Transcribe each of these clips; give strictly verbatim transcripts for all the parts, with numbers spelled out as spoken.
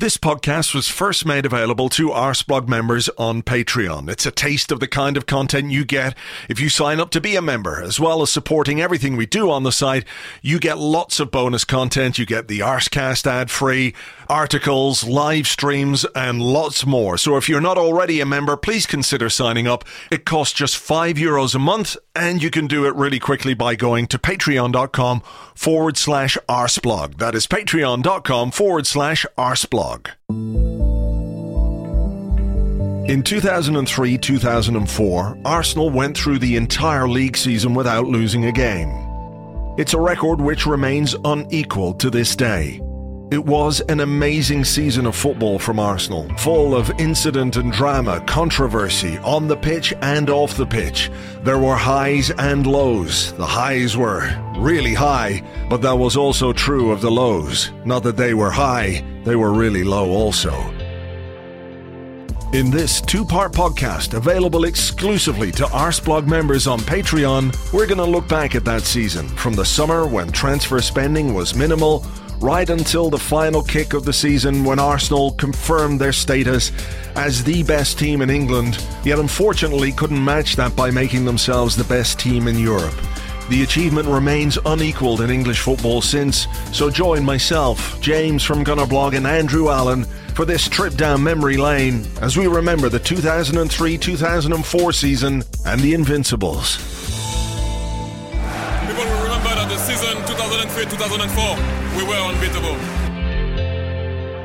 This podcast was first made available to Arsblog members on Patreon. It's a taste of the kind of content you get if you sign up to be a member. As well as supporting everything we do on the site, you get lots of bonus content. You get the Arscast ad-free, articles, live streams, and lots more. So if you're not already a member, please consider signing up. It costs just five euros a month, and you can do it really quickly by going to patreon.com forward slash Arsblog. That is patreon.com forward slash Arsblog. In two thousand three two thousand four, Arsenal went through the entire league season without losing a game. It's a record which remains unequaled to this day. It was an amazing season of football from Arsenal, full of incident and drama, controversy, on the pitch and off the pitch. There were highs and lows. The highs were really high, but that was also true of the lows. Not that they were high, they were really low also. In this two-part podcast, available exclusively to Arsblog members on Patreon, we're going to look back at that season, from the summer when transfer spending was minimal, right until the final kick of the season when Arsenal confirmed their status as the best team in England, yet unfortunately couldn't match that by making themselves the best team in Europe. The achievement remains unequalled in English football since, so join myself, James from Gunnerblog and Andrew Allen for this trip down memory lane as we remember the two thousand three two thousand four season and the Invincibles. People will remember that the season two thousand three two thousand four we were unbeatable.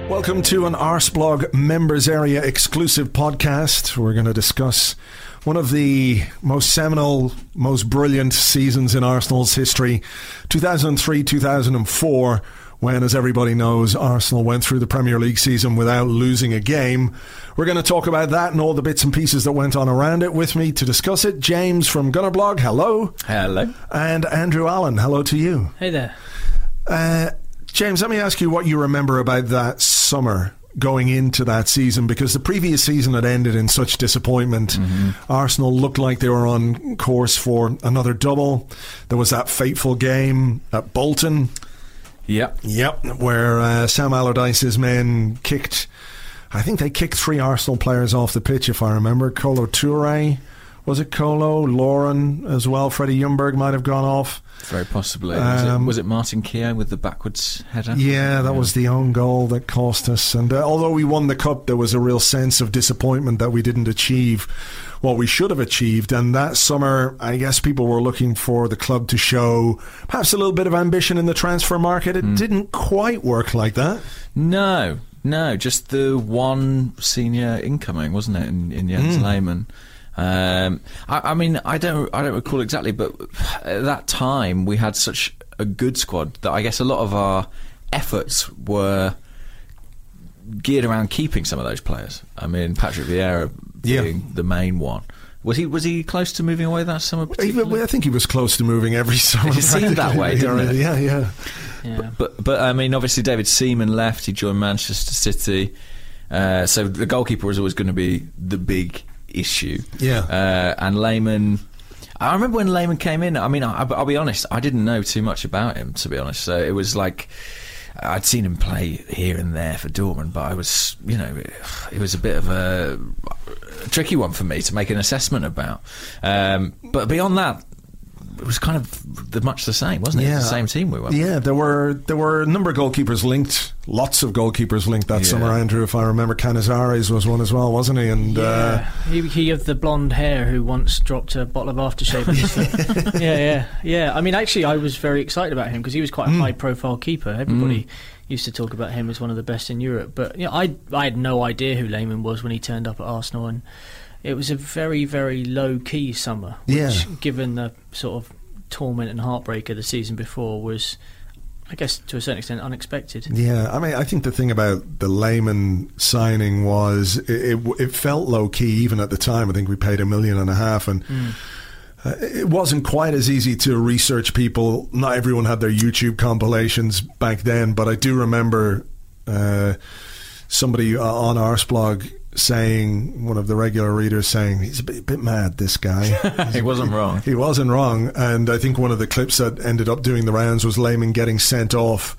Welcome to an Arsblog Members Area exclusive podcast. We're going to discuss one of the most seminal, most brilliant seasons in Arsenal's history, two thousand three two thousand four, when, as everybody knows, Arsenal went through the Premier League season without losing a game. We're going to talk about that and all the bits and pieces that went on around it. With me to discuss it, James from Gunnerblog. Hello. Hello. And Andrew Allen. Hello to you. Hey there. Uh, James, let me ask you what you remember about that summer going into that season, because the previous season had ended in such disappointment. Mm-hmm. Arsenal looked like they were on course for another double. There was that fateful game at Bolton. Yep. Yep, where uh, Sam Allardyce's men kicked, I think they kicked three Arsenal players off the pitch, if I remember. Kolo Touré. Was it Kolo, Lauren as well? Freddie Ljungberg might have gone off. Very possibly. Um, was, it, was it Martin Keough with the backwards header? Yeah, that yeah. was the own goal that cost us. And uh, although we won the cup, there was a real sense of disappointment that we didn't achieve what we should have achieved. And that summer, I guess people were looking for the club to show perhaps a little bit of ambition in the transfer market. It mm. didn't quite work like that. No, no. Just the one senior incoming, wasn't it, in, in Jens mm. Lehmann? Um, I, I mean, I don't, I don't recall exactly, but at that time we had such a good squad that I guess a lot of our efforts were geared around keeping some of those players. I mean, Patrick Vieira being yeah. the main one. Was he was he close to moving away that summer? Particularly? I think he was close to moving every summer. It seemed that way, didn't it? Yeah, yeah. yeah. But, but but I mean, obviously David Seaman left. He joined Manchester City, uh, so the goalkeeper was always going to be the big issue. Yeah. Uh, and Lehmann, I remember when Lehmann came in, I mean, I, I'll be honest, I didn't know too much about him, to be honest. So it was like, I'd seen him play here and there for Dortmund, but I was, you know, it, it was a bit of a, a tricky one for me to make an assessment about. Um, but beyond that, it was kind of the, much the same, wasn't it? Yeah. It was the same team we were. Yeah, there were there were a number of goalkeepers linked, lots of goalkeepers linked that yeah. summer, Andrew, if I remember. Canizares was one as well, wasn't he? And yeah. uh, he, he of the blonde hair who once dropped a bottle of aftershave. yeah, yeah, yeah. I mean, actually, I was very excited about him because he was quite a mm. high-profile keeper. Everybody mm. used to talk about him as one of the best in Europe. But you know, I, I had no idea who Lehmann was when he turned up at Arsenal, and it was a very, very low-key summer, which, yeah. given the sort of torment and heartbreak of the season before, was I guess to a certain extent unexpected. Yeah, I mean, I think the thing about the Lehman signing was it, it, it felt low key even at the time. I think we paid a million and a half, and mm. uh, it wasn't quite as easy to research people. Not everyone had their YouTube compilations back then, but I do remember uh, somebody on Arsblog saying, one of the regular readers saying, he's a bit, bit mad, this guy. he wasn't wrong. He, he wasn't wrong. And I think one of the clips that ended up doing the rounds was Lehman getting sent off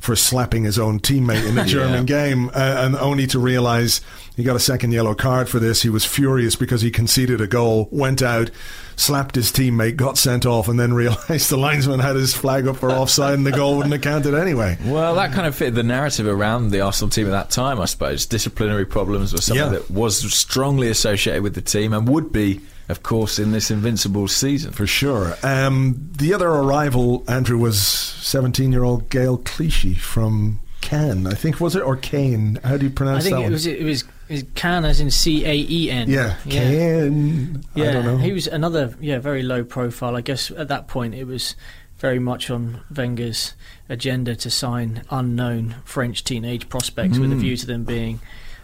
for slapping his own teammate in the yeah. German game, uh, and only to realise he got a second yellow card for this. He was furious because he conceded a goal, went out, slapped his teammate, got sent off, and then realised the linesman had his flag up for offside and the goal wouldn't have counted anyway. Well, that kind of fitted the narrative around the Arsenal team at that time, I suppose. Disciplinary problems were something yeah. that was strongly associated with the team and would be, of course, in this invincible season. For sure. Um, the other arrival, Andrew, was seventeen-year-old Gael Clichy from Cannes, I think, was it? Or Caen? How do you pronounce that one? I think it was, it was it was Cannes as in C A E N. Yeah, yeah. Caen. Yeah. I don't know. He was another yeah, very low profile. I guess at that point it was very much on Wenger's agenda to sign unknown French teenage prospects mm. with a view to them being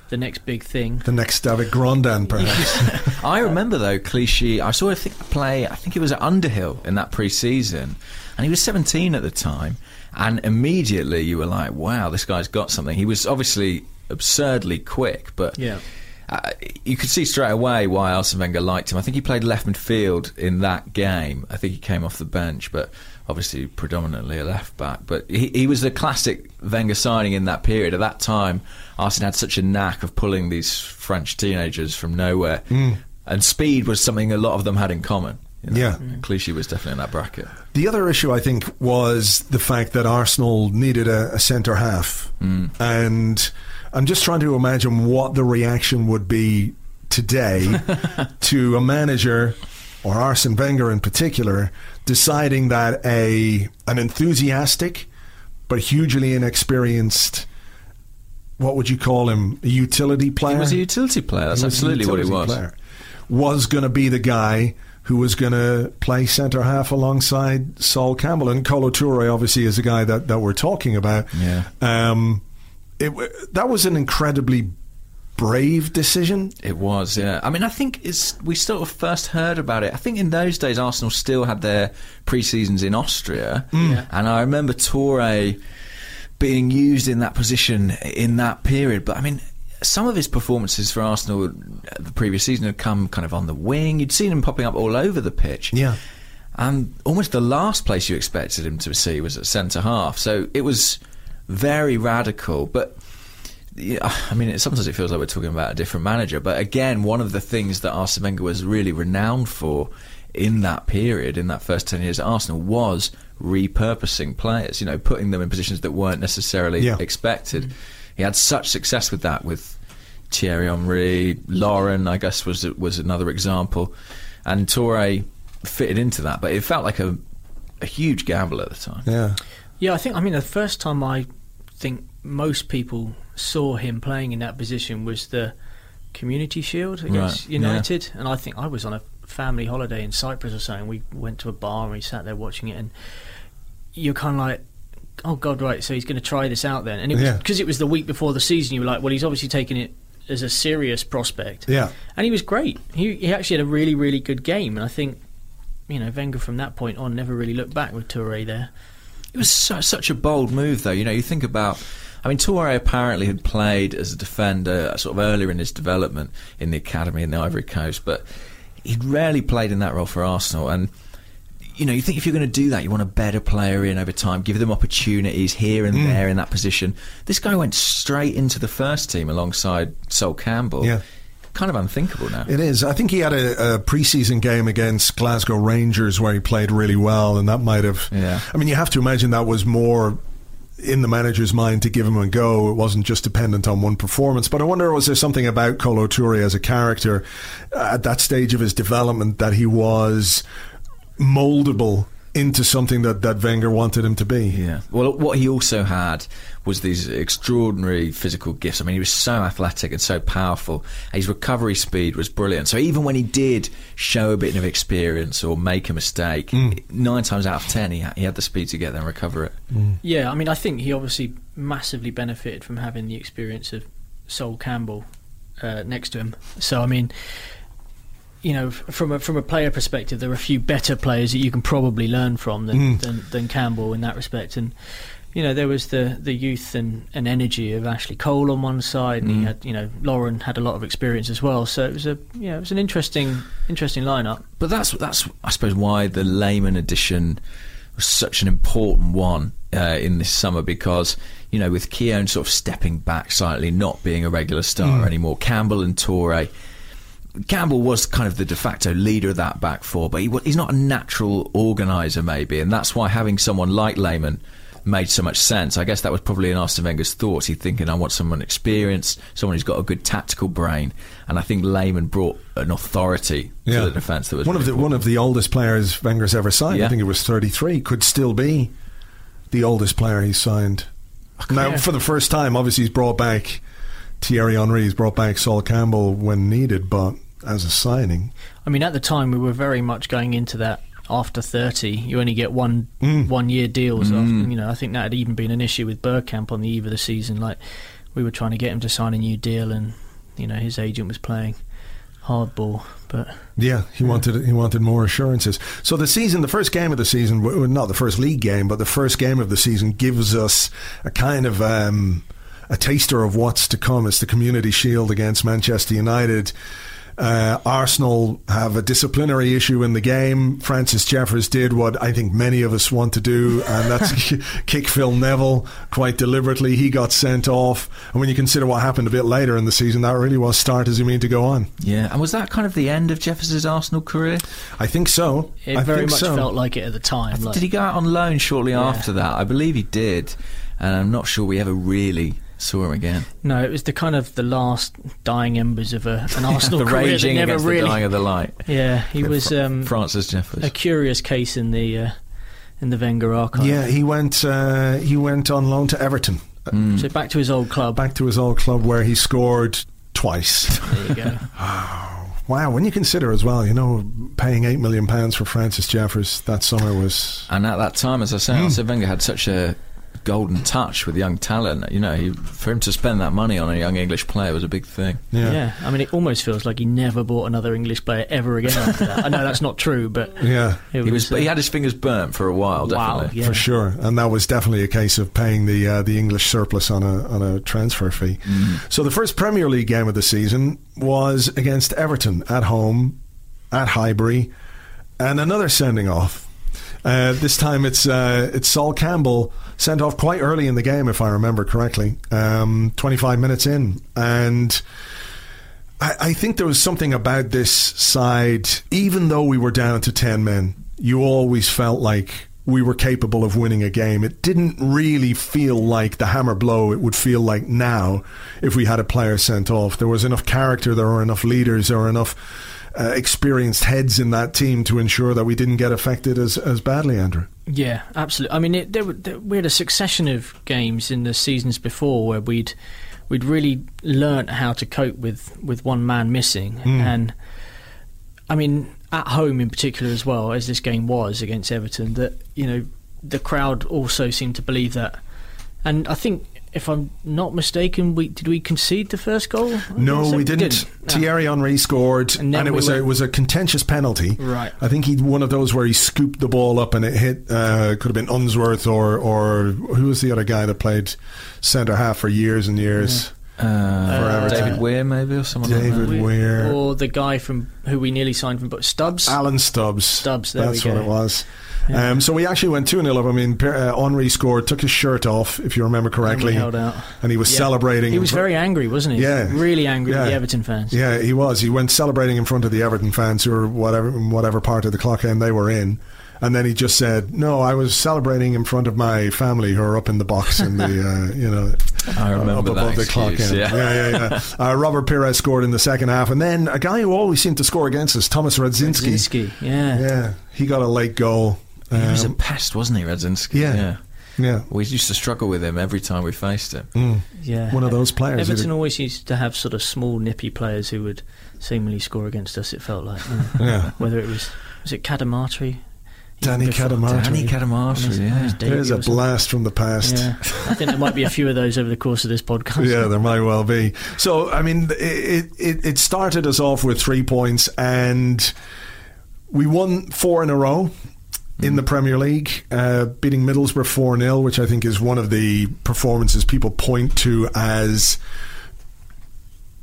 the next big thing. The next David Grondin, perhaps. I remember, though, Clichy, I saw a play, I think it was at Underhill in that pre-season, and he was seventeen at the time, and immediately you were like, wow, this guy's got something. He was obviously absurdly quick, but yeah. uh, you could see straight away why Arsene Wenger liked him. I think he played left midfield in that game. I think he came off the bench, but obviously predominantly a left-back, but he, he was the classic Wenger signing in that period. At that time, Arsenal had such a knack of pulling these French teenagers from nowhere, mm. and speed was something a lot of them had in common. You know? Yeah, mm. Clichy was definitely in that bracket. The other issue, I think, was the fact that Arsenal needed a, a centre-half, mm. and I'm just trying to imagine what the reaction would be today to a manager, or Arsene Wenger in particular, deciding that a an enthusiastic but hugely inexperienced, what would you call him, a utility player? He was a utility player, that's absolutely what he was. Player, was going to be the guy who was going to play centre-half alongside Sol Campbell. And Kolo Touré, obviously, is the guy that, that we're talking about. Yeah. Um, it, that was an incredibly brave decision. It was, yeah. I mean, I think it's, we sort of first heard about it. I think in those days, Arsenal still had their pre-seasons in Austria. Mm. Yeah. And I remember Touré being used in that position in that period. But, I mean, some of his performances for Arsenal the previous season had come kind of on the wing. You'd seen him popping up all over the pitch. Yeah. And almost the last place you expected him to see was at centre-half. So it was very radical. But yeah, I mean, it, sometimes it feels like we're talking about a different manager. But again, one of the things that Arsene Wenger was really renowned for in that period, in that first ten years at Arsenal, was repurposing players, you know, putting them in positions that weren't necessarily yeah. expected. Mm-hmm. He had such success with that, with Thierry Henry, Lauren, I guess, was was another example. And Touré fitted into that. But it felt like a, a huge gamble at the time. Yeah, yeah. I think, I mean, the first time I think most people saw him playing in that position was the Community Shield against right. United, yeah. and I think I was on a family holiday in Cyprus or something. We went to a bar and we sat there watching it, and you're kind of like, oh god, right, so he's going to try this out then. And it was because yeah. it was the week before the season, you were like, well, he's obviously taking it as a serious prospect. Yeah, and he was great. He, he actually had a really, really good game, and I think, you know, Wenger from that point on never really looked back with Touré there. It was so, such a bold move, though. You know, you think about, I mean, Touré apparently had played as a defender sort of earlier in his development in the academy in the Ivory Coast, but he'd rarely played in that role for Arsenal. And, you know, you think if you're going to do that, you want a better player in over time, give them opportunities here and mm. there in that position. This guy went straight into the first team alongside Sol Campbell. Yeah. Kind of unthinkable now. It is. I think he had a, a pre-season game against Glasgow Rangers where he played really well, and that might have... Yeah. I mean, you have to imagine that was more in the manager's mind to give him a go. It wasn't just dependent on one performance. But I wonder, was there something about Kolo Touré as a character at that stage of his development that he was mouldable into something that, that Wenger wanted him to be. Yeah. Well, what he also had was these extraordinary physical gifts. I mean, he was so athletic and so powerful. His recovery speed was brilliant. So even when he did show a bit of experience or make a mistake, mm. nine times out of ten, he had, he had the speed to get there and recover it. Mm. Yeah, I mean, I think he obviously massively benefited from having the experience of Sol Campbell uh, next to him. So, I mean... You know, from a from a player perspective, there are a few better players that you can probably learn from than mm. than, than Campbell in that respect. And you know, there was the, the youth and, and energy of Ashley Cole on one side, and mm. he had you know Lauren had a lot of experience as well. So it was a you know it was an interesting interesting lineup. But that's that's I suppose why the Lehman edition was such an important one uh, in this summer, because you know with Keown sort of stepping back slightly, not being a regular star mm. anymore, Campbell and Toure. Campbell was kind of the de facto leader of that back four, but he, he's not a natural organiser maybe, and that's why having someone like Lehman made so much sense. I guess that was probably in Arsene Wenger's thoughts. He's thinking, I want someone experienced, someone who's got a good tactical brain, and I think Lehman brought an authority yeah. to the defence. That was one of the important. One of the oldest players Wenger's ever signed. Yeah. I think it was thirty-three. Could still be the oldest player he's signed. Okay. Now, for the first time, obviously he's brought back Thierry Henry, he's brought back Sol Campbell when needed, but as a signing, I mean, at the time we were very much going into that after thirty you only get one mm. one year deals mm. after, you know I think that had even been an issue with Bergkamp on the eve of the season. Like, we were trying to get him to sign a new deal, and you know his agent was playing hardball, but yeah he yeah. wanted he wanted more assurances. So the season the first game of the season, not the first league game, but the first game of the season gives us a kind of um, a taster of what's to come. It's the Community Shield against Manchester United. Uh, Arsenal have a disciplinary issue in the game. Francis Jeffers did what I think many of us want to do, and that's kick Phil Neville quite deliberately. He got sent off, and when you consider what happened a bit later in the season, that really was start as you mean to go on. Yeah, and was that kind of the end of Jeffers' Arsenal career? I think so. It I very much so. felt like it at the time. Like, did he go out on loan shortly yeah. after that? I believe he did, and I'm not sure we ever really saw him again. No, it was the kind of the last dying embers of a, an Arsenal the career. Raging that never really, the dying of the light. Yeah, he with was um, Francis Jeffers. A curious case in the uh, in the Wenger archive. Yeah, he went uh, he went on loan to Everton. Mm. So back to his old club. Back to his old club where he scored twice. There you go. Oh, wow, when you consider as well, you know, paying eight million pounds for Francis Jeffers that summer was. And at that time, as I say, mm. Arsene Wenger had such a golden touch with young talent. You know, he, for him to spend that money on a young English player was a big thing. Yeah, yeah. I mean, it almost feels like he never bought another English player ever again after that. I know that's not true, but yeah, was, he was. Uh, he had his fingers burnt for a while, wow, definitely, yeah. for sure. And that was definitely a case of paying the uh, the English surplus on a on a transfer fee. Mm. So the first Premier League game of the season was against Everton at home at Highbury, and another sending off. Uh, this time it's uh, it's Sol Campbell sent off quite early in the game, if I remember correctly, um, twenty-five minutes in. And I, I think there was something about this side, even though we were down to ten men, you always felt like we were capable of winning a game. It didn't really feel like the hammer blow it would feel like now if we had a player sent off. There was enough character, there were enough leaders, there were enough... Uh, experienced heads in that team to ensure that we didn't get affected as, as badly, Andrew. Yeah, absolutely. I mean, it, there, there, we had a succession of games in the seasons before where we'd we'd really learnt how to cope with, with one man missing. Mm. And, I mean, at home in particular as well, as this game was against Everton, that, you know, the crowd also seemed to believe that. And I think... If I'm not mistaken, we did we concede the first goal? No, we didn't. didn't. Thierry Henry scored, and, and it we was went... a, it was a contentious penalty. Right, I think he one of those where he scooped the ball up and it hit. Uh, could have been Unsworth or or who was the other guy that played centre half for years and years. Yeah. Uh, David Weir maybe or someone David like Weir or the guy from who we nearly signed from Stubbs Alan Stubbs Stubbs there that's we go. What it was. yeah. Um, so we actually went two nil up. I mean uh, Henry scored, took his shirt off if you remember correctly, and, held out. and he was yeah. celebrating. He was very angry, wasn't he? Yeah, really angry yeah. with the Everton fans. Yeah, he was. He went celebrating in front of the Everton fans who were whatever whatever part of the clock end they were in. And then he just said, "No, I was celebrating in front of my family who are up in the box in the, uh, you know, I remember up above the clock." Yeah, yeah, yeah. yeah. Uh, Robert Pires scored in the second half, and then a guy who always seemed to score against us, Thomas Radzinski. Radzinski, yeah, yeah, he got a late goal. Um, he was a pest, wasn't he, Radzinski? Yeah. yeah. Yeah, we used to struggle with him every time we faced him. Mm. Yeah, one of those players. Everton always used to have sort of small, nippy players who would seemingly score against us. It felt like, mm. yeah. Whether it was was it Cadamartri, Danny Cadamartri, Danny Cadamartri. Yeah, there's a blast from the past. Yeah. I think there might be a few of those over the course of this podcast. Yeah, there might well be. So, I mean, it it, it started us off with three points, and we won four in a row. In the Premier League, uh, beating Middlesbrough four nil, which I think is one of the performances people point to as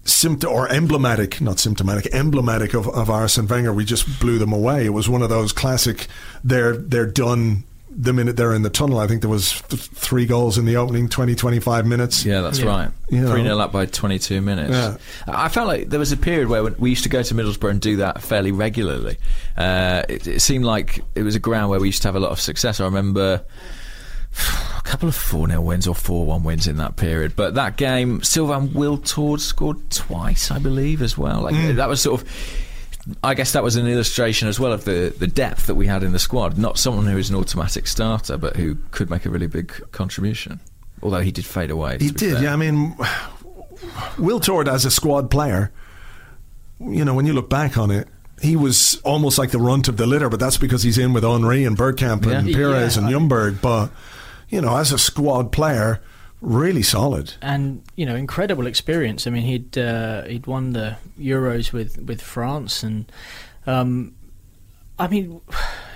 symptom or emblematic, not symptomatic, emblematic of, of Arsene Wenger. We just blew them away. It was one of those classic, they're they're done the minute they're in the tunnel. I think there was th- three goals in the opening twenty, twenty-five minutes. Yeah, that's yeah. right. You three nil know. Up by twenty-two minutes. Yeah. I felt like there was a period where we used to go to Middlesbrough and do that fairly regularly. Uh, it, it seemed like it was a ground where we used to have a lot of success. I remember a couple of four nil wins or four one wins in that period. But that game, Sylvain Wiltord scored twice, I believe, as well. Like mm. That was sort of... I guess that was an illustration as well of the, the depth that we had in the squad. Not someone who is an automatic starter, but who could make a really big contribution. Although he did fade away. He did, fair. yeah. I mean, Wiltord as a squad player, you know, when you look back on it, he was almost like the runt of the litter, but that's because he's in with Henry and Bergkamp yeah. and Pires yeah, and Ljungberg. But, you know, as a squad player, really solid and you know incredible experience. I mean, he'd uh, he'd won the Euros with, with France, and um, I mean,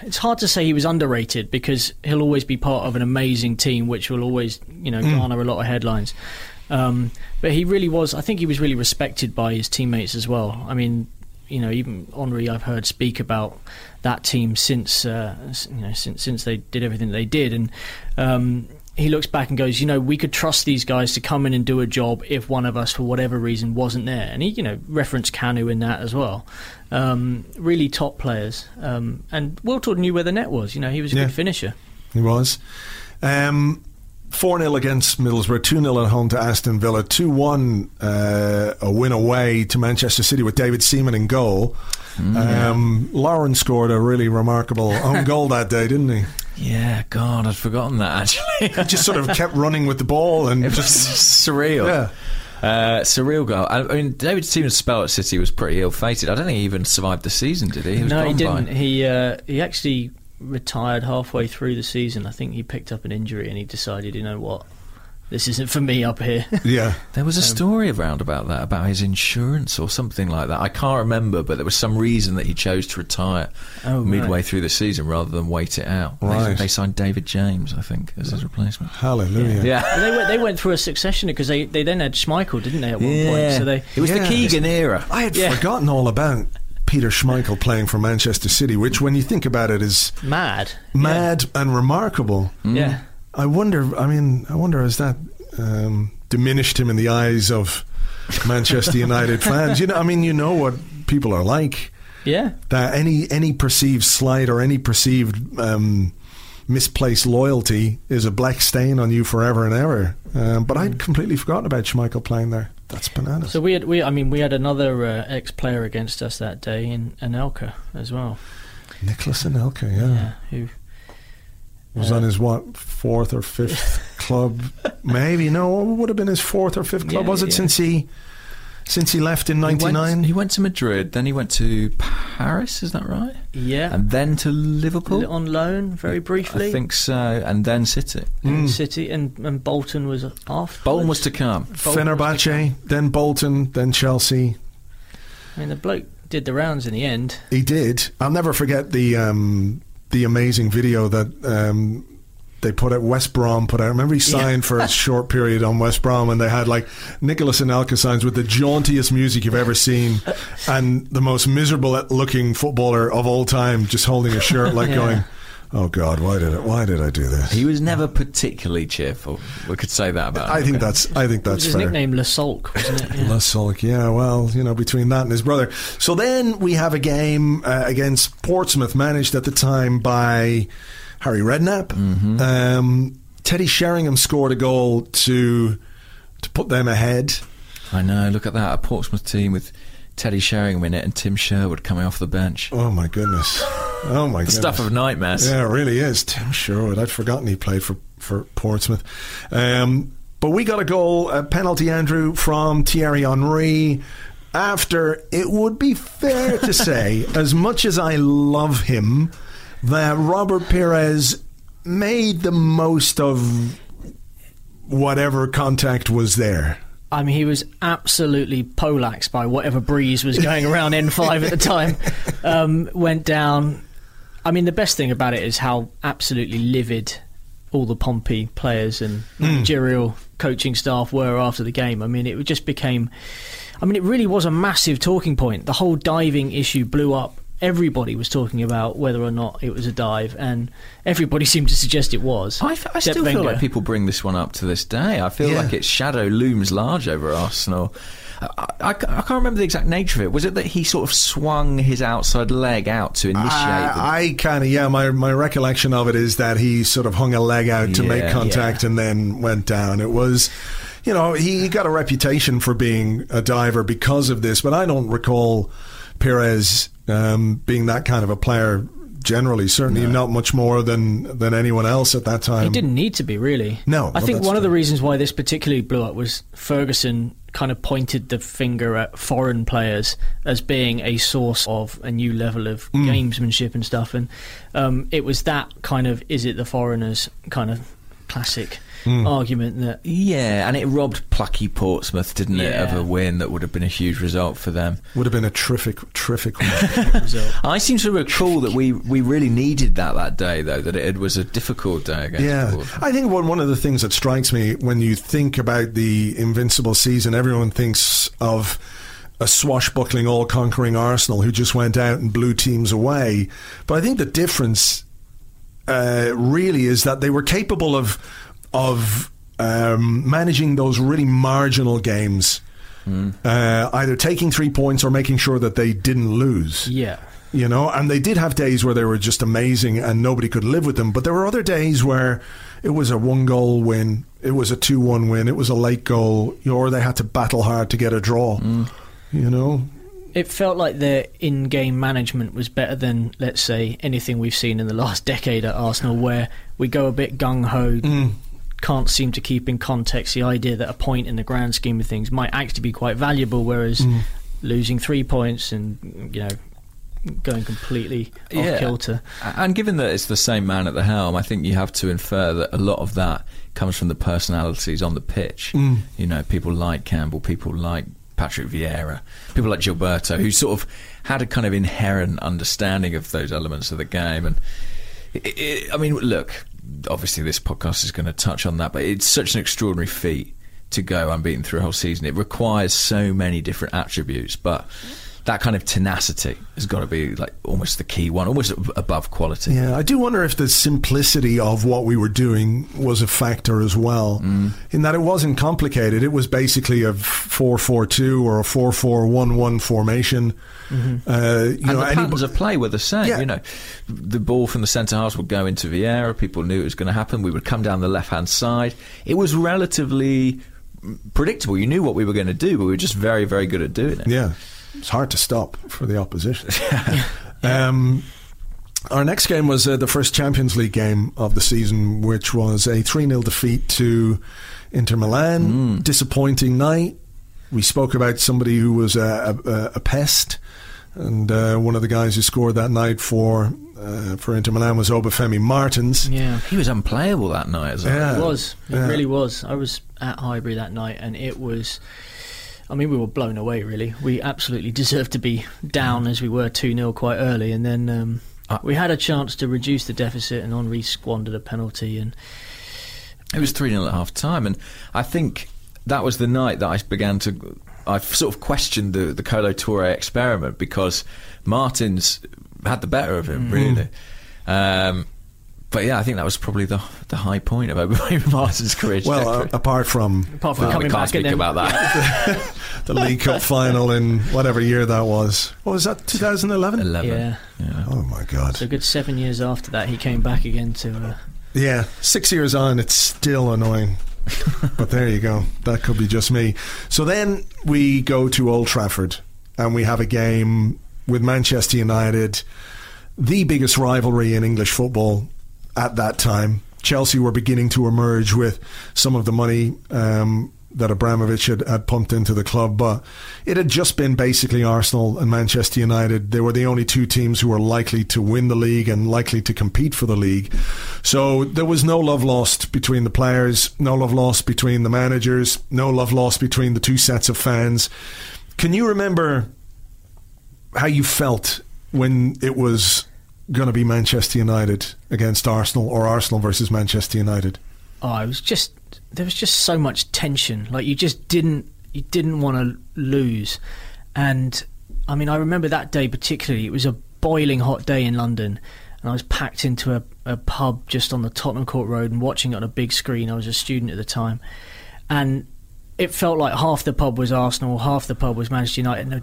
it's hard to say he was underrated because he'll always be part of an amazing team, which will always you know garner mm. a lot of headlines. Um, but he really was. I think he was really respected by his teammates as well. I mean, you know, even Henry, I've heard speak about that team since uh, you know since since they did everything they did, and. Um, He looks back and goes, you know, we could trust these guys to come in and do a job if one of us, for whatever reason, wasn't there. And he, you know, referenced Kanu in that as well. Um, really top players. Um, and Wiltord knew where the net was. You know, he was a yeah, good finisher. He was. Um, four nil against Middlesbrough, two nil at home to Aston Villa, two one uh, a win away to Manchester City with David Seaman in goal. Mm, um, yeah. Lauren scored a really remarkable own goal that day, didn't he? Yeah, God, I'd forgotten that actually. He just sort of kept running with the ball, and it was just surreal. Yeah. Uh, surreal goal. I mean, David Seaman's spell at City was pretty ill-fated. I don't think he even survived the season, did he? he was no, he didn't. By. He uh, he actually retired halfway through the season. I think he picked up an injury, and he decided, you know what, this isn't for me up here. Yeah. There was a story around about that, about his insurance or something like that. I can't remember, but there was some reason that he chose to retire oh, midway right. through the season rather than wait it out. Right. They, they signed David James, I think, as his replacement. Hallelujah. Yeah. yeah. They went they went through a succession because they, they then had Schmeichel, didn't they, at one yeah. point? So they It was yeah. the Keegan era. I had yeah. forgotten all about Peter Schmeichel playing for Manchester City, which when you think about it is mad. Mad yeah. and remarkable. Mm. Yeah. I wonder, I mean, I wonder has that um, diminished him in the eyes of Manchester United fans? You know, I mean, you know what people are like. Yeah. That any any perceived slight or any perceived um, misplaced loyalty is a black stain on you forever and ever. Um, but I'd completely forgotten about Schmeichel playing there. That's bananas. So we had, we, I mean, we had another uh, ex-player against us that day in Anelka as well. Nicholas Anelka, yeah. yeah who... was on his, what, fourth or fifth club? Maybe, no, it would have been his fourth or fifth club, yeah, was it, yeah. since he since he left in ninety-nine? He, he went to Madrid, then he went to Paris, is that right? Yeah. And then to Liverpool? On loan, very briefly. I think so, and then City. Mm. City, and, and Bolton was off. Bolton was to come. Bolton Fenerbahce, to come. Then Bolton, then Chelsea. I mean, the bloke did the rounds in the end. He did. I'll never forget the... Um, the amazing video that um, they put out, West Brom put out. I remember he signed yeah. for a short period on West Brom, and they had like Nicholas Anelka signs with the jauntiest music you've ever seen and the most miserable looking footballer of all time just holding a shirt like yeah. going, oh God, why did it? Why did I do this? He was never particularly cheerful. We could say that about him. I think that's. I think that's fair. It was his nickname, Le Sulk, wasn't it? Yeah. Le Sulk. Yeah. Well, you know, between that and his brother. So then we have a game uh, against Portsmouth, managed at the time by Harry Redknapp. Mm-hmm. Um, Teddy Sheringham scored a goal to to put them ahead. I know. Look at that, a Portsmouth team with Teddy Sheringham in it and Tim Sherwood coming off the bench. Oh, my goodness. Oh, my the goodness. The stuff of nightmares. Yeah, it really is. Tim Sherwood. I'd forgotten he played for, for Portsmouth. Um, but we got a goal, a penalty, Andrew, from Thierry Henry. After, it would be fair to say, as much as I love him, that Robert Pires made the most of whatever contact was there. I mean, he was absolutely poleaxed by whatever breeze was going around N five at the time. Um, went down. I mean, the best thing about it is how absolutely livid all the Pompey players and managerial mm. coaching staff were after the game. I mean, it just became... I mean, it really was a massive talking point. The whole diving issue blew up. Everybody was talking about whether or not it was a dive, and everybody seemed to suggest it was. I, f- I still Wenger. feel like people bring this one up to this day. I feel yeah. like its shadow looms large over Arsenal. I, I, I can't remember the exact nature of it. Was it that he sort of swung his outside leg out to initiate? Uh, the... I kind of, yeah, my, my recollection of it is that he sort of hung a leg out to yeah, make contact yeah. and then went down. It was... You know, he got a reputation for being a diver because of this, but I don't recall Pires um, being that kind of a player generally, certainly no. not much more than, than anyone else at that time. He didn't need to be, really. No. I think one true. of the reasons why this particularly blew up was Ferguson kind of pointed the finger at foreign players as being a source of a new level of mm. gamesmanship and stuff, and um, it was that kind of, is it the foreigners kind of classic... Mm. argument that yeah and it robbed plucky Portsmouth, didn't yeah. it, of a win that would have been a huge result for them. Would have been a terrific terrific result. I seem to recall that we, we really needed that that day, though, that it was a difficult day against yeah Portsmouth. I think one, one of the things that strikes me when you think about the invincible season, everyone thinks of a swashbuckling, all-conquering Arsenal who just went out and blew teams away, but I think the difference uh, really is that they were capable of of um, managing those really marginal games, mm. uh, either taking three points or making sure that they didn't lose. Yeah. You know, and they did have days where they were just amazing and nobody could live with them, but there were other days where it was a one-goal win, it was a two one win, it was a late goal, or they had to battle hard to get a draw, mm. you know? It felt like their in-game management was better than, let's say, anything we've seen in the last decade at Arsenal, where we go a bit gung-ho, mm. can't seem to keep in context the idea that a point in the grand scheme of things might actually be quite valuable, whereas mm. losing three points and, you know, going completely yeah. off kilter. And given that it's the same man at the helm, I think you have to infer that a lot of that comes from the personalities on the pitch. Mm. You know, people like Campbell, people like Patrick Vieira, people like Gilberto, who sort of had a kind of inherent understanding of those elements of the game. And, it, it, I mean, look... Obviously, this podcast is going to touch on that, but it's such an extraordinary feat to go unbeaten through a whole season. It requires so many different attributes, but that kind of tenacity has got to be like almost the key one, almost above quality. Yeah, I do wonder if the simplicity of what we were doing was a factor as well, mm. in that it wasn't complicated. It was basically a four four two or a four four one one formation. Mm-hmm. Uh, you and know, the patterns any... of play were the same. Yeah. You know, the ball from the centre halves would go into Vieira. People knew it was going to happen. We would come down the left-hand side. It was relatively predictable. You knew what we were going to do, but we were just very, very good at doing it. Yeah. It's hard to stop for the opposition. yeah. um, our next game was uh, the first Champions League game of the season, which was a three nil defeat to Inter Milan. Mm. Disappointing night. We spoke about somebody who was a, a, a pest, and uh, one of the guys who scored that night for uh, for Inter Milan was Obafemi Martins. Yeah, he was unplayable that night. As yeah. He was. He yeah. really was. I was at Highbury that night, and it was... I mean, we were blown away, really. We absolutely deserved to be down as we were two nil quite early. And then um, uh, we had a chance to reduce the deficit, and Henry squandered a penalty. And it was three nil at half-time. And I think that was the night that I began to... I sort of questioned the, the Kolo Touré experiment, because Martins had the better of him, mm. really. Um, but, yeah, I think that was probably the the high point of Obafemi Martins' career. Well, uh, apart from... Apart from well, coming we can't back speak about that. The League Cup final in whatever year that was. What was that, twenty eleven? eleven. Yeah. yeah. Oh, my God. So a good seven years after that, he came back again to... Uh... Yeah, six years on, it's still annoying. But there you go. That could be just me. So then we go to Old Trafford. and we have a game with Manchester United, the biggest rivalry in English football at that time. Chelsea were beginning to emerge with some of the money um, that Abramovich had, had pumped into the club, but it had just been basically Arsenal and Manchester United. They were the only two teams who were likely to win the league and likely to compete for the league. So there was no love lost between the players, no love lost between the managers, no love lost between the two sets of fans. Can you remember how you felt when it was going to be Manchester United against Arsenal, or Arsenal versus Manchester United? Oh, it was just there was just so much tension. Like you just didn't you didn't want to lose. And I mean, I remember that day particularly. It was a boiling hot day in London, and I was packed into a, a pub just on the Tottenham Court Road and watching it on a big screen. I was a student at the time, and it felt like half the pub was Arsenal, half the pub was Manchester United. And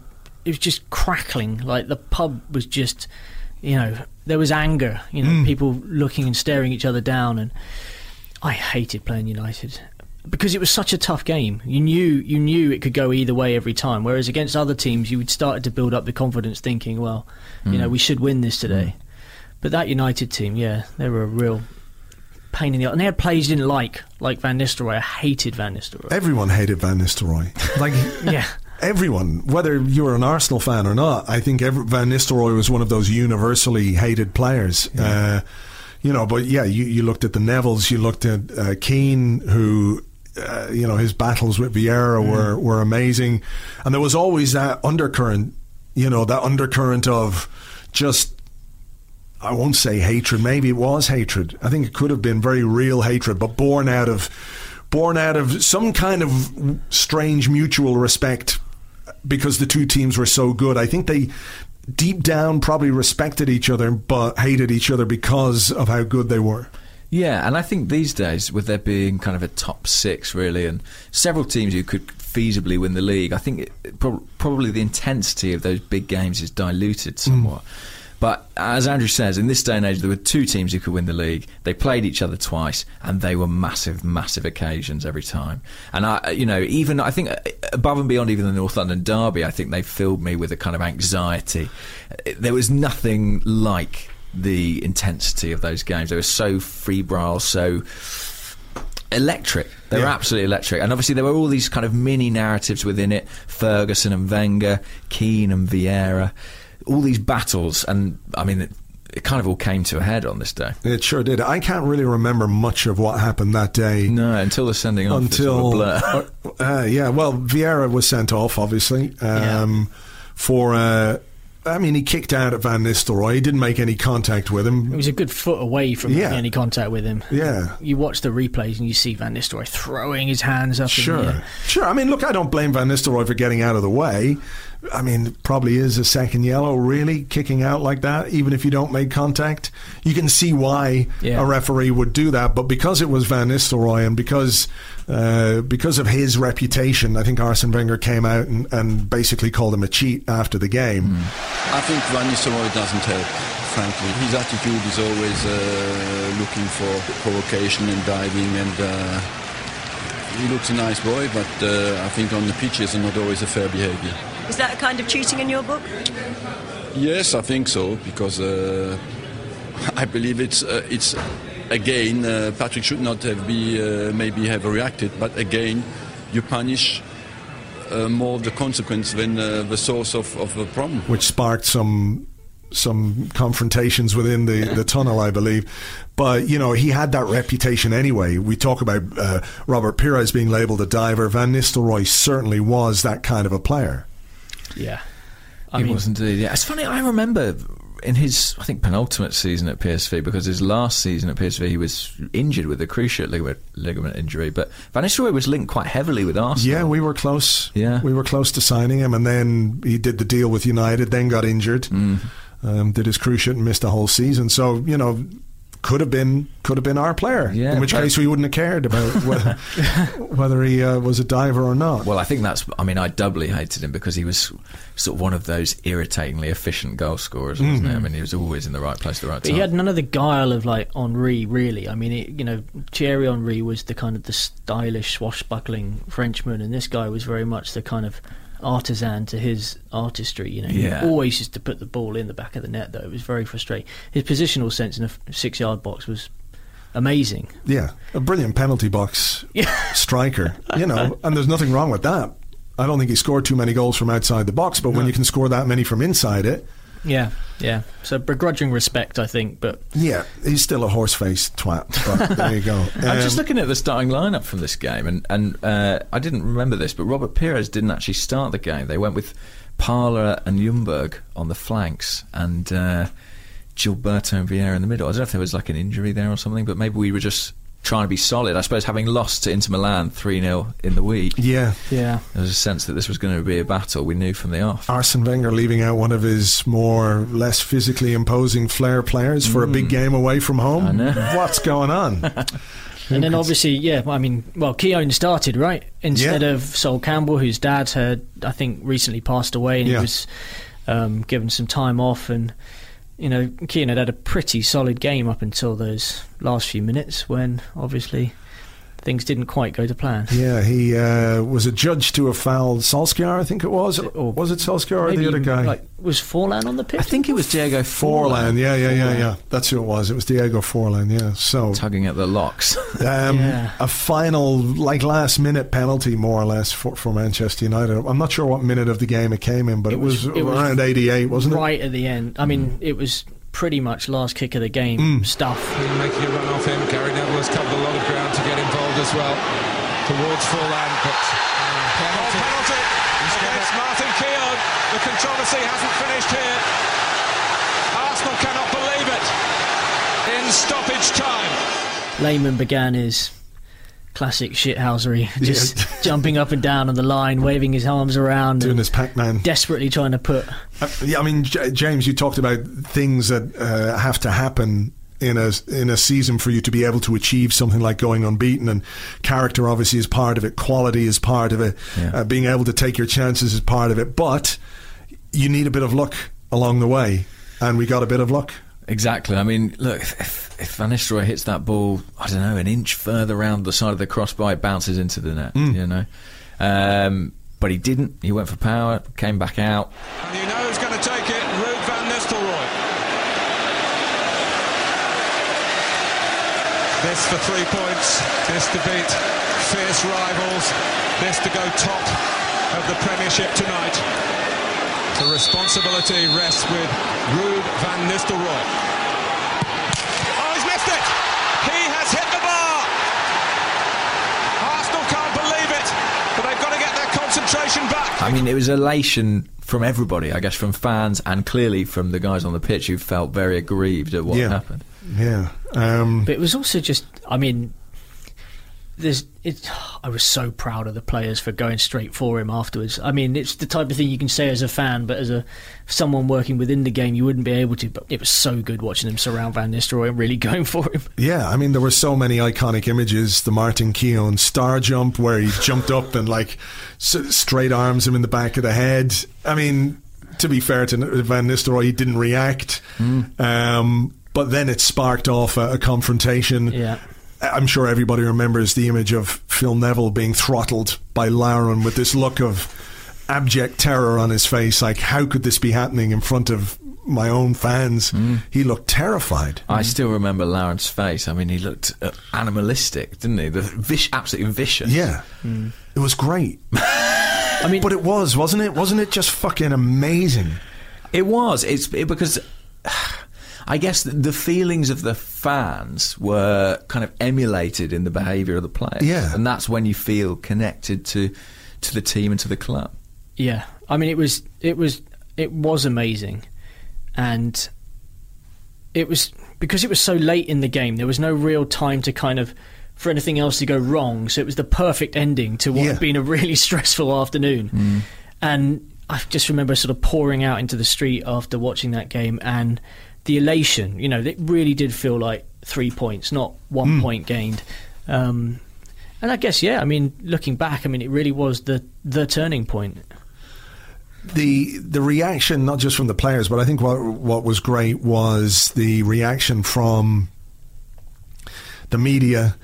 it was just crackling. Like the pub was just, you know, there was anger. You know, mm. people looking and staring each other down, and I hated playing United because it was such a tough game. You knew you knew it could go either way every time, whereas against other teams you would start to build up the confidence thinking, well, mm. you know, we should win this today. Mm. But that United team, yeah, they were a real pain in the... And they had players you didn't like, like Van Nistelrooy. I hated Van Nistelrooy. Everyone hated Van Nistelrooy. Like, yeah. Everyone, whether you were an Arsenal fan or not, I think every, Van Nistelrooy was one of those universally hated players. Yeah. Uh, You know, but yeah, you, you looked at the Nevilles, you looked at uh, Keane, who, uh, you know, his battles with Vieira mm. were, were amazing. And there was always that undercurrent, you know, that undercurrent of just, I won't say hatred, maybe it was hatred. I think it could have been very real hatred, but born out of, born out of some kind of strange mutual respect because the two teams were so good. I think they... deep down probably respected each other but hated each other because of how good they were. Yeah, and I think these days, with there being kind of a top six really and several teams who could feasibly win the league, I think it, pro- probably the intensity of those big games is diluted somewhat. Mm. But as Andrew says, in this day and age there were two teams who could win the league. They played each other twice and they were massive, massive occasions every time. And I, you know, even I think above and beyond even the North London derby, I think they filled me with a kind of anxiety. There was nothing like the intensity of those games. They were so febrile, so electric. They were yeah. absolutely electric. And obviously there were all these kind of mini narratives within it. Ferguson and Wenger, Keane and Vieira. All these battles, and I mean, it, it kind of all came to a head on this day. It sure did. I can't really remember much of what happened that day. No, until the sending off. Until, blur. Uh, yeah, well, Vieira was sent off, obviously, um, yeah. for... Uh, I mean, he kicked out at Van Nistelrooy. He didn't make any contact with him. It was a good foot away from yeah. making any contact with him. Yeah. You watch the replays and you see Van Nistelrooy throwing his hands up. Sure. In the air. Sure. I mean, look, I don't blame Van Nistelrooy for getting out of the way. I mean, it probably is a second yellow, really, kicking out like that, even if you don't make contact. You can see why yeah. a referee would do that, but because it was Van Nistelrooy and because uh, because of his reputation, I think Arsene Wenger came out and, and basically called him a cheat after the game. Mm. I think Van Nistelrooy doesn't help, frankly. His attitude is always uh, looking for provocation and diving and... Uh, he looks a nice boy, but uh, I think on the pitch it's not always a fair behaviour. Is that a kind of cheating in your book? Yes, I think so, because uh, I believe it's uh, it's again uh, Patrick should not have be uh, maybe have reacted, but again you punish uh, more of the consequence than uh, the source of of the problem, which sparked some some confrontations within the, the tunnel, I believe. But, you know, he had that reputation anyway. We talk about uh, Robert Pires being labelled a diver. Van Nistelrooy certainly was that kind of a player. Yeah. I he mean, was indeed, yeah. It's funny, I remember in his, I think, penultimate season at P S V, because his last season at P S V he was injured with a cruciate ligament, ligament injury, but Van Nistelrooy was linked quite heavily with Arsenal. Yeah, we were close. Yeah. We were close to signing him, and then he did the deal with United, then got injured. Mm. Um, did his cruciate and missed a whole season. So, you know, could have been could have been our player, yeah, in which case we wouldn't have cared about whether, whether he uh, was a diver or not. Well, I think that's... I mean, I doubly hated him because he was sort of one of those irritatingly efficient goal scorers, wasn't mm-hmm. he? I mean, he was always in the right place at the right but time. He had none of the guile of, like, Henri, really. I mean, it, you know, Thierry Henry was the kind of the stylish, swashbuckling Frenchman, and this guy was very much the kind of... artisan to his artistry, you know. Yeah. He always used to put the ball in the back of the net, though. It was very frustrating. His positional sense in a six-yard box was amazing. Yeah, a brilliant penalty box striker, you know, and there's nothing wrong with that. I don't think he scored too many goals from outside the box, but no. when you can score that many from inside it... Yeah, yeah. So begrudging respect, I think, but... Yeah, he's still a horse-faced twat, but there you go. Um, I'm just looking at the starting lineup from this game, and, and uh, I didn't remember this, but Robert Pires didn't actually start the game. They went with Parler and Ljungberg on the flanks, and uh, Gilberto and Vieira in the middle. I don't know if there was like an injury there or something, but maybe we were just... trying to be solid, I suppose, having lost to Inter Milan three nil in the week. Yeah. Yeah. There was a sense that this was going to be a battle. We knew from the off. Arsene Wenger leaving out one of his more less physically imposing flair players mm. for a big game away from home. I know. What's going on? And then obviously, yeah, I mean, well, Keown started, right? Instead yeah. of Sol Campbell, whose dad had, I think, recently passed away, and yeah. he was um, given some time off, and... You know, Keane had had a pretty solid game up until those last few minutes when, obviously, things didn't quite go to plan. Yeah, he uh, was adjudged to have fouled Solskjaer, I think it was. It, or was it Solskjaer or the other guy? Like, was Forlan on the pitch? I think it was Diego Forlan. Forlan. Yeah, yeah, yeah, yeah. That's who it was. It was Diego Forlan, yeah. So tugging at the locks. um, yeah. A final, like, last-minute penalty, more or less, for, for Manchester United. I'm not sure what minute of the game it came in, but it, it, was, was, it was around eighty-eight, wasn't right it? Right at the end. I mean, mm. it was pretty much last kick of the game mm. stuff. Making a run off him. Gary Neville has covered a lot of ground to get involved as well. Towards Forlan, but penalty. Oh, penalty. Against Martin Keown. The controversy hasn't finished here. Arsenal cannot believe it. In stoppage time. Lehmann began his classic shithousery, just yeah. jumping up and down on the line, waving his arms around, doing his Pac-Man, desperately trying to put. Uh, yeah, I mean, J- James, you talked about things that uh, have to happen in a in a season for you to be able to achieve something like going unbeaten, and character obviously is part of it, quality is part of it, yeah. uh, being able to take your chances is part of it, but you need a bit of luck along the way, and we got a bit of luck. Exactly. I mean, look, if, if Van Nistelrooy hits that ball, I don't know, an inch further round the side of the crossbar, it bounces into the net, mm. you know. Um, but he didn't. He went for power, came back out. And you know who's going to take it? Ruud van Nistelrooy. This for three points. This to beat fierce rivals. This to go top of the Premiership tonight. The responsibility rests with Ruud van Nistelrooy. Oh, he's missed it! He has hit the bar! Arsenal can't believe it, but they've got to get their concentration back. I mean, it was elation from everybody, I guess, from fans and clearly from the guys on the pitch who felt very aggrieved at what yeah. happened. Yeah. Um... But it was also just, I mean... There's, it, I was so proud of the players for going straight for him afterwards. I mean, it's the type of thing you can say as a fan, but as a someone working within the game, you wouldn't be able to. But it was so good watching them surround Van Nistelrooy and really going for him. Yeah, I mean, there were so many iconic images. The Martin Keown star jump where he jumped up and like straight arms him in the back of the head. I mean, to be fair to Van Nistelrooy, he didn't react. Mm. Um, but then it sparked off a, a confrontation. Yeah. I'm sure everybody remembers the image of Phil Neville being throttled by Lauren with this look of abject terror on his face. Like, how could this be happening in front of my own fans? Mm. He looked terrified. I still remember Lauren's face. I mean, he looked animalistic, didn't he? The vis- absolutely vicious. Yeah. Mm. It was great. I mean, but it was, wasn't it? Wasn't it just fucking amazing? It was. It's it, because... I guess the feelings of the fans were kind of emulated in the behaviour of the players. Yeah. And that's when you feel connected to to the team and to the club. Yeah. I mean, it was it was it was amazing. And it was because it was so late in the game, there was no real time to kind of for anything else to go wrong. So it was the perfect ending to what yeah. had been a really stressful afternoon. Mm. And I just remember sort of pouring out into the street after watching that game, and the elation, you know, it really did feel like three points, not one mm. point gained. Um, and I guess, yeah, I mean, looking back, I mean, it really was the the turning point. The the reaction, not just from the players, but I think what what was great was the reaction from the media,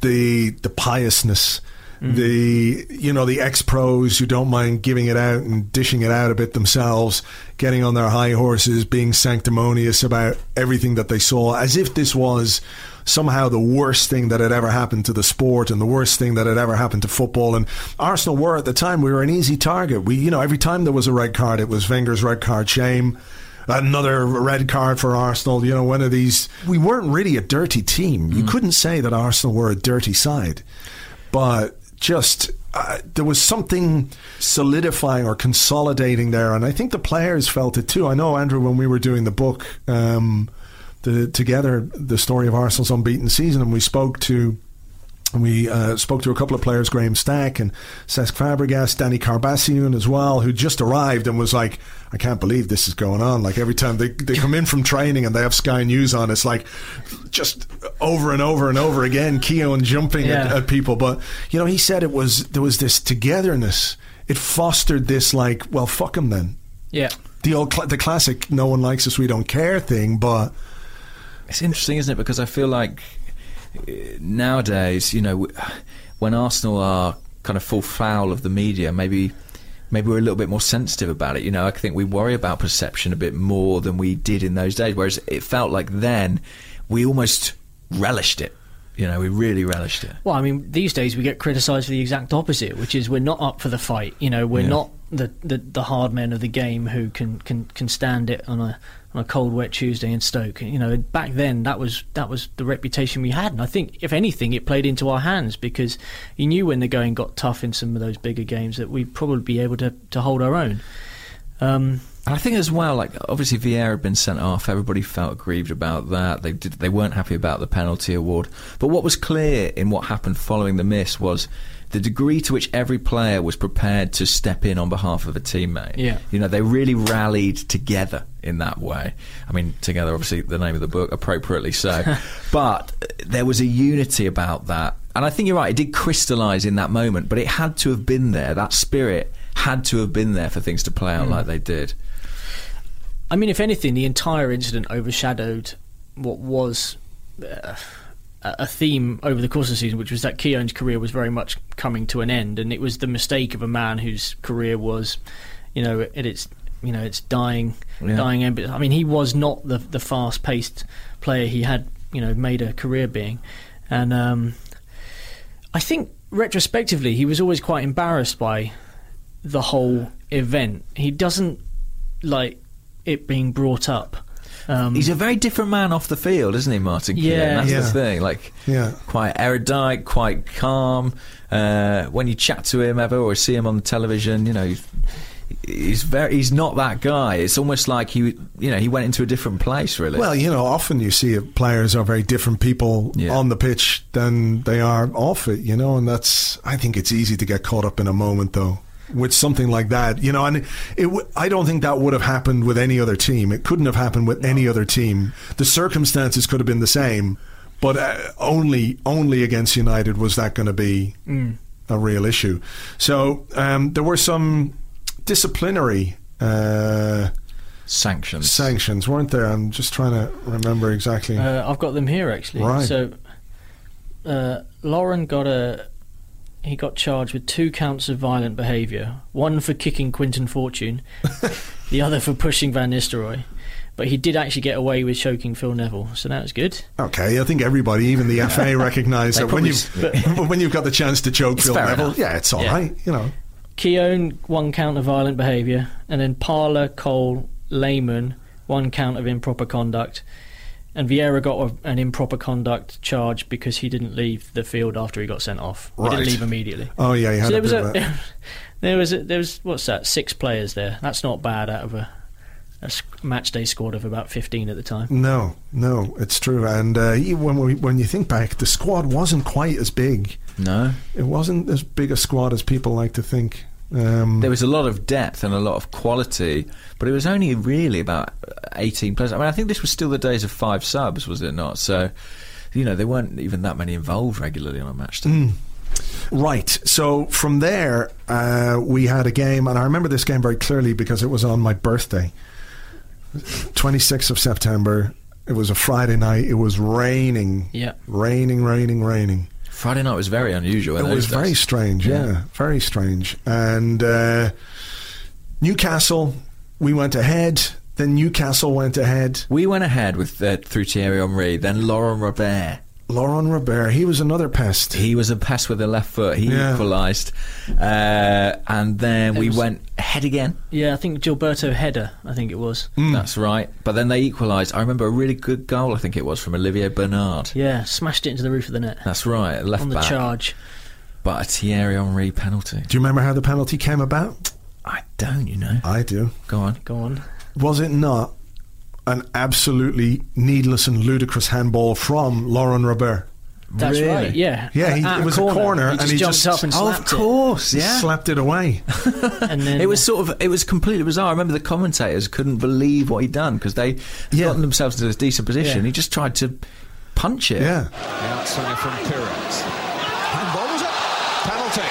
the the piousness, mm-hmm. the, you know, the ex-pros who don't mind giving it out and dishing it out a bit themselves, getting on their high horses, being sanctimonious about everything that they saw, as if this was somehow the worst thing that had ever happened to the sport and the worst thing that had ever happened to football. And Arsenal were, at the time, we were an easy target. We, you know, every time there was a red card, it was Wenger's red card shame. Another red card for Arsenal. You know, one of these. We weren't really a dirty team. You mm. couldn't say that Arsenal were a dirty side, but just uh, there was something solidifying or consolidating there, and I think the players felt it too. I know, Andrew, when we were doing the book um, the, together, the story of Arsenal's unbeaten season, and we spoke to. And we uh, spoke to a couple of players, Graham Stack and Cesc Fabregas, Danny Carbassioun as well, who just arrived and was like, I can't believe this is going on. Like every time they, they come in from training and they have Sky News on, it's like just over and over and over again, Keown jumping yeah. at, at people. But, you know, he said it was there was this togetherness. It fostered this like, well, fuck them then. Yeah. The old cl- the classic no one likes us, we don't care thing. But it's interesting, isn't it? Because I feel like nowadays, you know, when Arsenal are kind of fall foul of the media, maybe maybe we're a little bit more sensitive about it. You know, I think we worry about perception a bit more than we did in those days, whereas it felt like then we almost relished it. You know, we really relished it. Well, I mean, these days we get criticised for the exact opposite, which is we're not up for the fight. You know, we're yeah. not the, the, the hard men of the game who can, can, can stand it on a on a cold, wet Tuesday in Stoke. You know, back then that was that was the reputation we had, and I think if anything it played into our hands, because you knew when the going got tough in some of those bigger games that we'd probably be able to, to hold our own. Um, and I think as well, like obviously Vieira had been sent off, everybody felt aggrieved about that. They did, they weren't happy about the penalty award, but what was clear in what happened following the miss was the degree to which every player was prepared to step in on behalf of a teammate. Yeah. You know, they really rallied together in that way. I mean, together, obviously, the name of the book, appropriately so. But there was a unity about that. And I think you're right, it did crystallise in that moment, but it had to have been there. That spirit had to have been there for things to play out mm. like they did. I mean, if anything, the entire incident overshadowed what was... Uh, a theme over the course of the season, which was that Keown's career was very much coming to an end, and it was the mistake of a man whose career was, you know, at its, you know, its dying, yeah. dying end. But I mean, he was not the the fast paced player he had, you know, made a career being, and um, I think retrospectively he was always quite embarrassed by the whole event. He doesn't like it being brought up. Um, He's a very different man off the field, isn't he, Martin Keown? Yeah, that's yeah. the thing. Like, yeah. quite erudite, quite calm. Uh, when you chat to him ever or see him on the television, you know, he's very he's not that guy. It's almost like he you know he went into a different place, really. Well, you know, often you see it, players are very different people yeah. on the pitch than they are off it, you know, and that's I think it's easy to get caught up in a moment though with something like that, you know, and it, it w- I don't think that would have happened with any other team. It couldn't have happened with no. any other team. The circumstances could have been the same, but uh, only only against United was that going to be mm. a real issue. So um, there were some disciplinary uh, sanctions, sanctions weren't there? I'm just trying to remember exactly. Uh, I've got them here actually. Right. So uh, Lauren got a. He got charged with two counts of violent behaviour, one for kicking Quinton Fortune, the other for pushing Van Nistelrooy. But he did actually get away with choking Phil Neville, so that was good. Okay, I think everybody, even the F A, recognised that when you've, but, when you've got the chance to choke Phil Neville, enough. yeah, it's all yeah. right, you know. Keown, one count of violent behaviour, and then Parlour, Cole, Lehman, one count of improper conduct. And Vieira got a, an improper conduct charge because he didn't leave the field after he got sent off. Right. He didn't leave immediately. Oh yeah, he had so there, was a, there was a, there was what's that? Six players there. That's not bad out of a, a match day squad of about fifteen at the time. No, no, it's true. And uh, when we, when you think back, the squad wasn't quite as big. No, it wasn't as big a squad as people like to think. Um, there was a lot of depth and a lot of quality, but it was only really about eighteen players. I mean, I think this was still the days of five subs, was it not? So, you know, there weren't even that many involved regularly on a match day. Mm. Right. So from there, uh, we had a game, and I remember this game very clearly because it was on my birthday, twenty-sixth of September. It was a Friday night. It was raining. Yeah. Raining, raining, raining. Friday night was very unusual. It was days. very strange, yeah. yeah. Very strange. And uh, Newcastle, we went ahead. Then Newcastle went ahead. We went ahead with uh, through Thierry Henry, then Laurent Robert. Laurent Robert, he was another pest. He was a pest with the left foot. He yeah. equalised. Uh, and then it we was, went ahead again. Yeah, I think Gilberto Header, I think it was. Mm. That's right. But then they equalised. I remember a really good goal, I think it was, from Olivier Bernard. Yeah, smashed it into the roof of the net. That's right, left back. On the back. Charge. But a Thierry Henry penalty. Do you remember how the penalty came about? I don't, you know. I do. Go on. Go on. Was it not an absolutely needless and ludicrous handball from Laurent Robert? That's really? right, yeah. Yeah, he, it was a corner, a corner he and he jumped just up and slapped oh, of course, it. yeah. slapped it away. And then it was sort of, it was completely bizarre. I remember the commentators couldn't believe what he'd done because they had yeah. gotten themselves into this decent position. Yeah. He just tried to punch it. Yeah. The outswinger from Pires. Handball was up. Penalty.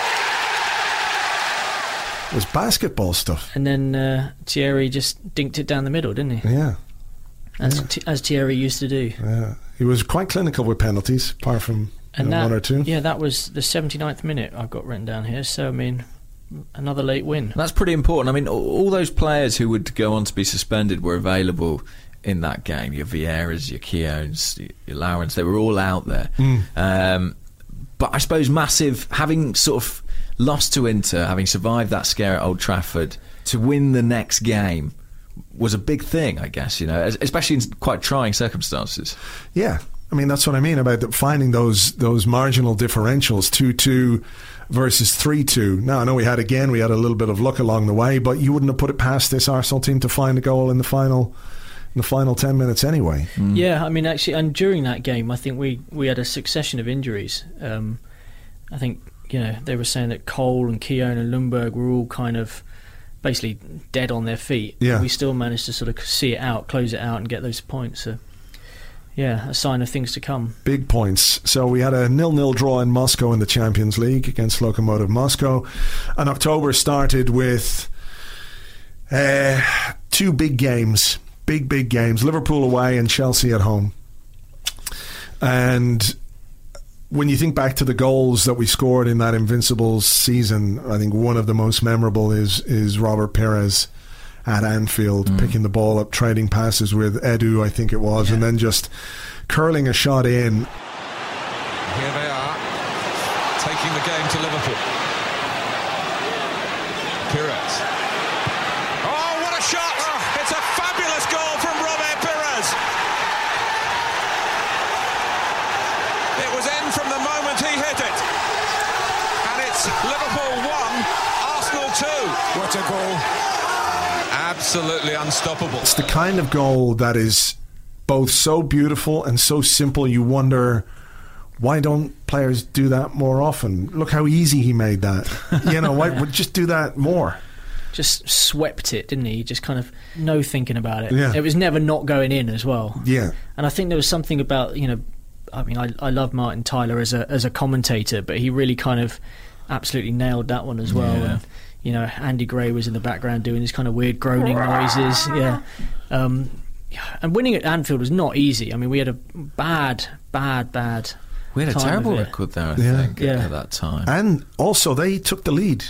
It was basketball stuff. And then uh, Thierry just dinked it down the middle, didn't he? Yeah. As yeah. T- as Thierry used to do. Yeah. He was quite clinical with penalties, apart from and know, that, one or two. Yeah, that was the seventy-ninth minute I've got written down here. So, I mean, another late win. That's pretty important. I mean, all those players who would go on to be suspended were available in that game. Your Vieiras, your Keowns, your Lawrence, they were all out there. Mm. Um, but I suppose massive, having sort of lost to Inter, having survived that scare at Old Trafford, to win the next game was a big thing, I guess, you know, especially in quite trying circumstances. Yeah, I mean, that's what I mean about finding those those marginal differentials, two two versus three two. Now, I know we had, again, we had a little bit of luck along the way, but you wouldn't have put it past this Arsenal team to find a goal in the final in the final ten minutes anyway. Mm. Yeah, I mean, actually, and during that game, I think we, we had a succession of injuries. Um, I think... You know, they were saying that Cole and Keown and Lundberg were all kind of basically dead on their feet. Yeah. We still managed to sort of see it out, close it out and get those points. So, yeah, a sign of things to come. Big points. So we had a nil-nil draw in Moscow in the Champions League against Lokomotiv Moscow. And October started with uh, two big games, big, big games, Liverpool away and Chelsea at home. And when you think back to the goals that we scored in that Invincibles season, I think one of the most memorable is is Robert Pires at Anfield, mm. picking the ball up, trading passes with Edu, I think it was, yeah. and then just curling a shot in. Here they are, taking the game to Liverpool. Pires. Oh, what a shot! Oh, it's a fabulous goal from Robert Pires. It was in from the moment he hit it. And it's Liverpool one, Arsenal two. What a goal. Absolutely unstoppable. It's the kind of goal that is both so beautiful and so simple you wonder, why don't players do that more often? Look how easy he made that. You know, why yeah. just do that more? Just swept it, didn't he? Just kind of no thinking about it. Yeah. It was never not going in as well. Yeah. And I think there was something about, you know, I mean, I, I love Martin Tyler as a as a commentator, but he really kind of absolutely nailed that one as well. Yeah. And, you know, Andy Gray was in the background doing these kind of weird groaning noises. Yeah, um, and winning at Anfield was not easy. I mean, we had a bad, bad, bad. We had time a terrible record there, I yeah. think, yeah. at that time. And also, they took the lead.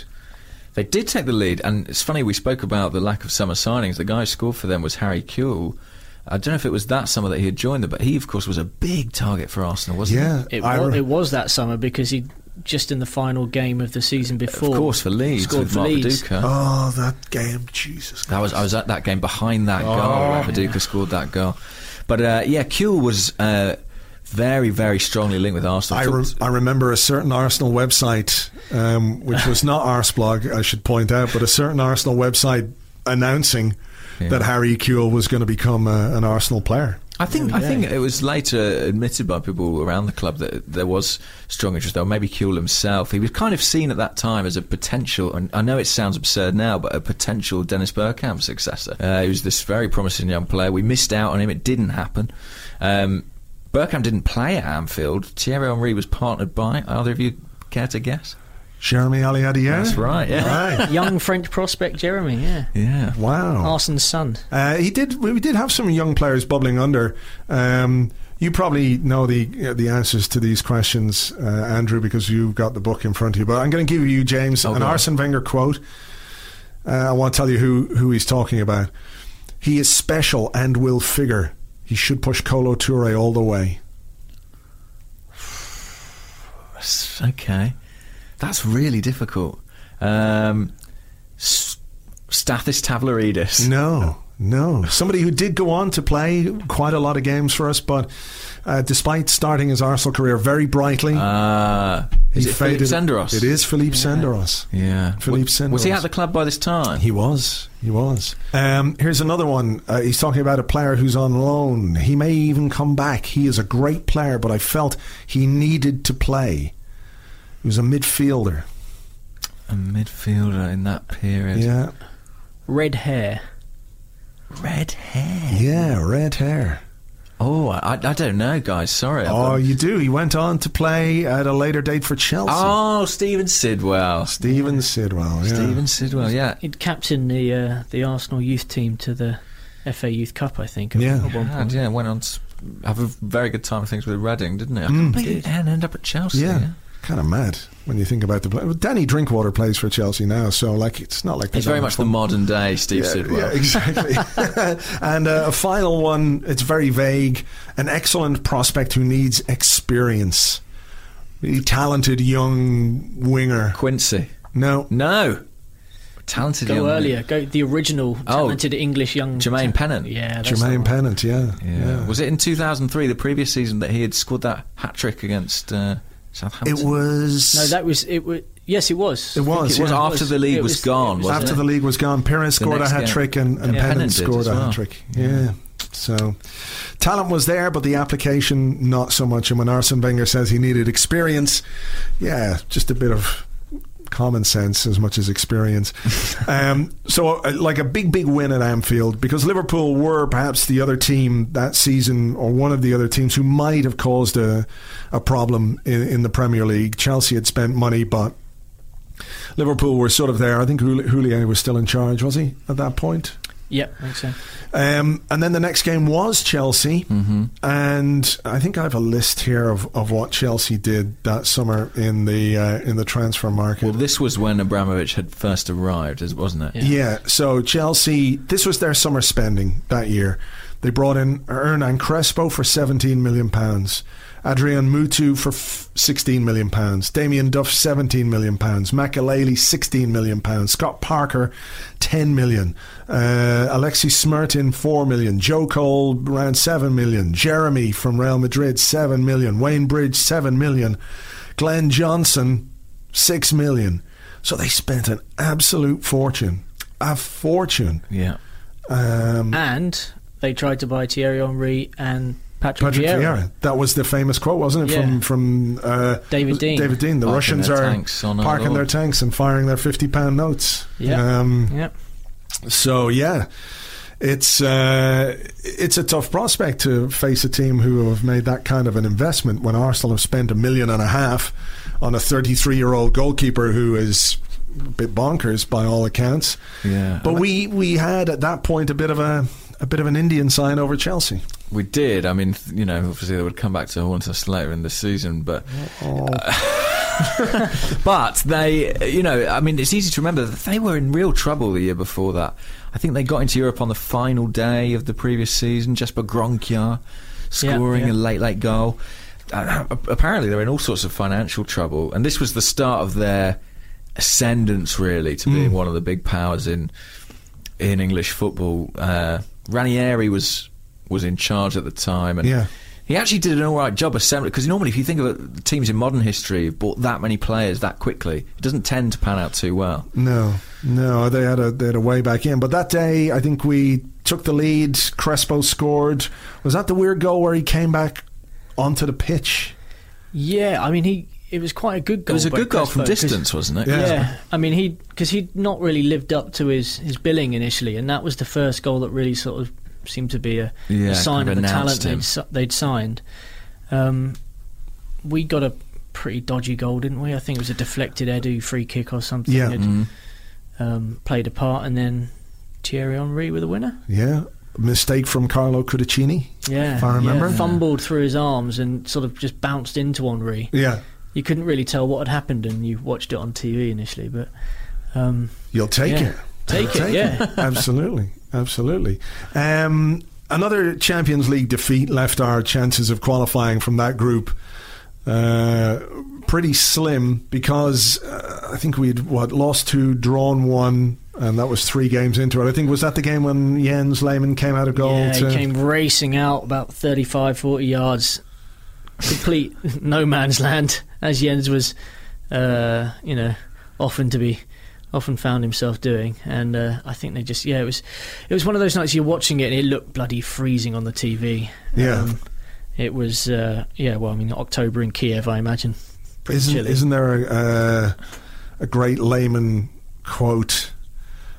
They did take the lead, and it's funny, we spoke about the lack of summer signings. The guy who scored for them was Harry Kewell. I don't know if it was that summer that he had joined them, but he, of course, was a big target for Arsenal, wasn't yeah, he? It was, it was that summer because he, just in the final game of the season before... Of course, for Leeds, scored with Mark Viduka. Oh, that game, Jesus Christ. That was, I was at that game behind that oh, goal where Viduka yeah. scored that goal. But, uh, yeah, Kewell was uh, very, very strongly linked with Arsenal. I, re- I remember a certain Arsenal website, um, which was not Arsblog, I should point out, but a certain Arsenal website announcing... Yeah. that Harry Kewell was going to become a, an Arsenal player. I think yeah. I think it was later admitted by people around the club that there was strong interest, though maybe Kewell himself. He was kind of seen at that time as a potential, and I know it sounds absurd now, but a potential Dennis Bergkamp successor. Uh, he was this very promising young player. We missed out on him. It didn't happen. Um, Bergkamp didn't play at Anfield. Thierry Henry was partnered by, either of you care to guess? Jeremy Aliadier. That's right, yeah. Right. Young French prospect Jeremy, yeah. Yeah. Wow. Arsenal's son. Uh, he did. We did have some young players bubbling under. Um, You probably know the you know, the answers to these questions, uh, Andrew, because you've got the book in front of you. But I'm going to give you, James, oh, an Arsene Wenger quote. Uh, I want to tell you who, who he's talking about. He is special and will figure. He should push Kolo Touré all the way. Okay. That's really difficult. Um, S- Stathis Tavlaridis. No, no. Somebody who did go on to play quite a lot of games for us, but uh, despite starting his Arsenal career very brightly, uh, is it Philippe Senderos? It is Philippe yeah. Senderos. Yeah. Philippe Senderos. Was he at the club by this time? He was. He was. Um, here's another one. Uh, he's talking about a player who's on loan. He may even come back. He is a great player, but I felt he needed to play. He was a midfielder. A midfielder in that period. Yeah. Red hair. Red hair. Yeah, red hair. Oh, I, I don't know, guys. Sorry. Oh, you do. He went on to play at a later date for Chelsea. Oh, Stephen Sidwell. Stephen yeah. Sidwell. Yeah. Stephen Sidwell. Yeah. He'd captained the uh, the Arsenal youth team to the F A Youth Cup, I think. At yeah. One point. And, yeah. Went on to have a very good time of things with Reading, didn't he? I mm. he did. And end up at Chelsea. Yeah. yeah. Kind of mad when you think about the play. Danny Drinkwater plays for Chelsea now, so like it's not like he's very much fun. The modern day Steve yeah, Sidwell. Yeah, exactly. And uh, a final one. It's very vague. An excellent prospect who needs experience. Really talented young winger. Quincy. No. No. Talented. Go young earlier. Man. Go the original talented oh, English young Jermaine ta- Pennant. Yeah, that's Jermaine Pennant. Yeah, yeah. yeah. Was it in two thousand three, the previous season, that he had scored that hat trick against? Uh, It was no, that was it. Was, yes, it was. It was. It was yeah. after the league was, was gone. Was after it? the league was gone, Perez scored a hat trick and, and yeah, Pennant, Pennant scored well. a hat trick. Yeah. yeah. So talent was there, but the application not so much. And when Arsene Wenger says he needed experience, yeah, just a bit of common sense as much as experience. um, so uh, like a big big win at Anfield, because Liverpool were perhaps the other team that season, or one of the other teams who might have caused a, a problem in, in the Premier League. Chelsea had spent money, but Liverpool were sort of there. I think Houllier was still in charge, was he, at that point? Yep, I think so. Um, and then the next game was Chelsea, mm-hmm. and I think I have a list here of, of what Chelsea did that summer in the uh, in the transfer market. Well, this was when Abramovich had first arrived, wasn't it? Yeah. yeah, so Chelsea, this was their summer spending that year. They brought in Hernan Crespo for seventeen million pounds, Adrian Mutu for sixteen million pounds, Damien Duff seventeen million pounds, Makaleli sixteen million pounds, Scott Parker ten million pounds, uh, Alexis Smertin four million pounds, Joe Cole around seven million pounds, Jeremy from Real Madrid seven million pounds, Wayne Bridge seven million pounds, Glenn Johnson six million pounds. So they spent an absolute fortune. A fortune. Yeah. Um, and they tried to buy Thierry Henry and Patrick, Patrick Vieira. Vieira. That was the famous quote, wasn't it? Yeah. From from uh, David Dean. David Dean. The parking Russians are tanks, oh no parking Lord. their tanks and firing their fifty pound notes. Yeah. Um, yeah. So yeah, it's uh, it's a tough prospect to face a team who have made that kind of an investment when Arsenal have spent a million and a half on a thirty-three year old goalkeeper who is a bit bonkers by all accounts. Yeah. But I mean, we we had at that point a bit of a. a bit of an Indian sign over Chelsea. We did. I mean, you know, obviously they would come back to haunt us later in the season, but uh, but they, you know, I mean, it's easy to remember that they were in real trouble the year before that. I think they got into Europe on the final day of the previous season. Jesper Grønkjær scoring yeah, yeah. a late, late goal. Uh, apparently they were in all sorts of financial trouble, and this was the start of their ascendance, really, to mm. being one of the big powers in in English football. Uh Ranieri was was in charge at the time, and yeah. he actually did an all right job assembling, because normally if you think of it, teams in modern history have bought that many players that quickly, it doesn't tend to pan out too well. No, no, they had a they had a way back in. But that day, I think we took the lead. Crespo scored. Was that the weird goal where he came back onto the pitch? Yeah, I mean he. It was quite a good goal. It was a good goal Crespo, from distance, wasn't it? Yeah. yeah. I mean, he because he'd not really lived up to his, his billing initially, and that was the first goal that really sort of seemed to be a, yeah, a sign kind of, of the talent they'd, they'd signed. Um, we got a pretty dodgy goal, didn't we? I think it was a deflected Edu free kick or something. Yeah. It, mm-hmm. um, played a part, and then Thierry Henry with a winner. Yeah. mistake from Carlo Cudicini, yeah, if I remember. Yeah, fumbled through his arms and sort of just bounced into Henry. Yeah. You couldn't really tell what had happened, and you watched it on T V initially, but... Um, You'll take yeah. it. Take You'll it, take yeah. It. Absolutely, absolutely. Um, another Champions League defeat left our chances of qualifying from that group uh, pretty slim, because uh, I think we'd, what, lost two, drawn one... And that was three games into it. I think, was that the game when Jens Lehmann came out of goal? Yeah, to... he came racing out about thirty-five, forty yards. Complete no man's land, as Jens was, uh, you know, often to be, often found himself doing. And uh, I think they just, yeah, it was it was one of those nights you're watching it and it looked bloody freezing on the T V. Yeah. Um, it was, uh, yeah, well, I mean, October in Kiev, I imagine. Pretty isn't, chilly. Isn't there a, uh, a great Lehmann quote...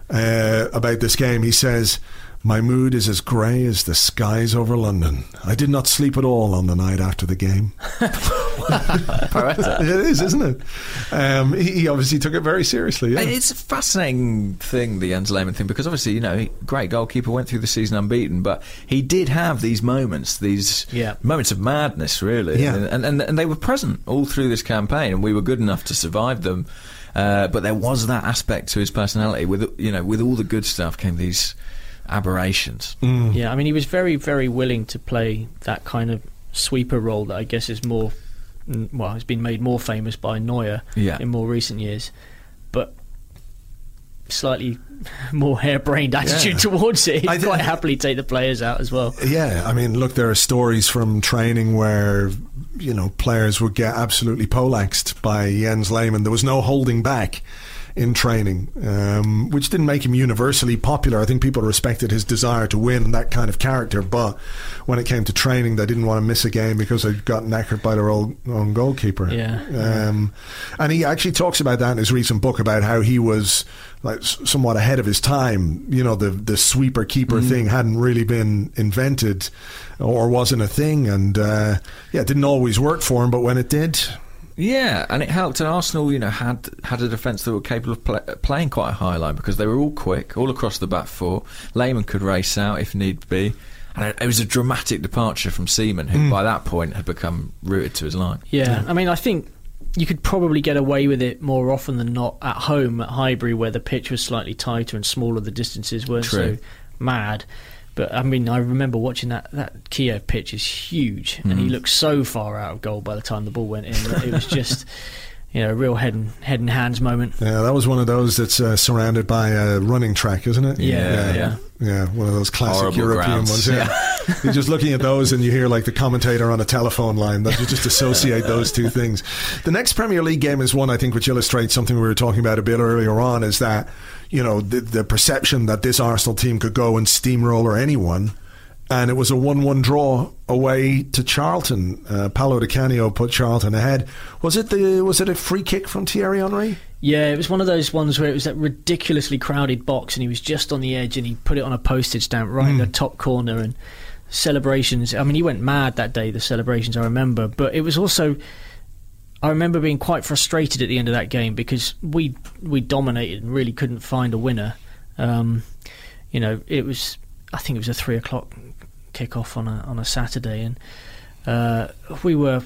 Uh, about this game? He says, "My mood is as grey as the skies over London. I did not sleep at all on the night after the game." It is, isn't it? Um, he, he obviously took it very seriously. Yeah. It's a fascinating thing, the Jens Lehmann thing, because obviously, you know, he, great goalkeeper, went through the season unbeaten, but he did have these moments, these yeah. moments of madness, really, yeah. and, and and they were present all through this campaign, and we were good enough to survive them. Uh, but there was that aspect to his personality. With, you know, with all the good stuff came these aberrations. Mm. Yeah, I mean, he was very, very willing to play that kind of sweeper role that I guess is more, well, has been made more famous by Neuer yeah. in more recent years, but slightly more harebrained attitude yeah. towards it. He'd I th- quite happily take the players out as well. Yeah, I mean, look, there are stories from training where, you know, players would get absolutely poleaxed by Jens Lehmann. There was no holding back in training, um, which didn't make him universally popular. I think people respected his desire to win and that kind of character, but when it came to training, they didn't want to miss a game because they got knackered by their own, own goalkeeper. Yeah. Um, and he actually talks about that in his recent book, about how he was like somewhat ahead of his time. You know, the, the sweeper-keeper mm. thing hadn't really been invented or wasn't a thing, and uh, yeah, it didn't always work for him, but when it did... Yeah, and it helped. And Arsenal, you know, had had a defence that were capable of play, playing quite a high line, because they were all quick, all across the back four. Lehmann could race out if need be. And it was a dramatic departure from Seaman, who mm. by that point had become rooted to his line. Yeah, yeah, I mean, I think you could probably get away with it more often than not at home at Highbury, where the pitch was slightly tighter and smaller, the distances weren't True. so mad. But, I mean, I remember watching that, that Kiev pitch is huge, and mm. he looked so far out of goal by the time the ball went in that it was just, you know, a real head and, head and hands moment. Yeah, that was one of those that's uh, surrounded by a running track, isn't it? Yeah, yeah. yeah. yeah one of those classic Horrible European grounds. ones. Yeah. yeah. You're just looking at those and you hear, like, the commentator on a telephone line. That you just associate those two things. The next Premier League game is one, I think, which illustrates something we were talking about a bit earlier on, is that, you know, the, the perception that this Arsenal team could go and steamroller anyone, and it was a one-one draw away to Charlton. Uh, Paolo Di Canio put Charlton ahead. Was it the was it a free kick from Thierry Henry? Yeah, it was one of those ones where it was that ridiculously crowded box, and he was just on the edge, and he put it on a postage stamp right mm. in the top corner. And celebrations. I mean, he went mad that day. The celebrations, I remember, but it was also. I remember being quite frustrated at the end of that game because we we dominated and really couldn't find a winner. Um, you know, it was I think it was a three o'clock kickoff on a on a Saturday, and uh, we were.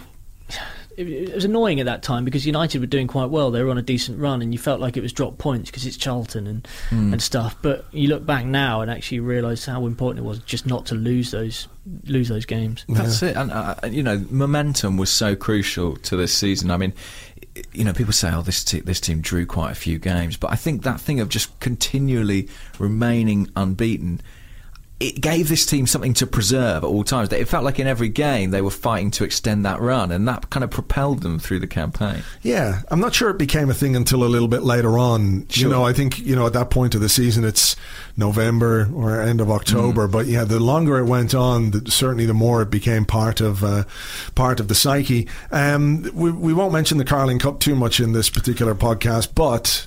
It, it was annoying at that time because United were doing quite well; they were on a decent run, and you felt like it was dropped points because it's Charlton and mm. and stuff. But you look back now and actually realise how important it was just not to lose those. lose those games. That's yeah. it. And, uh, you know, momentum was so crucial to this season. I mean, you know, people say, oh, this, te- this team drew quite a few games, but I think that thing of just continually remaining unbeaten, it gave this team something to preserve at all times. It felt like in every game they were fighting to extend that run, and that kind of propelled them through the campaign. Yeah, I'm not sure it became a thing until a little bit later on. Sure. You know, I think, you know, at that point of the season, it's November or end of October. Mm. But yeah, the longer it went on, the, certainly the more it became part of uh, part of the psyche. Um, we, we won't mention the Carling Cup too much in this particular podcast, but...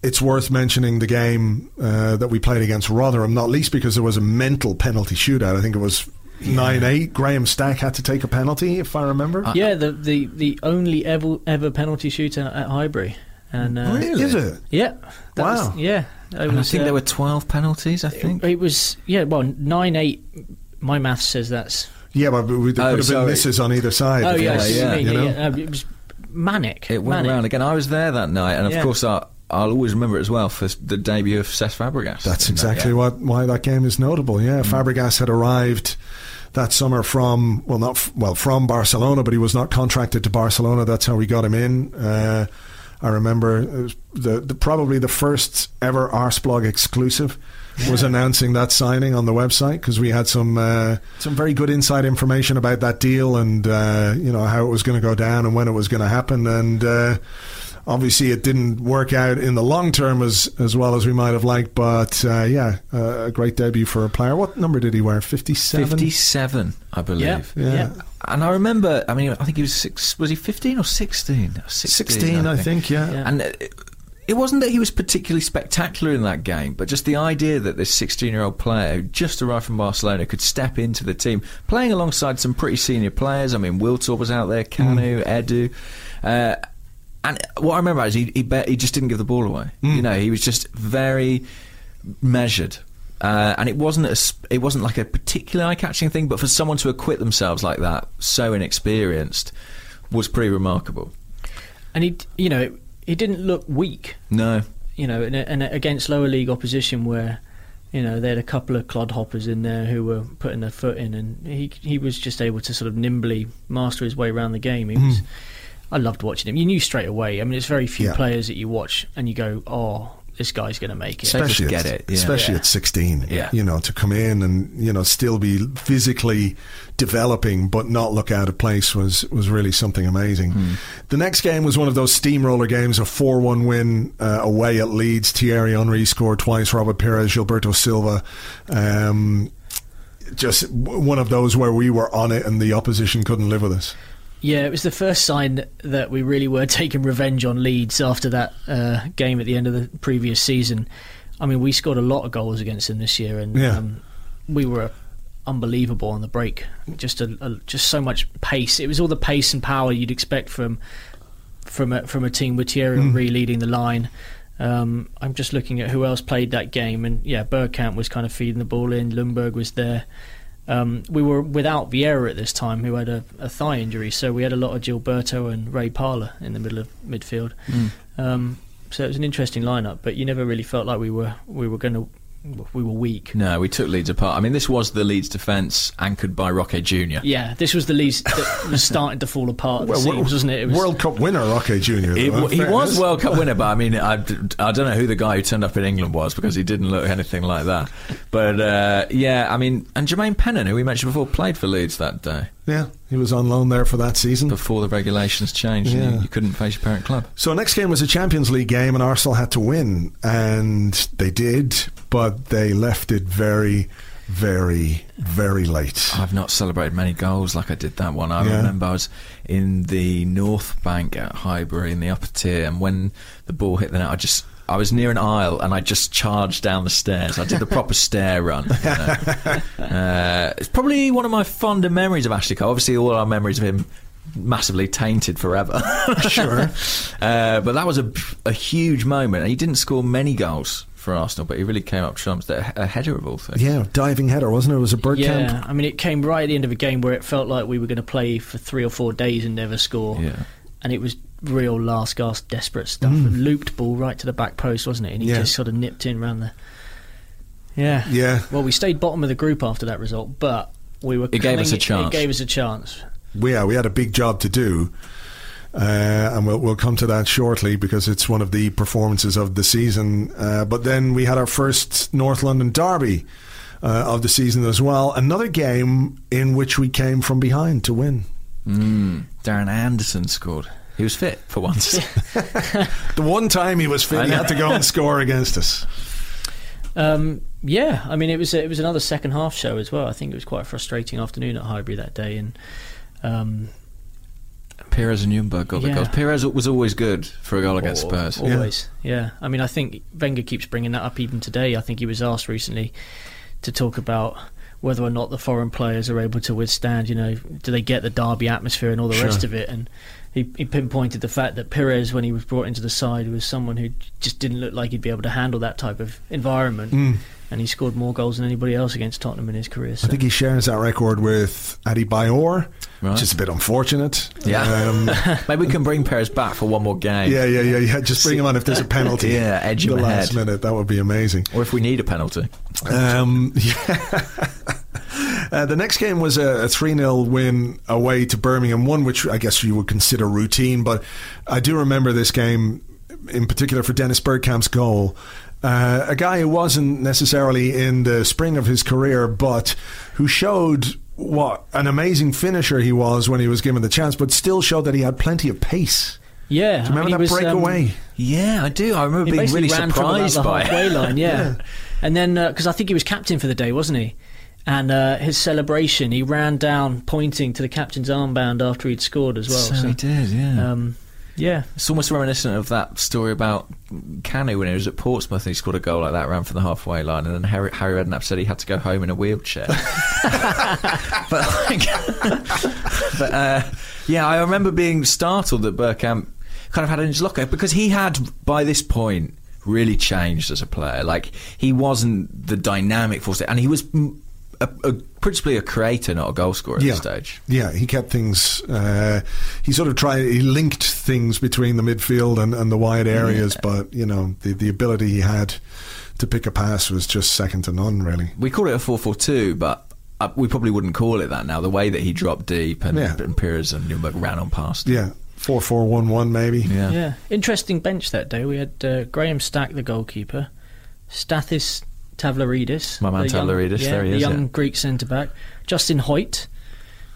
it's worth mentioning the game uh, that we played against Rotherham, not least because there was a mental penalty shootout. I think it was nine yeah. eight. Graham Stack had to take a penalty, if I remember. Yeah, the the, the only ever ever penalty shootout at Highbury. And, uh, really? Is it? Yeah. That wow. Was, yeah. It and was, I think uh, there were twelve penalties, I think. It, it was, yeah, well, nine eight, my math says that's... Yeah, but there could oh, have sorry. been misses on either side. Oh, yeah, course, yeah. You know? yeah. It was manic. It went manic. round again. I was there that night, and of yeah. course I... I'll always remember it as well for the debut of Cesc Fabregas. That's exactly that, yeah. what why that game is notable. Yeah, mm. Fabregas had arrived that summer from well, not f- well from Barcelona, but he was not contracted to Barcelona. That's how we got him in. Uh, I remember it was the, the probably the first ever Arsblog exclusive was announcing that signing on the website, because we had some uh, some very good inside information about that deal and uh, you know how it was going to go down and when it was going to happen and. Uh, Obviously, it didn't work out in the long term as, as well as we might have liked, but uh, yeah, uh, a great debut for a player. What number did he wear? fifty-seven? fifty-seven, I believe. Yeah. yeah. yeah. And I remember, I mean, I think he was six, was he fifteen or sixteen? sixteen, sixteen, I think, I think yeah. yeah. And it, it wasn't that he was particularly spectacular in that game, but just the idea that this sixteen-year-old player who just arrived from Barcelona could step into the team, playing alongside some pretty senior players. I mean, Wiltord was out there, Canu, mm. Edu, uh, and what I remember is he he, bet, he just didn't give the ball away. Mm. You know, he was just very measured, uh, and it wasn't a, it wasn't like a particular eye-catching thing. But for someone to acquit themselves like that, so inexperienced, was pretty remarkable. And he, you know, he didn't look weak. No, you know, and, and against lower league opposition, where you know they had a couple of clodhoppers in there who were putting their foot in, and he he was just able to sort of nimbly master his way around the game. He mm. was. I loved watching him. You knew straight away. I mean, it's very few yeah. players that you watch and you go, oh, this guy's going to make it. Especially at, get it. Yeah. Especially yeah. at sixteen. Yeah. You know, to come in and, you know, still be physically developing but not look out of place was, was really something amazing. Hmm. The next game was one of those steamroller games, a four one win uh, away at Leeds. Thierry Henry scored twice, Robert Perez, Gilberto Silva. Um, just one of those where we were on it and the opposition couldn't live with us. Yeah, it was the first sign that we really were taking revenge on Leeds after that uh, game at the end of the previous season. I mean, we scored a lot of goals against them this year, and yeah. um, we were unbelievable on the break. Just a, a, just so much pace. It was all the pace and power you'd expect from from a, from a team with Thierry Henry mm. leading the line. Um, I'm just looking at who else played that game, and yeah, Bergkamp was kind of feeding the ball in. Lundberg was there. Um, we were without Vieira at this time, who had a, a thigh injury, so we had a lot of Gilberto and Ray Parlour in the middle of midfield. Mm. Um, so it was an interesting lineup, but you never really felt like we were we were going to we were weak. No, we took Leeds apart. I mean, this was the Leeds defence anchored by Roque Junior Yeah, this was the Leeds that was starting to fall apart. Well, seams, wasn't it? It was World Cup winner Roque Junior It, though, he was World Cup winner, but I mean, I, I don't know who the guy who turned up in England was, because he didn't look anything like that. But uh, yeah, I mean, and Jermaine Pennant, who we mentioned before, played for Leeds that day. Yeah, he was on loan there for that season. Before the regulations changed, yeah. and you, you couldn't face your parent club. So next game was a Champions League game, and Arsenal had to win, and they did, but they left it very, very, very late. I've not celebrated many goals like I did that one. I yeah. remember I was in the North Bank at Highbury in the upper tier, and when the ball hit the net, I just... I was near an aisle and I just charged down the stairs. I did the proper stair run. You know. uh, it's probably one of my fonder memories of Ashley Cole. Obviously, all our memories of him massively tainted forever. Sure. Uh, but that was a, a huge moment. He didn't score many goals for Arsenal, but he really came up trumps. A header of all things. Yeah, diving header, wasn't it? It was a Bergkamp. Yeah, I mean, it came right at the end of a game where it felt like we were going to play for three or four days and never score. Yeah. And it was real last gasp desperate stuff. Mm. A looped ball right to the back post, wasn't it? And he yeah. just sort of nipped in round the yeah yeah well we stayed bottom of the group after that result, but we were it coming, gave us a chance it gave us a chance we, yeah, we had a big job to do, uh, and we'll, we'll come to that shortly, because it's one of the performances of the season. Uh, but then we had our first North London derby uh, of the season as well, another game in which we came from behind to win. mm. Darren Anderson scored. He was fit for once. The one time he was fit, he had to go and score against us. Um, yeah, I mean, it was it was another second half show as well. I think it was quite a frustrating afternoon at Highbury that day, and um, Perez and Ljungberg got yeah. the goals. Perez was always good for a goal against or, Spurs. Always, yeah. yeah. I mean, I think Wenger keeps bringing that up even today. I think he was asked recently to talk about whether or not the foreign players are able to withstand. You know, do they get the derby atmosphere and all the sure. rest of it? And he, he pinpointed the fact that Pires, when he was brought into the side, was someone who just didn't look like he'd be able to handle that type of environment. Mm. And he scored more goals than anybody else against Tottenham in his career. So. I think he shares that record with Adi Bayor, right. Which is a bit unfortunate. Yeah, um, maybe we can bring Perez back for one more game. Yeah, yeah, yeah, yeah. Just bring See, him on if there's a penalty. Yeah, edge him the last head. minute. That would be amazing. Or if we need a penalty. Um, yeah. Uh, the next game was a, a three nil win away to Birmingham, one which I guess you would consider routine, but I do remember this game in particular for Dennis Bergkamp's goal. Uh, a guy who wasn't necessarily in the spring of his career, but who showed what an amazing finisher he was when he was given the chance, but still showed that he had plenty of pace. Yeah. Do you remember that breakaway? Um, yeah, I do. I remember being really surprised by it. He basically ran from about the halfway line, yeah. yeah. And then, because uh, I think he was captain for the day, wasn't he? And uh, his celebration, he ran down pointing to the captain's armband after he'd scored as well. So, so. he did, yeah. Um, yeah. It's almost reminiscent of that story about Canu when he was at Portsmouth and he scored a goal like that, ran from the halfway line, and then Harry, Harry Redknapp said he had to go home in a wheelchair. but like, but uh, yeah, I remember being startled that Bergkamp kind of had it in his locker, because he had, by this point, really changed as a player. Like, he wasn't the dynamic force, and he was... A, a, principally a creator, not a goal scorer at yeah. this stage. Yeah, he kept things... Uh, he sort of tried... He linked things between the midfield and, and the wide areas, yeah. but, you know, the, the ability he had to pick a pass was just second to none, really. We call it a four four two, but uh, we probably wouldn't call it that now. The way that he dropped deep and, yeah. and Pires and Ljungberg ran on past. Yeah, four four one one maybe. Yeah. yeah. Interesting bench that day. We had uh, Graham Stack, the goalkeeper, Stathis... Tavlaridis, my man the Tavlaridis, young, there he yeah, is, the young yeah. Greek centre back, Justin Hoyt,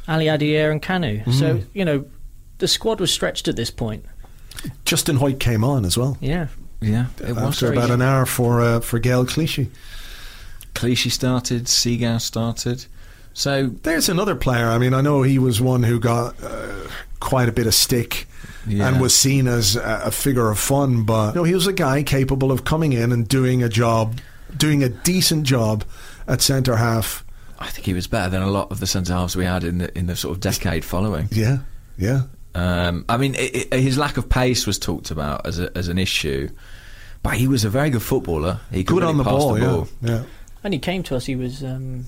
Ali Adier, and Canu. Mm. So you know, the squad was stretched at this point. Justin Hoyt came on as well. Yeah, yeah. It was after about an hour for uh, for Gael Clichy. Clichy started. Seagal started. So there's another player. I mean, I know he was one who got uh, quite a bit of stick. Yeah. And was seen as a figure of fun, but you know, he was a guy capable of coming in and doing a job. Doing a decent job at centre half. I think he was better than a lot of the centre halves we had in the in the sort of decade following. Yeah, yeah. Um, I mean, it, it, his lack of pace was talked about as a, as an issue, but he was a very good footballer. He could good really on the pass ball, the ball. Yeah, yeah. And he came to us. He was um,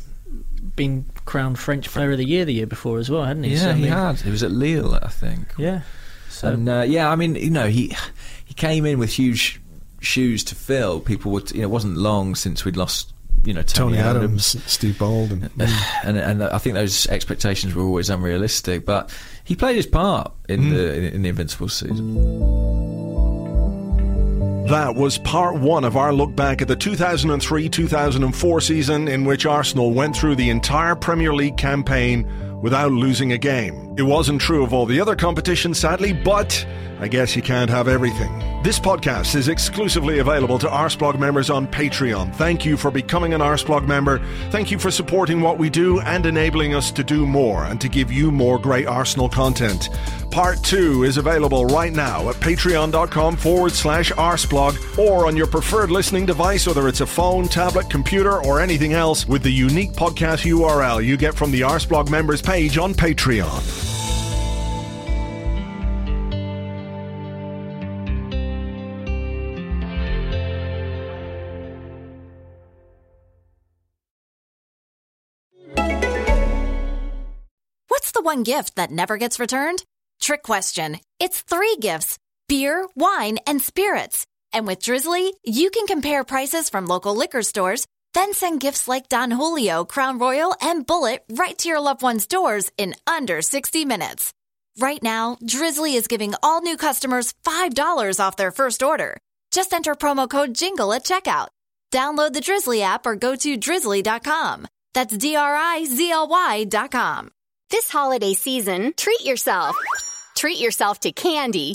being crowned French Player of the Year the year before as well, hadn't he? Yeah, so, he I mean, had. He was at Lille, I think. Yeah. So and, uh, yeah, I mean, you know, he he came in with huge. shoes to fill. People would, you know, it wasn't long since we'd lost, you know, Tony, Tony Adams, Adams Steve Bold, and, and and I think those expectations were always unrealistic, but he played his part in mm. the in the Invincibles season. That was part one of our look back at the two thousand three two thousand four season, in which Arsenal went through the entire Premier League campaign without losing a game. It wasn't true of all the other competitions, sadly, but I guess you can't have everything. This podcast is exclusively available to Arsblog members on Patreon. Thank you for becoming an Arsblog member. Thank you for supporting what we do and enabling us to do more and to give you more great Arsenal content. Part two is available right now at patreon.com forward slash Arsblog or on your preferred listening device, whether it's a phone, tablet, computer, or anything else, with the unique podcast U R L you get from the Arsblog members page on Patreon. One gift that never gets returned? Trick question. It's three gifts: beer, wine, and spirits. And with Drizzly, you can compare prices from local liquor stores, then send gifts like Don Julio, Crown Royal, and Bullet right to your loved ones' doors in under sixty minutes. Right now, Drizzly is giving all new customers five dollars off their first order. Just enter promo code JINGLE at checkout. Download the Drizzly app or go to drizzly dot com. That's D R I Z L Y dot com. This holiday season, treat yourself. Treat yourself to candy.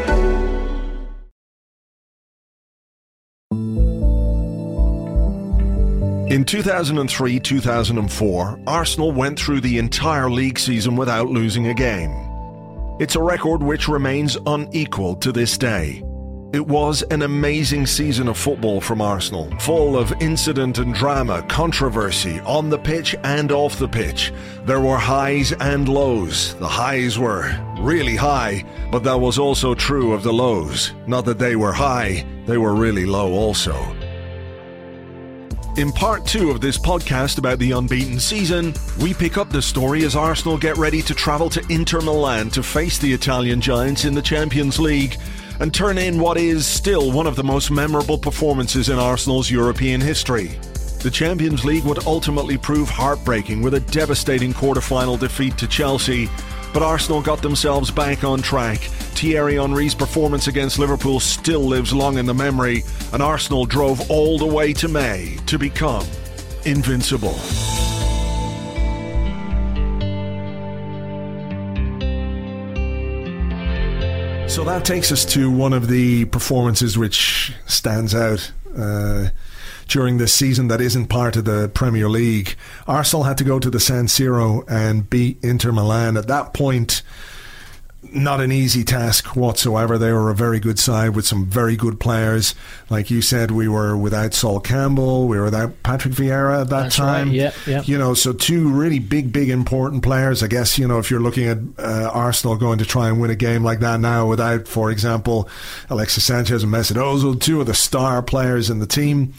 In two thousand three two thousand four, Arsenal went through the entire league season without losing a game. It's a record which remains unequaled to this day. It was an amazing season of football from Arsenal, full of incident and drama, controversy, on the pitch and off the pitch. There were highs and lows. The highs were really high, but that was also true of the lows. Not that they were high, they were really low also. In part two of this podcast about the unbeaten season, we pick up the story as Arsenal get ready to travel to Inter Milan to face the Italian giants in the Champions League, and turn in what is still one of the most memorable performances in Arsenal's European history. The Champions League would ultimately prove heartbreaking with a devastating quarter-final defeat to Chelsea, but Arsenal got themselves back on track. Thierry Henry's performance against Liverpool still lives long in the memory, and Arsenal drove all the way to May to become invincible. So that takes us to one of the performances which stands out uh, during this season that isn't part of the Premier League. Arsenal had to go to the San Siro and beat Inter Milan. At that point, not an easy task whatsoever. They were a very good side with some very good players. Like you said, we were without Sol Campbell, we were without Patrick Vieira at that That's time. Right. Yep, yep. You know, so two really big, big important players. I guess, you know, if you're looking at uh, Arsenal going to try and win a game like that now without, for example, Alexis Sanchez and Mesut Ozil, two of the star players in the team,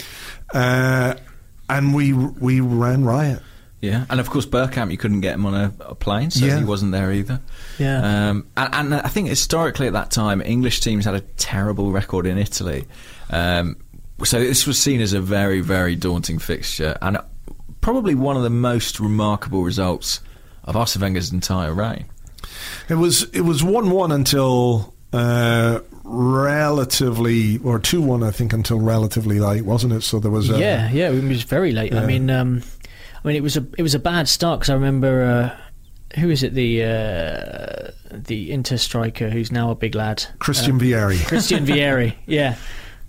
uh, and we we ran riot. Yeah, and of course Bergkamp, you couldn't get him on a, a plane, so yeah. he wasn't there either. Yeah, um, and, and I think historically at that time, English teams had a terrible record in Italy. Um, so this was seen as a very, very daunting fixture, and probably one of the most remarkable results of Arsene Wenger's entire reign. It was it was one-one until uh, relatively, or two-one I think until relatively late, wasn't it? So there was a, yeah, yeah, it was very late. Yeah. I mean. Um, I mean, it was a it was a bad start because I remember uh, who is it the uh, the Inter striker who's now a big lad, Christian um, Vieri. Christian Vieri, yeah.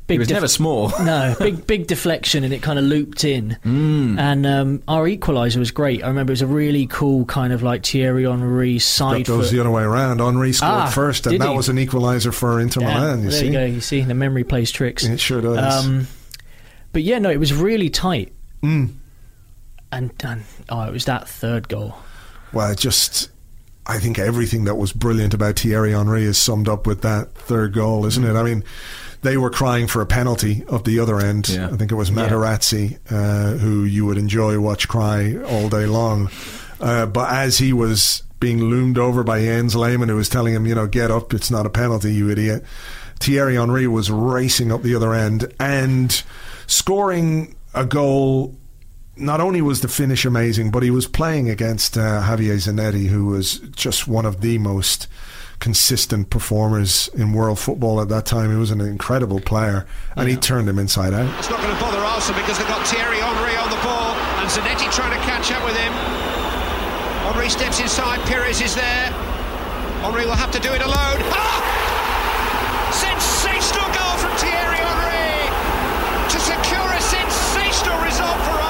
Big he was def- never small. No, big big deflection, and it kind of looped in. Mm. And um, our equaliser was great. I remember it was a really cool kind of like Thierry Henry side. That goes foot. The other way around. Henry scored ah, first, and that he? was an equaliser for Inter yeah, Milan. You there see? you go. You see, the memory plays tricks. It sure does. Um, but yeah, no, it was really tight. Mm. And, and oh, it was that third goal. Well, it just, I think everything that was brilliant about Thierry Henry is summed up with that third goal, isn't mm. it? I mean, they were crying for a penalty up the other end. Yeah. I think it was Materazzi, yeah. uh, who you would enjoy watch cry all day long. Uh, but as he was being loomed over by Jens Lehmann, who was telling him, you know, get up, it's not a penalty, you idiot. Thierry Henry was racing up the other end and scoring a goal. Not only was the finish amazing, but he was playing against uh, Javier Zanetti, who was just one of the most consistent performers in world football at that time. He was an incredible player, and yeah. he turned him inside out. It's not going to bother Arsenal because they've got Thierry Henry on the ball, and Zanetti trying to catch up with him. Henry steps inside, Pires is there. Henry will have to do it alone. Ah! Sensational goal from Thierry Henry to secure a sensational result for Arsenal.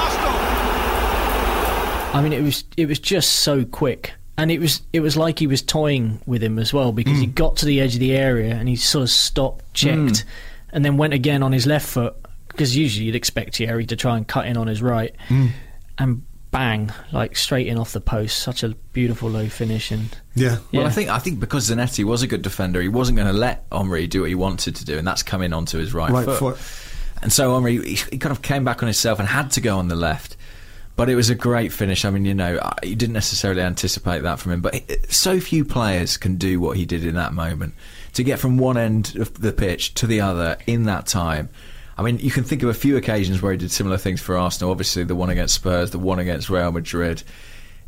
I mean, it was it was just so quick, and it was it was like he was toying with him as well, because mm. he got to the edge of the area and he sort of stopped, checked, mm. and then went again on his left foot, because usually you'd expect Thierry to try and cut in on his right, mm. and bang, like straight in off the post. Such a beautiful low finish, and yeah. yeah. Well, I think I think because Zanetti was a good defender, he wasn't going to let Henry do what he wanted to do, and that's coming onto his right, right foot. foot. And so Henry he, he kind of came back on himself and had to go on the left. But it was a great finish. I mean, you know, you didn't necessarily anticipate that from him. But so few players can do what he did in that moment. To get from one end of the pitch to the other in that time. I mean, you can think of a few occasions where he did similar things for Arsenal. Obviously, the one against Spurs, the one against Real Madrid.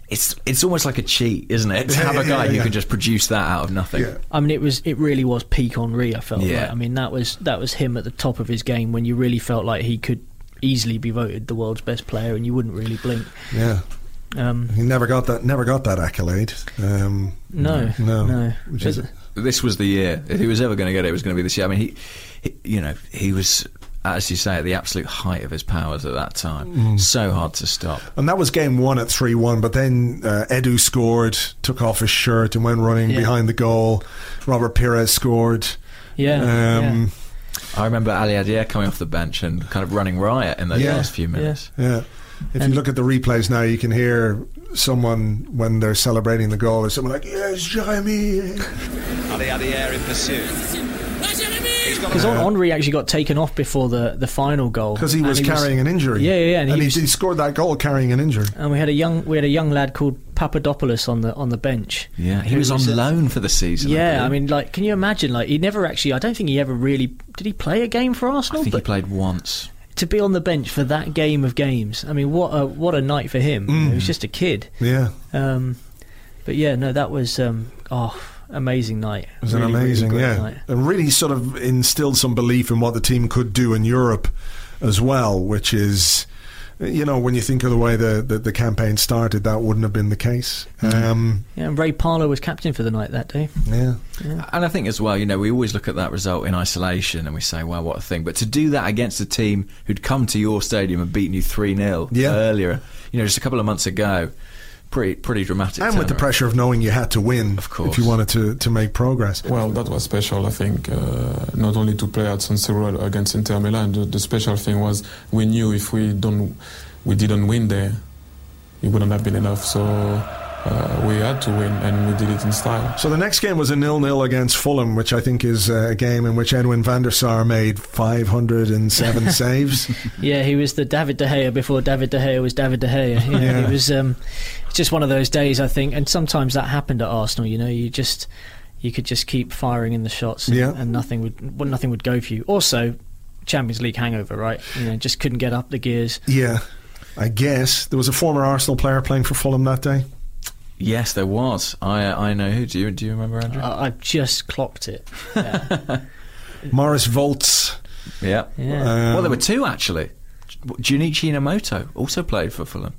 It's it's almost like a cheat, isn't it? To have a guy yeah, yeah, yeah. who can just produce that out of nothing. Yeah. I mean, it was it really was peak Henry, I felt yeah. like. I mean, that was that was him at the top of his game, when you really felt like he could easily be voted the world's best player, and you wouldn't really blink. Yeah, um, he never got that. Never got that accolade. Um, no, no. no. Which is, this was the year. If he was ever going to get it, it was going to be this year. I mean, he, he you know, he was as you say, at the absolute height of his powers at that time. Mm. So hard to stop. And that was game one at three one, but then uh, Edu scored, took off his shirt and went running yeah. behind the goal. Robert Pires scored. Yeah, um, yeah. I remember Ali Adia coming off the bench and kind of running riot in those yeah. last few minutes. Yeah. yeah. If and you look at the replays now, you can hear someone, when they're celebrating the goal, there's someone like, yes, Jérémy! Ali Adia in pursuit. Because Henry actually got taken off before the, the final goal because he was he carrying was, an injury. Yeah, yeah, yeah and, and he, was, he scored that goal carrying an injury. And we had a young we had a young lad called Papadopoulos on the on the bench. Yeah, he was, was on a, loan for the season. Yeah, I, I mean, like, can you imagine? Like, he never actually. I don't think he ever really did. He play a game for Arsenal. I think but, he played once. To be on the bench for that game of games. I mean, what a what a night for him. Mm. He was just a kid. Yeah. Um, but yeah, no, that was um, oh. amazing night. It was really, an amazing, really yeah. night. And really sort of instilled some belief in what the team could do in Europe as well, which is, you know, when you think of the way the, the, the campaign started, that wouldn't have been the case. Um, yeah, and Ray Parlour was captain for the night that day. Yeah. yeah. And I think as well, you know, we always look at that result in isolation and we say, wow, what a thing. But to do that against a team who'd come to your stadium and beaten you three nil yeah. earlier, you know, just a couple of months ago, Pretty, pretty dramatic. And with the pressure of knowing you had to win, of course, if you wanted to, to make progress. Well, that was special, I think, uh, not only to play at San Siro against Inter Milan. The, the special thing was we knew if we don't, we didn't win there, it wouldn't have been enough. So uh, we had to win, and we did it in style. So the next game was a nil-nil against Fulham, which I think is a game in which Edwin van der Sar made five hundred seven saves. Yeah, he was the David De Gea before David De Gea was David De Gea. Yeah, yeah. He was. Um, just one of those days, I think, and sometimes that happened at Arsenal. You know, you just you could just keep firing in the shots, and, yeah. and nothing would well, nothing would go for you. Also, Champions League hangover, right? You know, just couldn't get up the gears. Yeah, I guess there was a former Arsenal player playing for Fulham that day. Yes, there was. I I know who. Do you do you remember, Andrew? I, I just clocked it. Yeah. Maurice Volz. Yeah. yeah. Um, well, there were two actually. Junichi Inamoto also played for Fulham.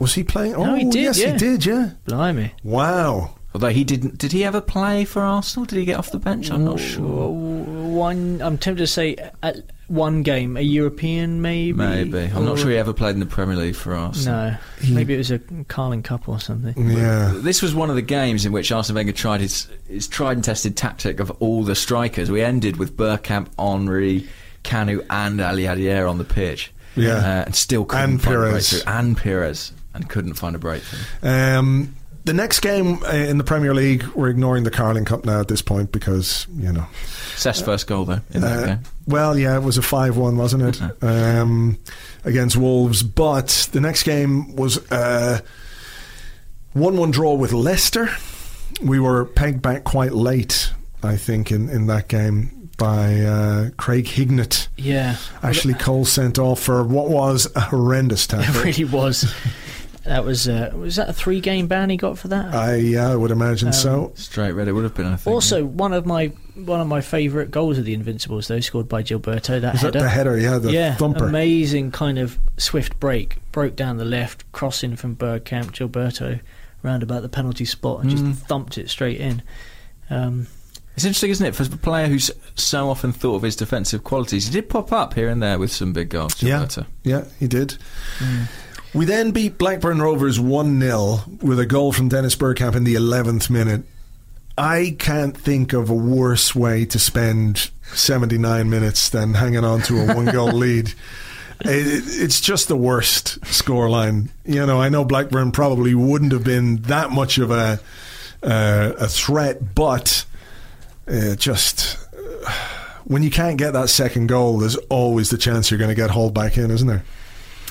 Was he playing? Oh, no, he did, yes, yeah. he did, yeah. Blimey. Wow. Although he didn't... Did he ever play for Arsenal? Did he get off the bench? I'm not sure. One... I'm tempted to say at one game. A European, maybe? Maybe. I'm or not sure he ever played in the Premier League for Arsenal. No. He, maybe it was a Carling Cup or something. Yeah. But this was one of the games in which Arsene Wenger tried his, his tried-and-tested tactic of all the strikers. We ended with Bergkamp, Henry, Kanu and Ali Adia on the pitch. Yeah. Uh, and still couldn't and find Pires. a breakthrough. And Pires. And couldn't find a breakthrough. Um, the next game in the Premier League, we're ignoring the Carling Cup now at this point because, you know. Seth's uh, first goal, though, in that uh, game. Well, yeah, it was a five one, wasn't it? um, against Wolves. But the next game was a one one draw with Leicester. We were pegged back quite late, I think, in, in that game. By uh, Craig Hignett. Yeah. Ashley Cole sent off for what was a horrendous tackle. It really was. That was uh, was that a three game ban he got for that? I yeah, I would imagine um, so. Straight red it would have been, I think. Also, yeah. one of my one of my favourite goals of the Invincibles, though, scored by Gilberto. That was header. That the header, yeah, the yeah, thumper. Amazing kind of swift break, broke down the left, crossing from Bergkamp, Gilberto, round about the penalty spot, and mm. just thumped it straight in. Um, It's interesting, isn't it, for a player who's so often thought of his defensive qualities. He did pop up here and there with some big goals. Yeah, yeah, he did. Mm. We then beat Blackburn Rovers one nil with a goal from Dennis Bergkamp in the eleventh minute. I can't think of a worse way to spend seventy-nine minutes than hanging on to a one-goal lead. It, it's just the worst scoreline. You know, I know Blackburn probably wouldn't have been that much of a uh, a threat, but... Uh, just uh, when you can't get that second goal, there's always the chance you're going to get hauled back in, isn't there?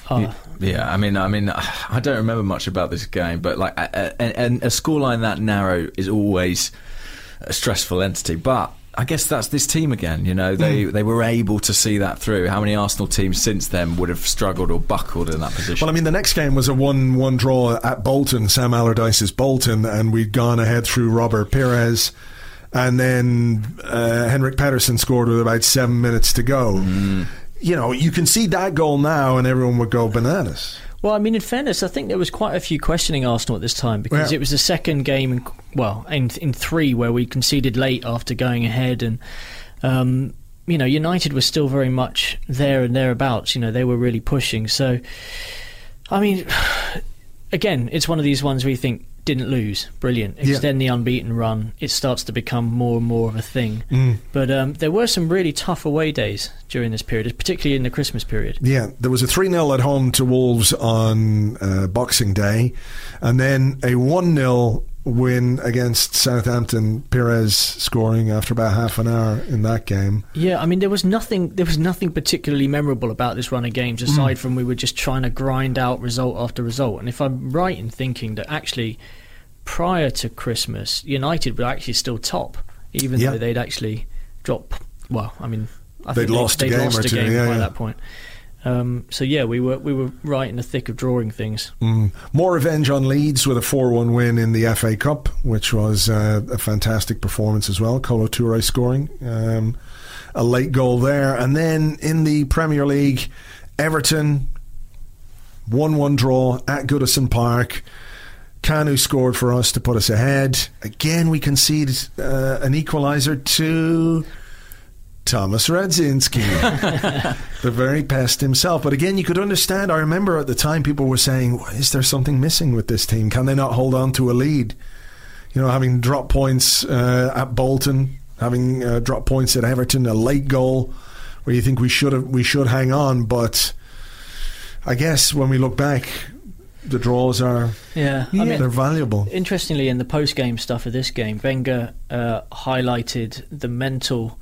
Uh. Yeah, I mean, I mean, I don't remember much about this game, but like, a, a, a scoreline that narrow is always a stressful entity. But I guess that's this team again. You know, they mm. they were able to see that through. How many Arsenal teams since then would have struggled or buckled in that position? Well, I mean, the next game was a one one draw at Bolton, Sam Allardyce's Bolton, and we'd gone ahead through Robert Pires. And then uh, Henrik Pettersson scored with about seven minutes to go. Mm. You know, you can see that goal now and everyone would go bananas. Well, I mean, in fairness, I think there was quite a few questioning Arsenal at this time because yeah. it was the second game, in, well, in in three where we conceded late after going ahead. And um, you know, United was still very much there and thereabouts. You know, they were really pushing. So, I mean, again, it's one of these ones where you think, didn't lose, brilliant. Extend yeah. the unbeaten run. It starts to become more and more of a thing. Mm. But um, there were some really tough away days during this period, particularly in the Christmas period. Yeah, there was a three nil at home to Wolves on uh, Boxing Day, and then a one nil win against Southampton, Perez scoring after about half an hour in that game. Yeah, I mean, there was nothing there was nothing particularly memorable about this run of games aside mm. from we were just trying to grind out result after result. And if I'm right in thinking that actually prior to Christmas, United were actually still top, even yeah. though they'd actually dropped, well, I mean, I they'd think lost they'd, a they'd game lost or a two. game yeah, by yeah. that point. Um, so yeah, we were we were right in the thick of drawing things. Mm. More revenge on Leeds with a four one win in the F A Cup, which was uh, a fantastic performance as well. Kolo Toure scoring um, a late goal there, and then in the Premier League, Everton one one draw at Goodison Park. Kanu scored for us to put us ahead. Again, we conceded uh, an equaliser to Thomas Radzinski, the very pest himself. But again, you could understand. I remember at the time people were saying, is there something missing with this team? Can they not hold on to a lead? You know, having dropped points uh, at Bolton, having uh, dropped points at Everton, a late goal where you think we should have, we should hang on. But I guess when we look back, the draws are yeah, yeah I mean, they're valuable. Interestingly, in the post-game stuff of this game, Wenger uh, highlighted the mental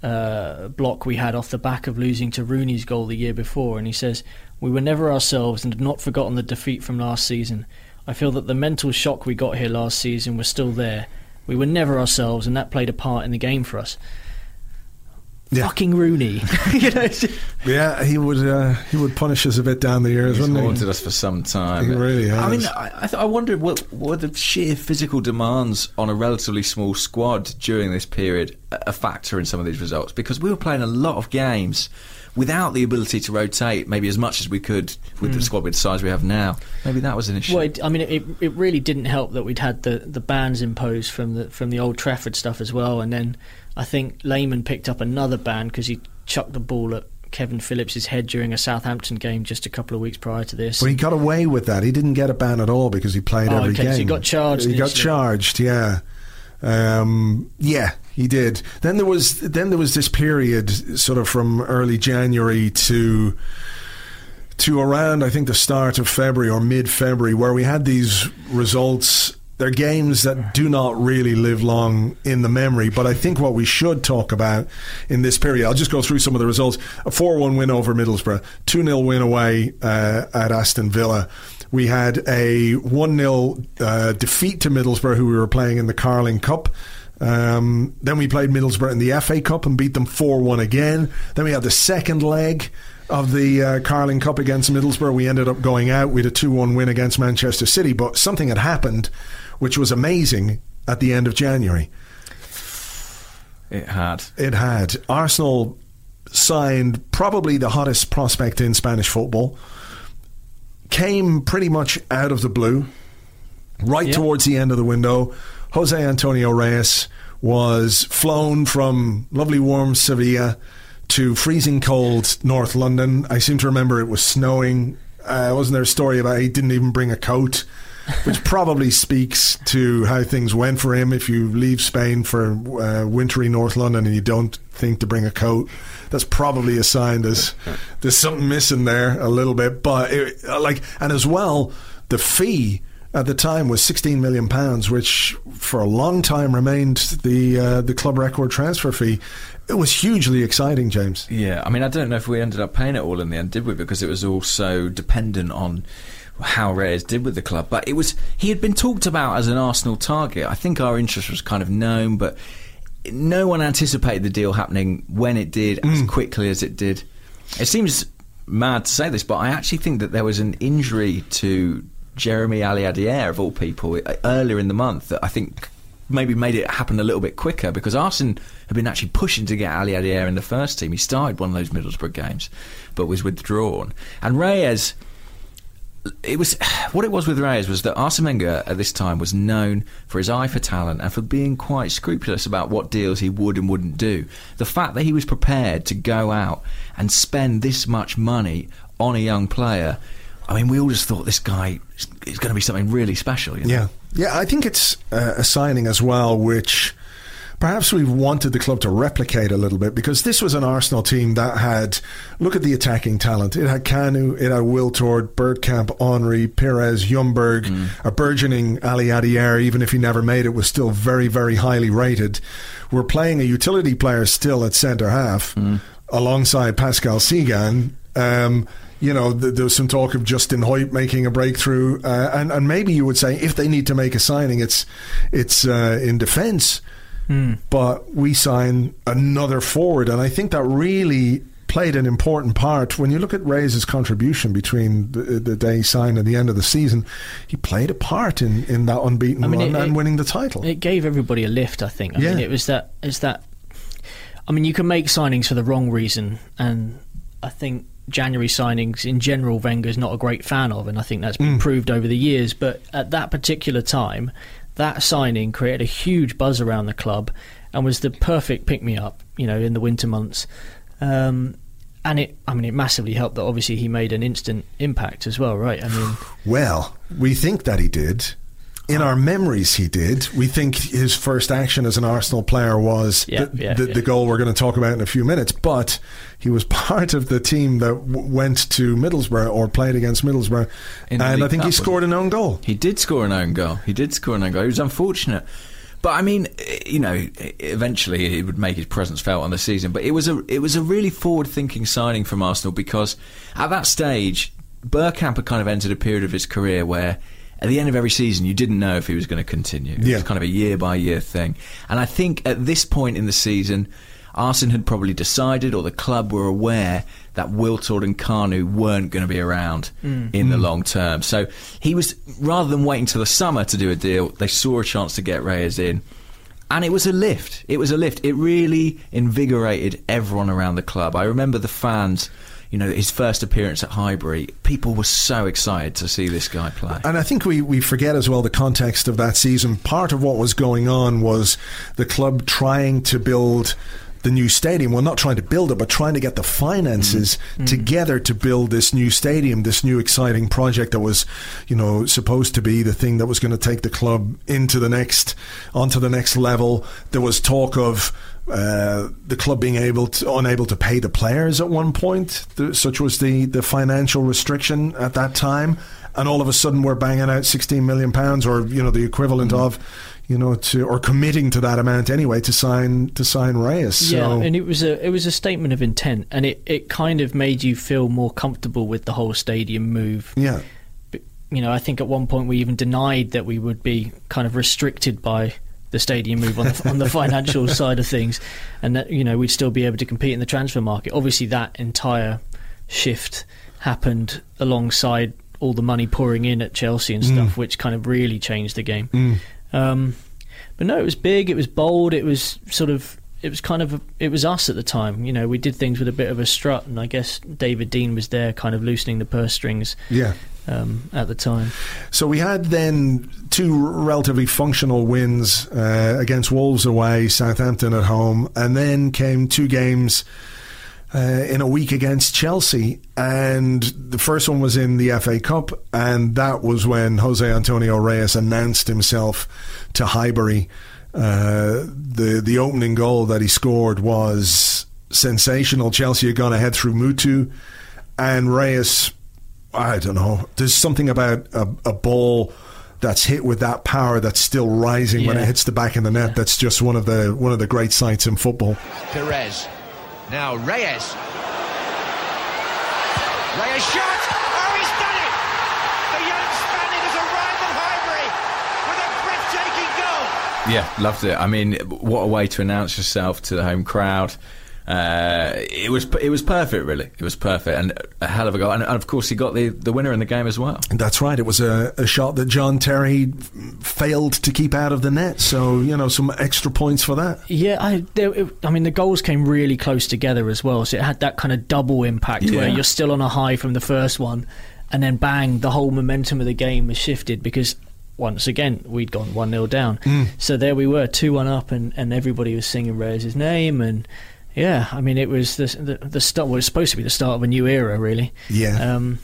Uh, block we had off the back of losing to Rooney's goal the year before, and he says, "We were never ourselves and had not forgotten the defeat from last season. I feel that the mental shock we got here last season was still there. We were never ourselves, and that played a part in the game for us." Yeah. Fucking Rooney. You know? Yeah, he would uh, he would punish us a bit down the years. He's wouldn't haunted he? us for some time. He really has. I mean, I, I, th- I wondered what were the sheer physical demands on a relatively small squad during this period a factor in some of these results, because we were playing a lot of games without the ability to rotate maybe as much as we could with mm. the squad with the size we have now. Maybe that was an issue. Well, it, I mean, it it really didn't help that we'd had the, the bans imposed from the from the Old Trafford stuff as well, and then I think Lehman picked up another ban because he chucked the ball at Kevin Phillips' head during a Southampton game just a couple of weeks prior to this. But he got away with that. He didn't get a ban at all because he played oh, every okay, game. So he got charged. He initially. got charged, yeah. Um, yeah, he did. Then there was then there was this period sort of from early January to to around, I think, the start of February or mid-February, where we had these results. They're games that do not really live long in the memory, but I think what we should talk about in this period, I'll just go through some of the results. A four one win over Middlesbrough, two nil win away uh, at Aston Villa. We had a one nil uh, defeat to Middlesbrough, who we were playing in the Carling Cup. Um, then we played Middlesbrough in the F A Cup and beat them four one again. Then we had the second leg of the uh, Carling Cup against Middlesbrough. We ended up going out with a two one win against Manchester City, but something had happened which was amazing at the end of January. It had. It had. Arsenal signed probably the hottest prospect in Spanish football, came pretty much out of the blue, right yep. towards the end of the window. Jose Antonio Reyes was flown from lovely warm Sevilla to freezing cold North London. I seem to remember it was snowing. Uh, wasn't there a story about he didn't even bring a coat? Which probably speaks to how things went for him. If you leave Spain for uh, wintry North London and you don't think to bring a coat, that's probably a sign there's, there's something missing there a little bit. But it, like, and as well, the fee at the time was sixteen million pounds, which for a long time remained the uh, the club record transfer fee. It was hugely exciting, James. Yeah, I mean, I don't know if we ended up paying it all in the end, did we? Because it was also dependent on how Reyes did with the club, but it was he had been talked about as an Arsenal target. I think our interest was kind of known, but no one anticipated the deal happening when it did, as mm. quickly as it did. It seems mad to say this, but I actually think that there was an injury to Jeremy Aliadier, of all people, earlier in the month that I think maybe made it happen a little bit quicker, because Arsene had been actually pushing to get Aliadier in the first team. He started one of those Middlesbrough games but was withdrawn, and Reyes it was what it was with Reyes was that Arsene Wenger at this time was known for his eye for talent and for being quite scrupulous about what deals he would and wouldn't do. The fact that he was prepared to go out and spend this much money on a young player, I mean, we all just thought this guy is going to be something really special. You know? Yeah, yeah. I think it's uh, a signing as well, which perhaps we wanted the club to replicate a little bit, because this was an Arsenal team that had, look at the attacking talent. It had Kanu, it had Wiltord, Bergkamp, Henry, Perez, Ljungberg, mm. a burgeoning Ali Adier, even if he never made it, was still very, very highly rated. We're playing a utility player still at centre-half mm. alongside Pascal Sigan. Um, you know, th- there was some talk of Justin Hoyt making a breakthrough. Uh, and, and maybe you would say if they need to make a signing, it's, it's uh, in defence. Mm. But we sign another forward, and I think that really played an important part. When you look at Reyes' contribution between the, the day he signed and the end of the season, he played a part in, in that unbeaten I mean, run it, and it, winning the title. It gave everybody a lift, I think. I yeah. mean, it was that, it's that. I mean, you can make signings for the wrong reason, and I think January signings in general Wenger's not a great fan of, and I think that's been mm. proved over the years. But at that particular time, that signing created a huge buzz around the club and was the perfect pick-me-up, you know, in the winter months. Um, and it, I mean, it massively helped that obviously he made an instant impact as well, right? I mean, well, we think that he did. In our memories, he did. We think his first action as an Arsenal player was yeah, the, yeah, the, yeah. the goal we're going to talk about in a few minutes. But he was part of the team that w- went to Middlesbrough or played against Middlesbrough. And I think he scored an own goal. He did score an own goal. He did score an own goal. It was unfortunate. But, I mean, you know, eventually he would make his presence felt on the season. But it was a, it was a really forward-thinking signing from Arsenal, because at that stage, Bergkamp had kind of entered a period of his career where at the end of every season, you didn't know if he was going to continue. It yeah. was kind of a year-by-year thing. And I think at this point in the season, Arsene had probably decided, or the club were aware, that Wiltord and Kanu weren't going to be around mm. in the mm. long term. So he was, rather than waiting till the summer to do a deal, they saw a chance to get Reyes in. And it was a lift. It was a lift. It really invigorated everyone around the club. I remember the fans. You know, his first appearance at Highbury, people were so excited to see this guy play. And I think we, we forget as well the context of that season. Part of what was going on was the club trying to build the new stadium. Well, not trying to build it, but trying to get the finances mm. together to build this new stadium, this new exciting project that was, you know, supposed to be the thing that was going to take the club into the next, onto the next level. There was talk of Uh, the club being able to, unable to pay the players at one point, the, such was the, the financial restriction at that time, and all of a sudden we're banging out sixteen million pounds, or you know the equivalent mm. of, you know, to or committing to that amount anyway to sign to sign Reyes. Yeah, so. And it was a it was a statement of intent, and it, it kind of made you feel more comfortable with the whole stadium move. Yeah, but, you know, I think at one point we even denied that we would be kind of restricted by the stadium move on the, on the financial side of things, and that, you know, we'd still be able to compete in the transfer market. Obviously, that entire shift happened alongside all the money pouring in at Chelsea and stuff, mm. which kind of really changed the game. Mm. Um, but no, it was big, it was bold, it was sort of, it was kind of, a, it was us at the time. You know, we did things with a bit of a strut, and I guess David Dean was there, kind of loosening the purse strings. Yeah. Um, at the time. So we had then two relatively functional wins uh, against Wolves away, Southampton at home, and then came two games uh, in a week against Chelsea, and the first one was in the F A Cup, and that was when Jose Antonio Reyes announced himself to Highbury. Uh, the, the opening goal that he scored was sensational. Chelsea had gone ahead through Mutu, and Reyes, I don't know. There's something about a, a ball that's hit with that power that's still rising yeah. when it hits the back of the net. Yeah. That's just one of the one of the great sights in football. Perez. Now Reyes. Reyes shot! Oh, he's done it! The young Spaniard has arrived at Highbury with a breathtaking goal. Yeah, loved it. I mean, what a way to announce yourself to the home crowd. Uh, it was it was perfect, really. It was perfect, and a hell of a goal. And, and of course, he got the, the winner in the game as well. That's right. It was a, a shot that John Terry failed to keep out of the net. So, you know, some extra points for that. Yeah, I, there, it, I mean, the goals came really close together as well. So it had that kind of double impact yeah. where you're still on a high from the first one, and then bang, the whole momentum of the game was shifted because once again we'd gone one nil down. Mm. So there we were, two one up, and, and everybody was singing Reyes' name. And yeah, I mean, it was the the, the start. Well, it was supposed to be the start of a new era, really. Yeah. Um,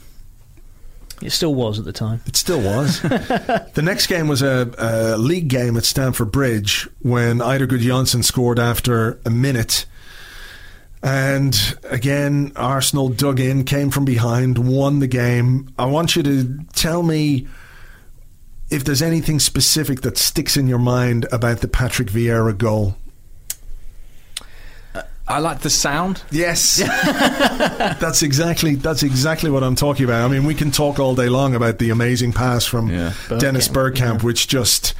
it still was at the time. It still was. The next game was a, a league game at Stamford Bridge when Eider Gudjohnsen scored after a minute. And again, Arsenal dug in, came from behind, won the game. I want you to tell me if there's anything specific that sticks in your mind about the Patrick Vieira goal. I like the sound. Yes. that's exactly that's exactly what I'm talking about. I mean, we can talk all day long about the amazing pass from yeah, Bergkamp. Dennis Bergkamp, yeah. which just,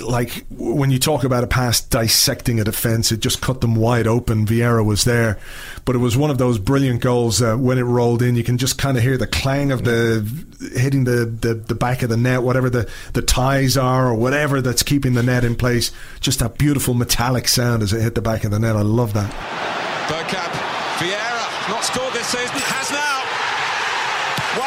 like, when you talk about a pass dissecting a defence, it just cut them wide open. Vieira was there. But it was one of those brilliant goals that when it rolled in, you can just kind of hear the clang of the hitting the, the, the back of the net, whatever the, the ties are or whatever that's keeping the net in place. Just that beautiful metallic sound as it hit the back of the net. I love that. Bergkamp, Vieira, not scored this season, has now.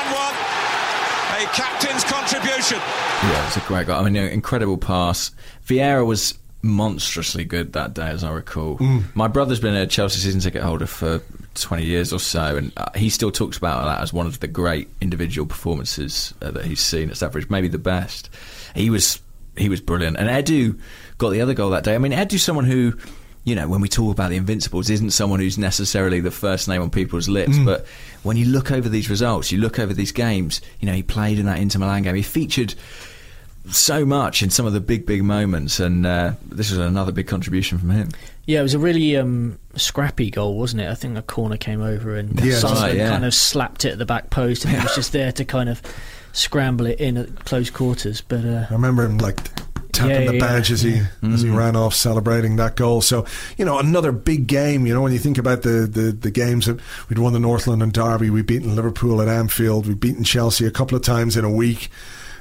one one, a captain's contribution. Yeah, it was a great goal. I mean, incredible pass. Vieira was monstrously good that day, as I recall. Mm. My brother's been a Chelsea season ticket holder for twenty years or so, and he still talks about that as one of the great individual performances uh, that he's seen at Stamford Bridge, maybe the best. He was, he was brilliant. And Edu got the other goal that day. I mean, Edu's someone who... You know, when we talk about the Invincibles, isn't someone who's necessarily the first name on people's lips. Mm. But when you look over these results, you look over these games, you know, he played in that Inter Milan game. He featured so much in some of the big, big moments. And uh, this was another big contribution from him. Yeah, it was a really um, scrappy goal, wasn't it? I think a corner came over and yeah, Simon yeah. kind of slapped it at the back post. And he was just there to kind of scramble it in at close quarters. But uh, I remember him, like... tapping yeah, the badge yeah, as he yeah. mm-hmm. as he ran off celebrating that goal. So, you know, another big game. You know, when you think about the, the, the games that we'd won, the North London derby, we'd beaten Liverpool at Anfield, we'd beaten Chelsea a couple of times in a week.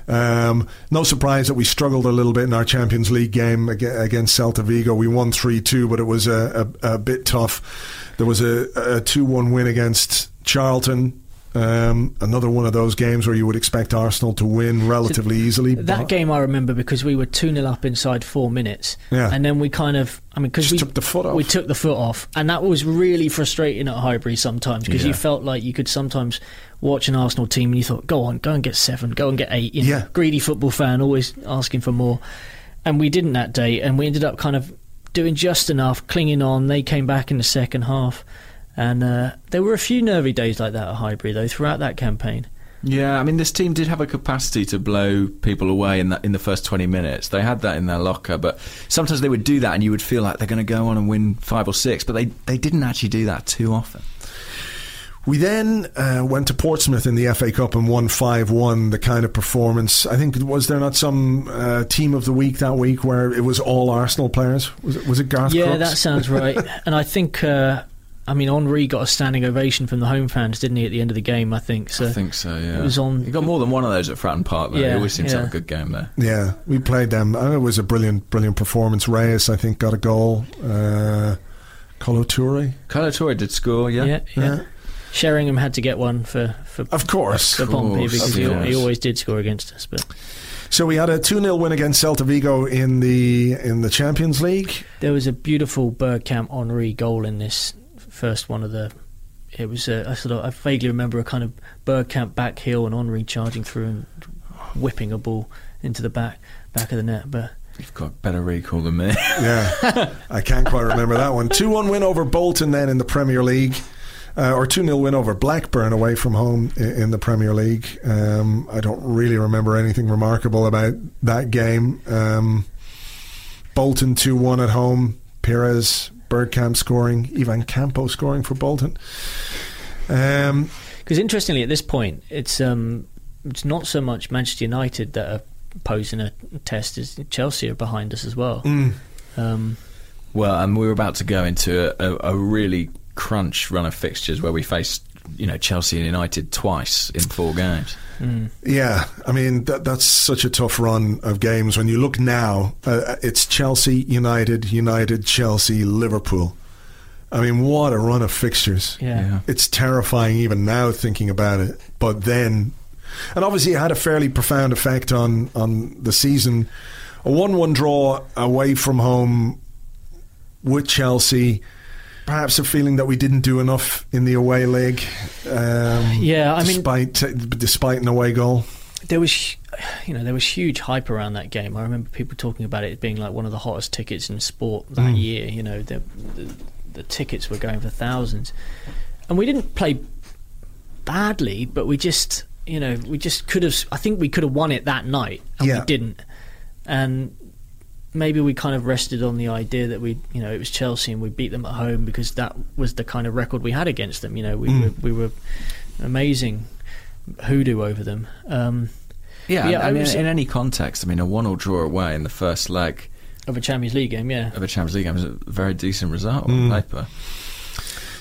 Um, no surprise that we struggled a little bit in our Champions League game against Celta Vigo. We won three two, but it was a, a, a bit tough. There was a, a two one win against Charlton. Um, another one of those games where you would expect Arsenal to win relatively so easily. That game I remember because we were two nil up inside four minutes. Yeah. And then we kind of, I mean, because we took the foot off. We took the foot off. And that was really frustrating at Highbury sometimes because yeah. you felt like you could sometimes watch an Arsenal team and you thought, go on, go and get seven, go and get eight. You know, yeah. greedy football fan always asking for more. And we didn't that day. And we ended up kind of doing just enough, clinging on. They came back in the second half. And uh, there were a few nervy days like that at Highbury, though, throughout that campaign. Yeah, I mean, this team did have a capacity to blow people away in that, in the first twenty minutes. They had that in their locker, but sometimes they would do that and you would feel like they're going to go on and win five or six, but they, they didn't actually do that too often. We then uh, went to Portsmouth in the F A Cup and won five one, the kind of performance. I think, was there not some uh, team of the week that week where it was all Arsenal players? Was it, was it Garth Yeah, Crooks? That sounds right. And I think... Uh, I mean, Henry got a standing ovation from the home fans, didn't he, at the end of the game, I think. So I think so, yeah. It was on... He got more than one of those at Fratton Park, though. Yeah, it always seems yeah. to have a good game there. Yeah, we played them. It was a brilliant, brilliant performance. Reyes, I think, got a goal. Uh, Kolo Touré. Kolo Touré did score, yeah. Yeah, yeah. yeah. Sheringham had to get one for... for of course. For Pompey, because he, he always did score against us, but... So we had a two nil win against Celta Vigo in the, in the Champions League. There was a beautiful Bergkamp-Henry goal in this... first one of the it was a, I sort of I vaguely remember a kind of Bergkamp back heel and Henry charging through and whipping a ball into the back back of the net, but you've got better recall than me. Yeah, I can't quite remember that one. two one win over Bolton then in the Premier League, uh, or two nil win over Blackburn away from home in, in the Premier League. um, I don't really remember anything remarkable about that game. um, Bolton two one at home, Pires, Bergkamp scoring, Ivan Campo scoring for Bolton. Because um, interestingly, at this point, it's um, it's not so much Manchester United that are posing a test as Chelsea are behind us as well. Mm. Um, well, and we were about to go into a, a really crunch run of fixtures where we faced, you know, Chelsea and United twice in four games. Mm. Yeah, I mean, that, that's such a tough run of games. When you look now, uh, it's Chelsea, United, United, Chelsea, Liverpool. I mean, what a run of fixtures. Yeah. Yeah. It's terrifying even now thinking about it. But then And obviously it had a fairly profound effect on, on the season. A one one draw away from home with Chelsea, perhaps a feeling that we didn't do enough in the away leg, um, yeah, I despite, mean, despite an away goal. There was, you know, there was huge hype around that game. I remember people talking about it being like one of the hottest tickets in sport that mm. year. You know, the, the, the tickets were going for thousands, and we didn't play badly, but we just, you know, we just could have. I think we could have won it that night, and yeah. we didn't. And maybe we kind of rested on the idea that we, you know, it was Chelsea and we beat them at home because that was the kind of record we had against them. You know, we mm. we, we were amazing hoodoo over them. Um, yeah, yeah, I mean, was, in any context, I mean, a one-all draw away in the first leg of a Champions League game, yeah, of a Champions League game is a very decent result mm. on paper.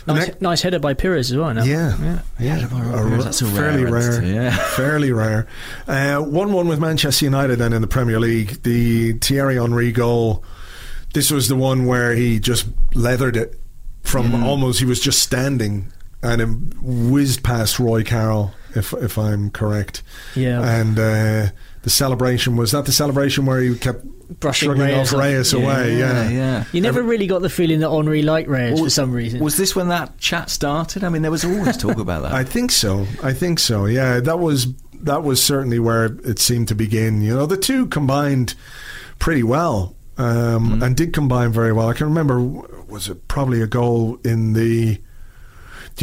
Nice, that, nice header by Pires as well. Now. Yeah, yeah, yeah. yeah. A, a, That's a fairly rare, rare yeah. fairly rare. Uh, one one with Manchester United, then in the Premier League, the Thierry Henry goal. This was the one where he just leathered it from mm. almost. He was just standing, and it whizzed past Roy Carroll, if if I'm correct. Yeah, and uh, the celebration was that the celebration where he kept. Brushing shrugging Reyes off Reyes off. away, yeah, yeah. yeah. You never really got the feeling that Henry liked Reyes was, for some reason. Was this when that chat started? I mean, there was always talk about that. I think so. I think so. Yeah, that was that was certainly where it seemed to begin. You know, the two combined pretty well um, mm. and did combine very well. I can remember, was it probably a goal in the? Do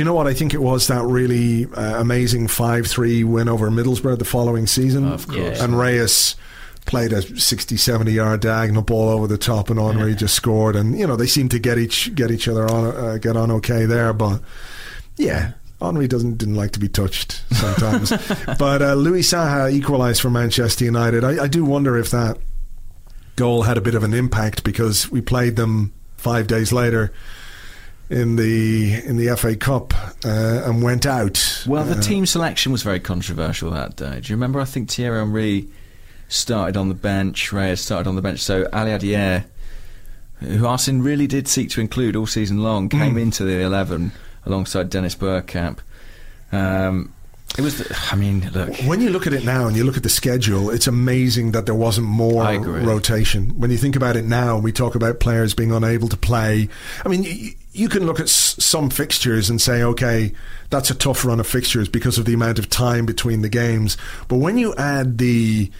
you know what I think it was? That really uh, amazing five three win over Middlesbrough the following season, oh, of course, yeah. and Reyes. Played a sixty, seventy yard diagonal ball over the top, and Henry yeah. just scored. And you know they seemed to get each get each other on uh, get on okay there. But yeah, Henry doesn't didn't like to be touched sometimes. But uh, Louis Saha equalised for Manchester United. I, I do wonder if that goal had a bit of an impact because we played them five days later. In the in the F A Cup uh, and went out. Well, the uh, team selection was very controversial that day. Do you remember? I think Thierry Henry. Started on the bench, Reyes started on the bench. So Ali Adier, who Arsene really did seek to include all season long, came mm. into the eleven alongside Dennis Bergkamp. Um, it was, the, I mean, look. When you look at it now and you look at the schedule, it's amazing that there wasn't more rotation. When you think about it now, we talk about players being unable to play. I mean, you, you can look at s- some fixtures and say, okay, that's a tough run of fixtures because of the amount of time between the games. But when you add the...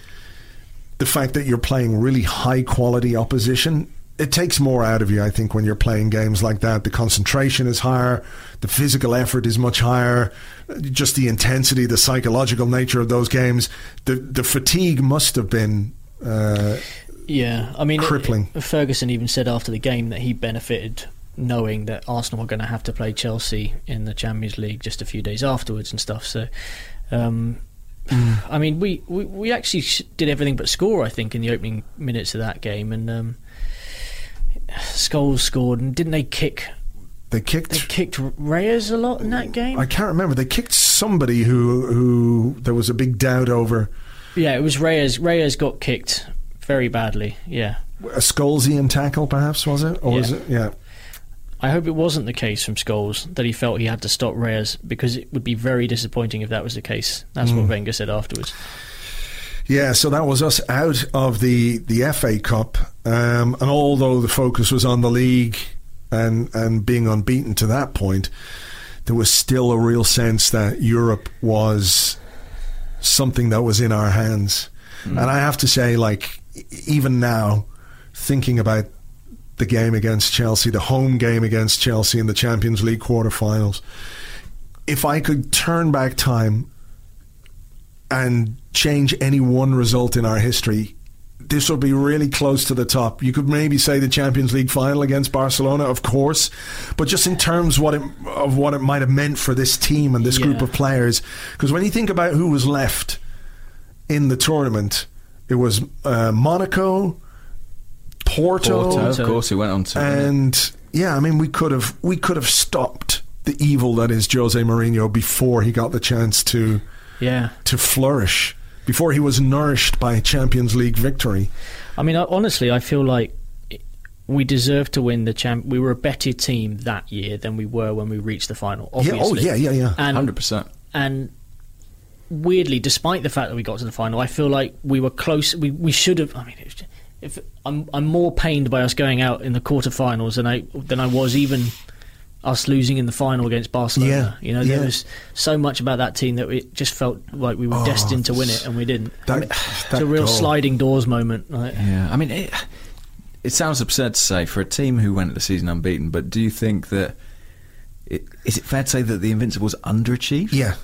the fact that you're playing really high quality opposition, it takes more out of you, I think, when you're playing games like that. The concentration is higher, the physical effort is much higher, just the intensity, the psychological nature of those games. The the fatigue must have been uh, yeah, I mean, crippling. It, it, Ferguson even said after the game that he benefited knowing that Arsenal were going to have to play Chelsea in the Champions League just a few days afterwards and stuff. So, um Mm. I mean, we, we, we actually did everything but score, I think, in the opening minutes of that game. And um, Scholes scored, and didn't they kick? They kicked. They kicked Reyes a lot in that game. I can't remember. They kicked somebody who who there was a big doubt over. Yeah, it was Reyes. Reyes got kicked very badly. Yeah, a Scholesian tackle, perhaps, was it? Or yeah. was it? Yeah. I hope it wasn't the case from Scholes that he felt he had to stop Reyes, because it would be very disappointing if that was the case. That's mm. what Wenger said afterwards. Yeah, so that was us out of the, the F A Cup. Um, and although the focus was on the league and, and being unbeaten to that point, there was still a real sense that Europe was something that was in our hands. Mm. And I have to say, like, even now, thinking about the game against Chelsea, the home game against Chelsea in the Champions League quarterfinals. If I could turn back time and change any one result in our history, this would be really close to the top. You could maybe say the Champions League final against Barcelona, of course, but just in terms what it, of what it might have meant for this team and this yeah. group of players. Because when you think about who was left in the tournament, it was uh, Monaco, Porto, Porto, of course, he went on to. And yeah, I mean, we could have we could have stopped the evil that is Jose Mourinho before he got the chance to yeah to flourish, before he was nourished by a Champions League victory. I mean, I, honestly, I feel like we deserve to win the champ. We were a better team that year than we were when we reached the final. Obviously, yeah, oh yeah, yeah, yeah, one hundred percent. And weirdly, despite the fact that we got to the final, I feel like we were close. We, we should have. I mean, if, if I'm I'm more pained by us going out in the quarterfinals than I than I was even us losing in the final against Barcelona. Yeah, you know, yeah. There was so much about that team that it just felt like we were oh, destined to win it, and we didn't. That, I mean, it's a real goal. Sliding doors moment. Right? Yeah, I mean, it, it sounds absurd to say for a team who went at the season unbeaten, but do you think that it, is it fair to say that the Invincibles underachieved? Yeah.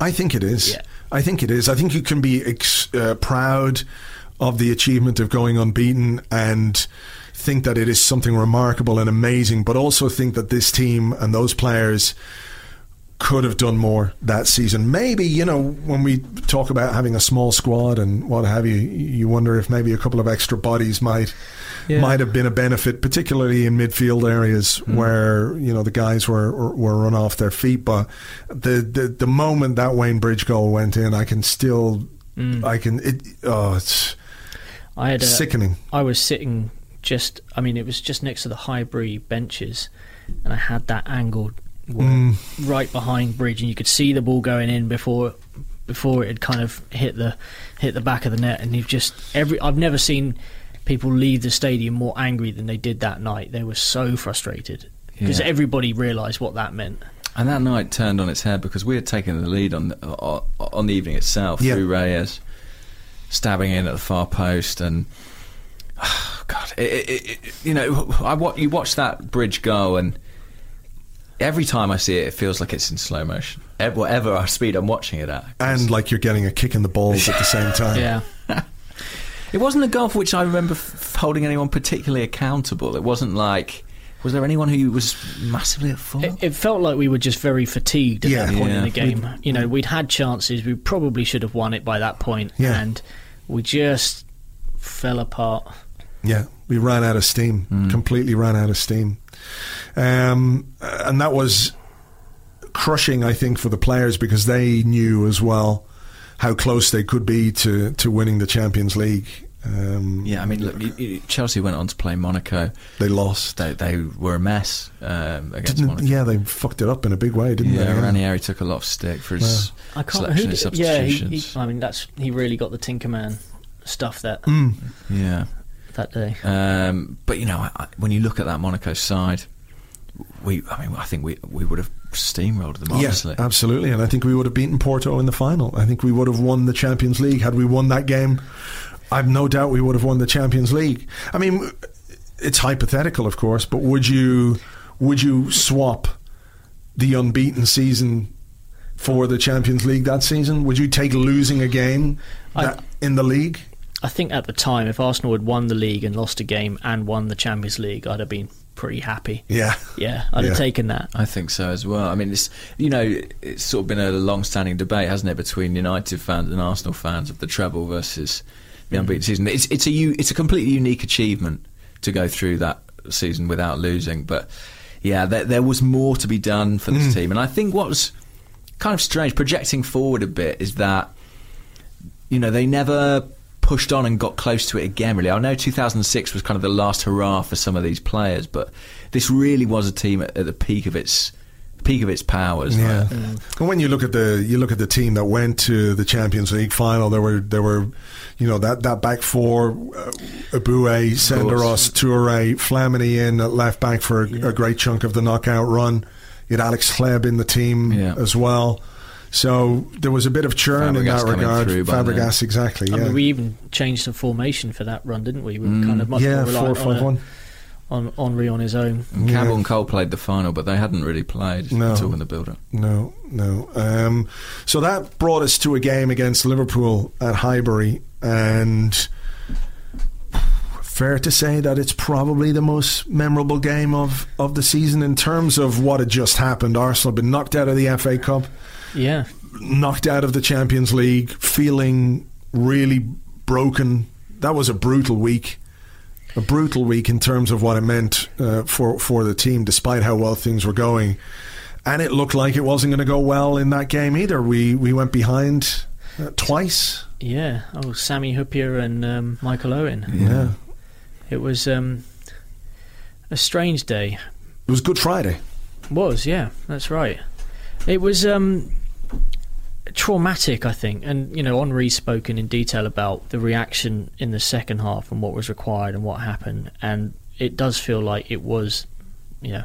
I think it is. Yeah. I think it is. I think you can be ex- uh, proud of the achievement of going unbeaten and think that it is something remarkable and amazing, but also think that this team and those players could have done more that season. Maybe, you know, when we talk about having a small squad and what have you, you wonder if maybe a couple of extra bodies might yeah. might have been a benefit, particularly in midfield areas mm. where, you know, the guys were were run off their feet. But the the, the moment that Wayne Bridge goal went in, I can still, mm. I can, it, oh, it's I had a, sickening. I was sitting just, I mean, it was just next to the Highbury benches, and I had that angled Mm. right behind Bridge, and you could see the ball going in before before it had kind of hit the hit the back of the net. And you've just every I've never seen people leave the stadium more angry than they did that night. They were so frustrated because yeah. everybody realised what that meant. And that night turned on its head because we had taken the lead on the, on the evening itself yeah. through Reyes stabbing in at the far post, and oh God, it, it, it, you know, I you watch that Bridge go and. Every time I see it, it feels like it's in slow motion. Whatever speed I'm watching it at. And like you're getting a kick in the balls at the same time. Yeah. It wasn't a goal for which I remember f- holding anyone particularly accountable. It wasn't like... Was there anyone who was massively at fault? It, it felt like we were just very fatigued at yeah. that point yeah. in the game. We'd, you know, we'd had chances. We probably should have won it by that point. Yeah. And we just fell apart. Yeah, we ran out of steam. Mm. Completely ran out of steam. Um, and that was crushing, I think, for the players, because they knew as well how close they could be to, to winning the Champions League. Um, yeah, I mean, look, you, you, Chelsea went on to play Monaco. They lost. They, they were a mess um, against didn't, Monaco. Yeah, they fucked it up in a big way, didn't yeah, they? Yeah, Ranieri took a lot of stick for his I can't, selection of substitutions. Yeah, he, he, I mean, that's he really got the Tinkerman stuff that mm. yeah that day. Um, but you know, I, I, when you look at that Monaco side. We, I mean, I think we we would have steamrolled them, obviously. Yeah, absolutely, and I think we would have beaten Porto in the final. I think we would have won the Champions League had we won that game. I've no doubt we would have won the Champions League. I mean, it's hypothetical, of course, but would you would you swap the unbeaten season for the Champions League that season? Would you take losing a game that, I, in the league? I think at the time, if Arsenal had won the league and lost a game and won the Champions League, I'd have been pretty happy. Yeah. Yeah, I'd yeah. have taken that. I think so as well. I mean, it's, you know, it's sort of been a long-standing debate, hasn't it, between United fans and Arsenal fans of the treble versus the unbeaten mm. season. It's it's a it's a completely unique achievement to go through that season without losing, but yeah, there, there was more to be done for this mm. team. And I think what was kind of strange, projecting forward a bit, is that, you know, they never pushed on and got close to it again, really. I know two thousand six was kind of the last hurrah for some of these players, but this really was a team at, at the peak of its peak of its powers. Yeah. Right? Mm. And when you look at the you look at the team that went to the Champions League final, there were there were you know that, that back four, uh, Aboué, Senderos, Touré, Flamini in at left back for a, yeah. a great chunk of the knockout run. You had Alex Hleb in the team yeah. as well. So there was a bit of churn Fabregas in that regard. Fabregas, then. exactly. Yeah. I mean, we even changed the formation for that run, didn't we? We were mm. kind of much yeah, more reliant four, five, on, on Henry on his own. And Campbell yeah. and Cole played the final, but they hadn't really played no. until in the build-up. No, no. Um, so that brought us to a game against Liverpool at Highbury, and fair to say that it's probably the most memorable game of, of the season in terms of what had just happened. Arsenal had been knocked out of the F A Cup. Yeah, knocked out of the Champions League, feeling really broken. That was a brutal week, a brutal week in terms of what it meant uh, for for the team, despite how well things were going. And it looked like it wasn't going to go well in that game either. We we went behind uh, twice. Yeah, oh, Sammy Hupia and um, Michael Owen. Yeah, it was um, a strange day. It was Good Friday. It was, yeah, that's right. It was. Um, traumatic, I think. And, you know, Henri's spoken in detail about the reaction in the second half and what was required and what happened. And it does feel like it was, you know,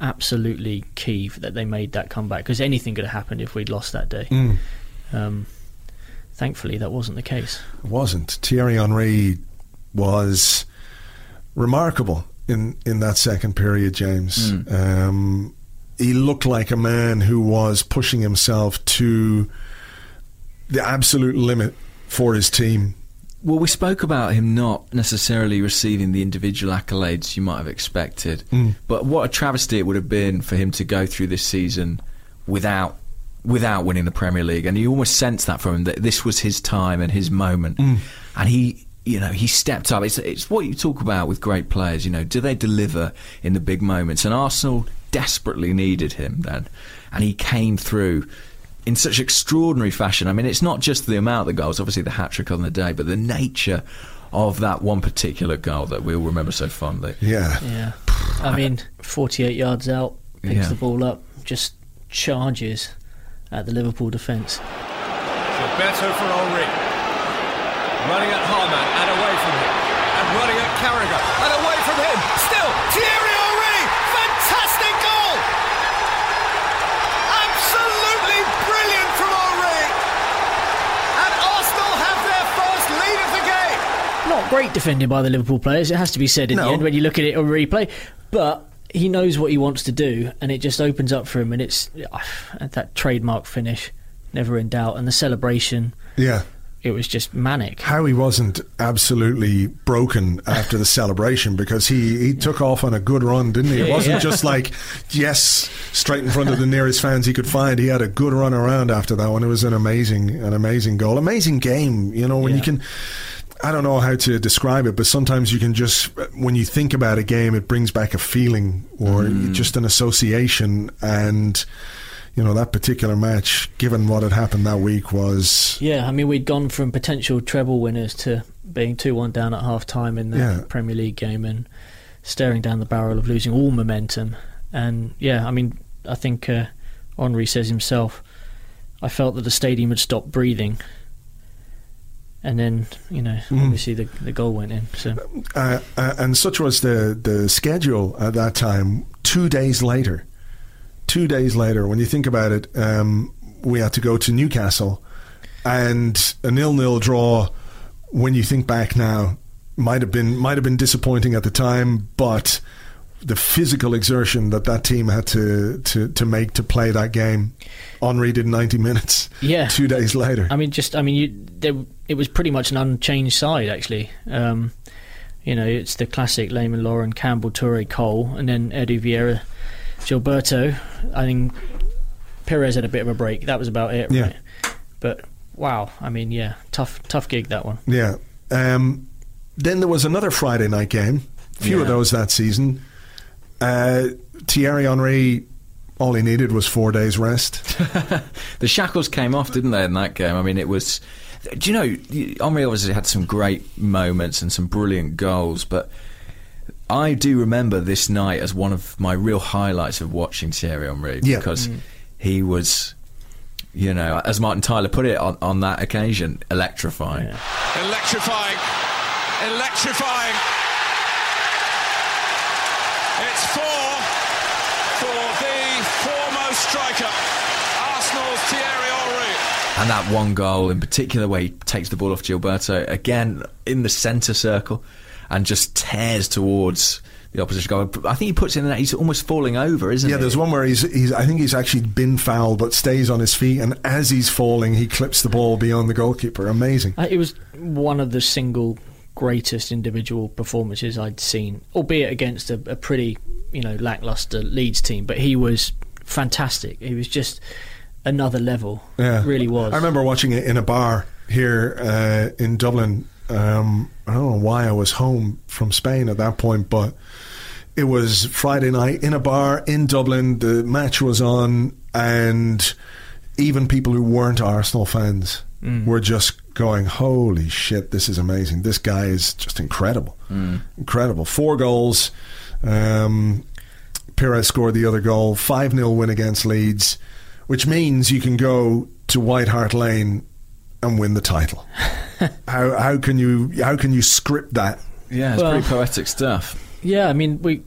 absolutely key that they made that comeback, because anything could have happened if we'd lost that day. Mm. Um, thankfully, that wasn't the case. It wasn't. Thierry Henry was remarkable in, in that second period, James. Mm. Um, he looked like a man who was pushing himself to the absolute limit for his team. Well, we spoke about him not necessarily receiving the individual accolades you might have expected, mm. but what a travesty it would have been for him to go through this season without without winning the Premier League. And you almost sense that from him, that this was his time and his moment. Mm. And he... You know, he stepped up. It's it's what you talk about with great players, you know. Do they deliver in the big moments? And Arsenal desperately needed him then. And he came through in such extraordinary fashion. I mean, it's not just the amount of the goals, obviously the hat-trick on the day, but the nature of that one particular goal that we all remember so fondly. Yeah. Yeah. I mean, forty-eight yards out, picks yeah. the ball up, just charges at the Liverpool defence. Roberto for Henry. Running at Harman and away from him. And running at Carragher and away from him. Still, Thierry Henry! Fantastic goal! Absolutely brilliant from Henry! And Arsenal have their first lead of the game. Not great defending by the Liverpool players, it has to be said in no. the end when you look at it on replay. But he knows what he wants to do, and it just opens up for him. And it's uh, that trademark finish, never in doubt. And the celebration. Yeah. It was just manic. How he wasn't absolutely broken after the celebration, because he, he took off on a good run, didn't he? It wasn't yeah. just like, yes, straight in front of the nearest fans he could find. He had a good run around after that one. It was an amazing, an amazing goal. Amazing game, you know, when yeah. you can... I don't know how to describe it, but sometimes you can just, when you think about a game, it brings back a feeling or mm. just an association. And... You know, that particular match, given what had happened that week, was... Yeah, I mean, we'd gone from potential treble winners to being two one down at half-time in the yeah. Premier League game and staring down the barrel of losing all momentum. And, yeah, I mean, I think uh, Henry says himself, I felt that the stadium had stopped breathing. And then, you know, mm. obviously the, the goal went in. So, uh, uh, And such was the, the schedule at that time, two days later... Two days later, when you think about it, um, we had to go to Newcastle, and a nil-nil draw, when you think back now, might have been might have been disappointing at the time, but the physical exertion that that team had to, to, to make to play that game, Henry did ninety minutes. Yeah, two days later. I mean, just I mean, you, there, it was pretty much an unchanged side actually. Um, you know, it's the classic Lehman, Lauren, Campbell, Toure, Cole, and then Edu Vieira. Gilberto, I think Perez had a bit of a break. That was about it, right? Yeah. But, wow, I mean, yeah, tough tough gig, that one. Yeah. Um, then there was another Friday night game, a few yeah. of those that season. Uh, Thierry Henry, all he needed was four days rest. The shackles came off, didn't they, in that game? I mean, it was... Do you know, Henry obviously had some great moments and some brilliant goals, but... I do remember this night as one of my real highlights of watching Thierry Henry yeah. because mm. he was, you know, as Martin Tyler put it on, on that occasion, electrifying. Yeah. Electrifying. Electrifying. It's four for the foremost striker, Arsenal's Thierry Henry. And that one goal in particular where he takes the ball off Gilberto, again, in the centre circle. And just tears towards the opposition goal. I think he puts in that he's almost falling over, isn't yeah, he? Yeah, there's one where he's, he's, I think he's actually been fouled, but stays on his feet. And as he's falling, he clips the ball beyond the goalkeeper. Amazing. It was one of the single greatest individual performances I'd seen, albeit against a, a pretty, you know, lackluster Leeds team. But he was fantastic. He was just another level. Yeah, really was. I remember watching it in a bar here uh, in Dublin. Um, I don't know why I was home from Spain at that point, but it was Friday night in a bar in Dublin. The match was on, and even people who weren't Arsenal fans mm. were just going, holy shit, this is amazing. This guy is just incredible. Mm. Incredible. Four goals. Um, Perez scored the other goal. five nil win against Leeds. which means you can go to White Hart Lane and win the title. how how can you how can you script that? Yeah, it's well, pretty poetic stuff. Yeah, I mean we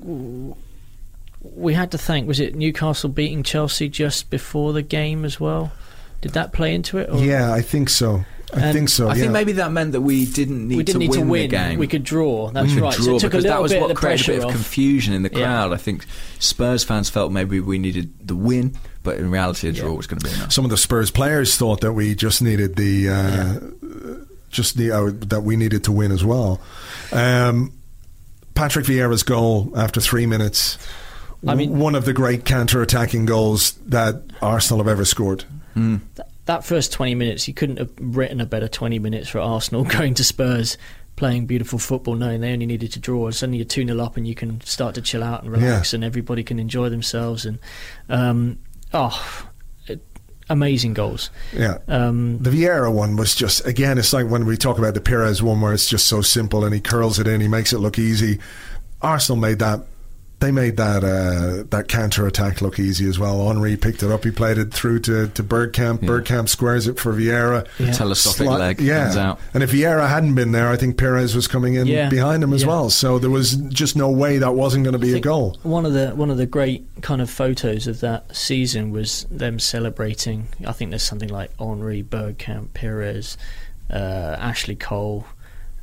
we had to thank, was it Newcastle beating Chelsea just before the game as well? Did that play into it? Or? Yeah, I think so. I and think so. I yeah. think maybe that meant that we didn't need, we didn't to, need win to win the game. We could draw. That's we right. Draw, so it took a little that was bit what of created a bit of off. confusion in the crowd. Yeah. I think Spurs fans felt maybe we needed the win, but in reality, a draw yeah. was going to be enough. Some of the Spurs players thought that we just needed the, uh, yeah. just the uh, that we needed to win as well. Um, Patrick Vieira's goal after three minutes. I mean, one of the great counter-attacking goals that Arsenal have ever scored. Mm. That, that first twenty minutes, you couldn't have written a better twenty minutes for Arsenal going to Spurs, playing beautiful football, knowing they only needed to draw. And suddenly you're two nil up and you can start to chill out and relax, yeah. and everybody can enjoy themselves. And um, oh, it, amazing goals. Yeah, um, the Vieira one was just, again, it's like when we talk about the Perez one where it's just so simple and he curls it in, he makes it look easy. Arsenal made that. They made that uh, that counter-attack look easy as well. Henry picked it up. He played it through to, to Bergkamp. Yeah. Bergkamp squares it for Vieira. Yeah. Telescopic Sli- leg yeah. comes out. And if Vieira hadn't been there, I think Perez was coming in yeah. behind him as yeah. well. So there was just no way that wasn't going to be a goal. One of the one of the great kind of photos of that season was them celebrating. I think there's something like Henry, Bergkamp, Perez, uh, Ashley Cole,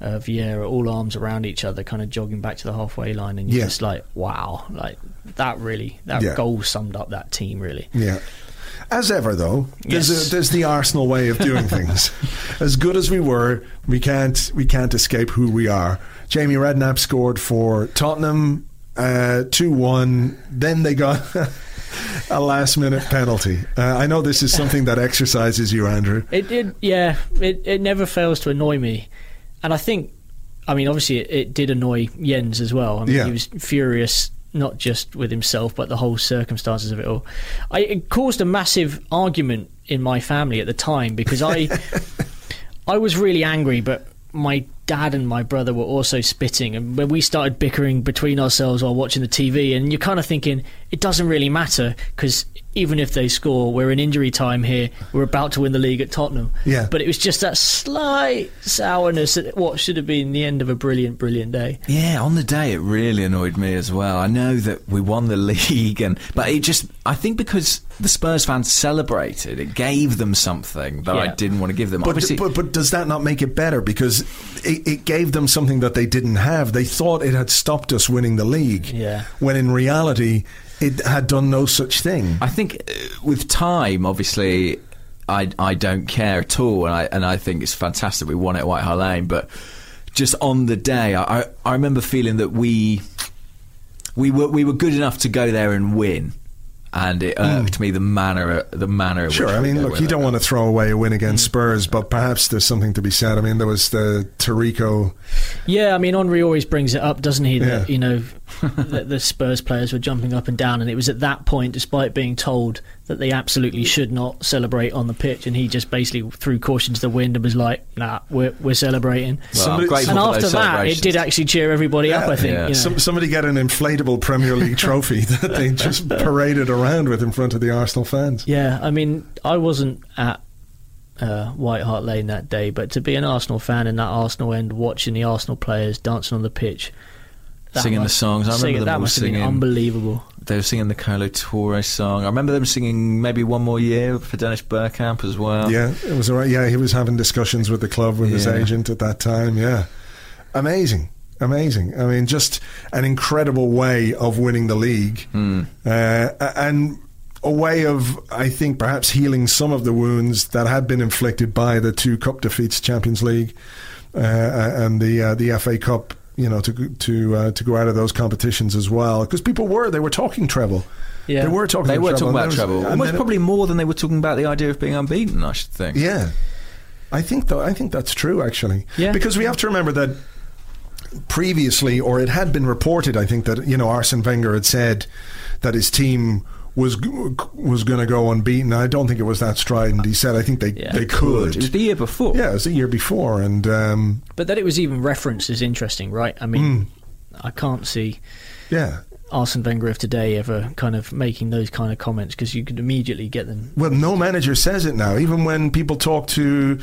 Uh, Vieira, all arms around each other, kind of jogging back to the halfway line, and you're yeah. just like, wow, like that really, that yeah. goal summed up that team really. Yeah. As ever, though, yes. there's a, there's the Arsenal way of doing things. As good as we were, we can't we can't escape who we are. Jamie Redknapp scored for Tottenham, uh, two one. Then they got a last-minute penalty. Uh, I know this is something that exercises you, Andrew. It did, yeah. It it never fails to annoy me. And I think, I mean, obviously it, it did annoy Jens as well. I mean, yeah. he was furious, not just with himself, but the whole circumstances of it all. I, it caused a massive argument in my family at the time because I, I was really angry, but my dad and my brother were also spitting. And when we started bickering between ourselves while watching the T V, and you're kind of thinking, it doesn't really matter because even if they score, we're in injury time here. We're about to win the league at Tottenham. Yeah. But it was just that slight sourness at what should have been the end of a brilliant, brilliant day. Yeah, on the day it really annoyed me as well. I know that we won the league, and but it just, I think because the Spurs fans celebrated, it gave them something that yeah. I didn't want to give them. But, d- but, but does that not make it better? Because it, it gave them something that they didn't have. They thought it had stopped us winning the league, yeah. when in reality it had done no such thing. I think with time, obviously, I I don't care at all, and I and I think it's fantastic we won it at White Hart Lane. But just on the day, I, I remember feeling that we we were we were good enough to go there and win, and it irked mm. me the manner the manner. Sure, I mean, look, you don't want to throw away a win against mm. Spurs, but perhaps there's something to be said. I mean, there was the Tirico. Yeah, I mean, Henry always brings it up, doesn't he? That, yeah. you know. the, the Spurs players were jumping up and down, and it was at that point, despite being told that they absolutely should not celebrate on the pitch, and he just basically threw caution to the wind and was like, nah, we're, we're celebrating. Well, and after that it did actually cheer everybody yeah. up, I think. yeah. you know? Some, somebody got an inflatable Premier League trophy that they just paraded around with in front of the Arsenal fans. yeah I mean, I wasn't at Uh, White Hart Lane that day, but to be an Arsenal fan in that Arsenal end, watching the Arsenal players dancing on the pitch, That singing must, the songs. I remember singing, them that must singing, have been unbelievable. They were singing the Colo Torre song. I remember them singing Maybe One More Year for Dennis Bergkamp as well. Yeah, it was all right. Yeah, he was having discussions with the club, with yeah. his agent at that time. Yeah. Amazing. Amazing. I mean, just an incredible way of winning the league. Mm. Uh, and a way of, I think, perhaps healing some of the wounds that had been inflicted by the two cup defeats, Champions League uh, and the uh, the F A Cup. You know, to to uh, to go out of those competitions as well, because people were they were talking treble. Yeah, they were talking. They were talking about treble. Almost probably more than they were talking about the idea of being unbeaten, I should think. Yeah, I think though I think that's true actually. Yeah, because we have to remember that previously, or it had been reported, I think that you know Arsene Wenger had said that his team was was going to go unbeaten. I don't think it was that strident. He said, I think they, yeah, they could. It was the year before. Yeah, it was the year before. And um, but that it was even referenced is interesting, right? I mean, mm. I can't see... Yeah. Arsene Wenger of today ever kind of making those kind of comments, because you could immediately get them. Well, no manager says it now. Even when people talk to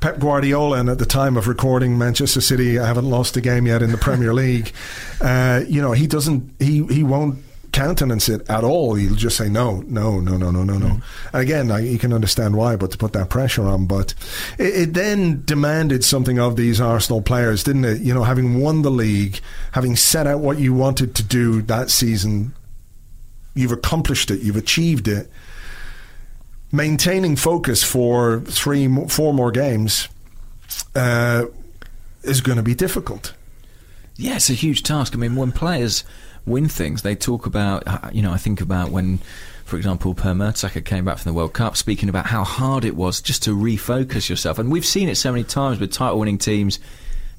Pep Guardiola, and at the time of recording Manchester City I haven't lost a game yet in the Premier League, uh, you know, he doesn't, he, he won't countenance it at all. He'll just say no, no, no, no, no, no, no. Mm. Again, I, you can understand why, but to put that pressure on. But it, it then demanded something of these Arsenal players, didn't it? You know, having won the league, having set out what you wanted to do that season, you've accomplished it, you've achieved it. Maintaining focus for three, four more games uh, is going to be difficult. Yeah, it's a huge task. I mean, when players win things, they talk about, you know, I think about when, for example, Per Mertesacker came back from the World Cup, speaking about how hard it was just to refocus yourself. And we've seen it so many times with title winning teams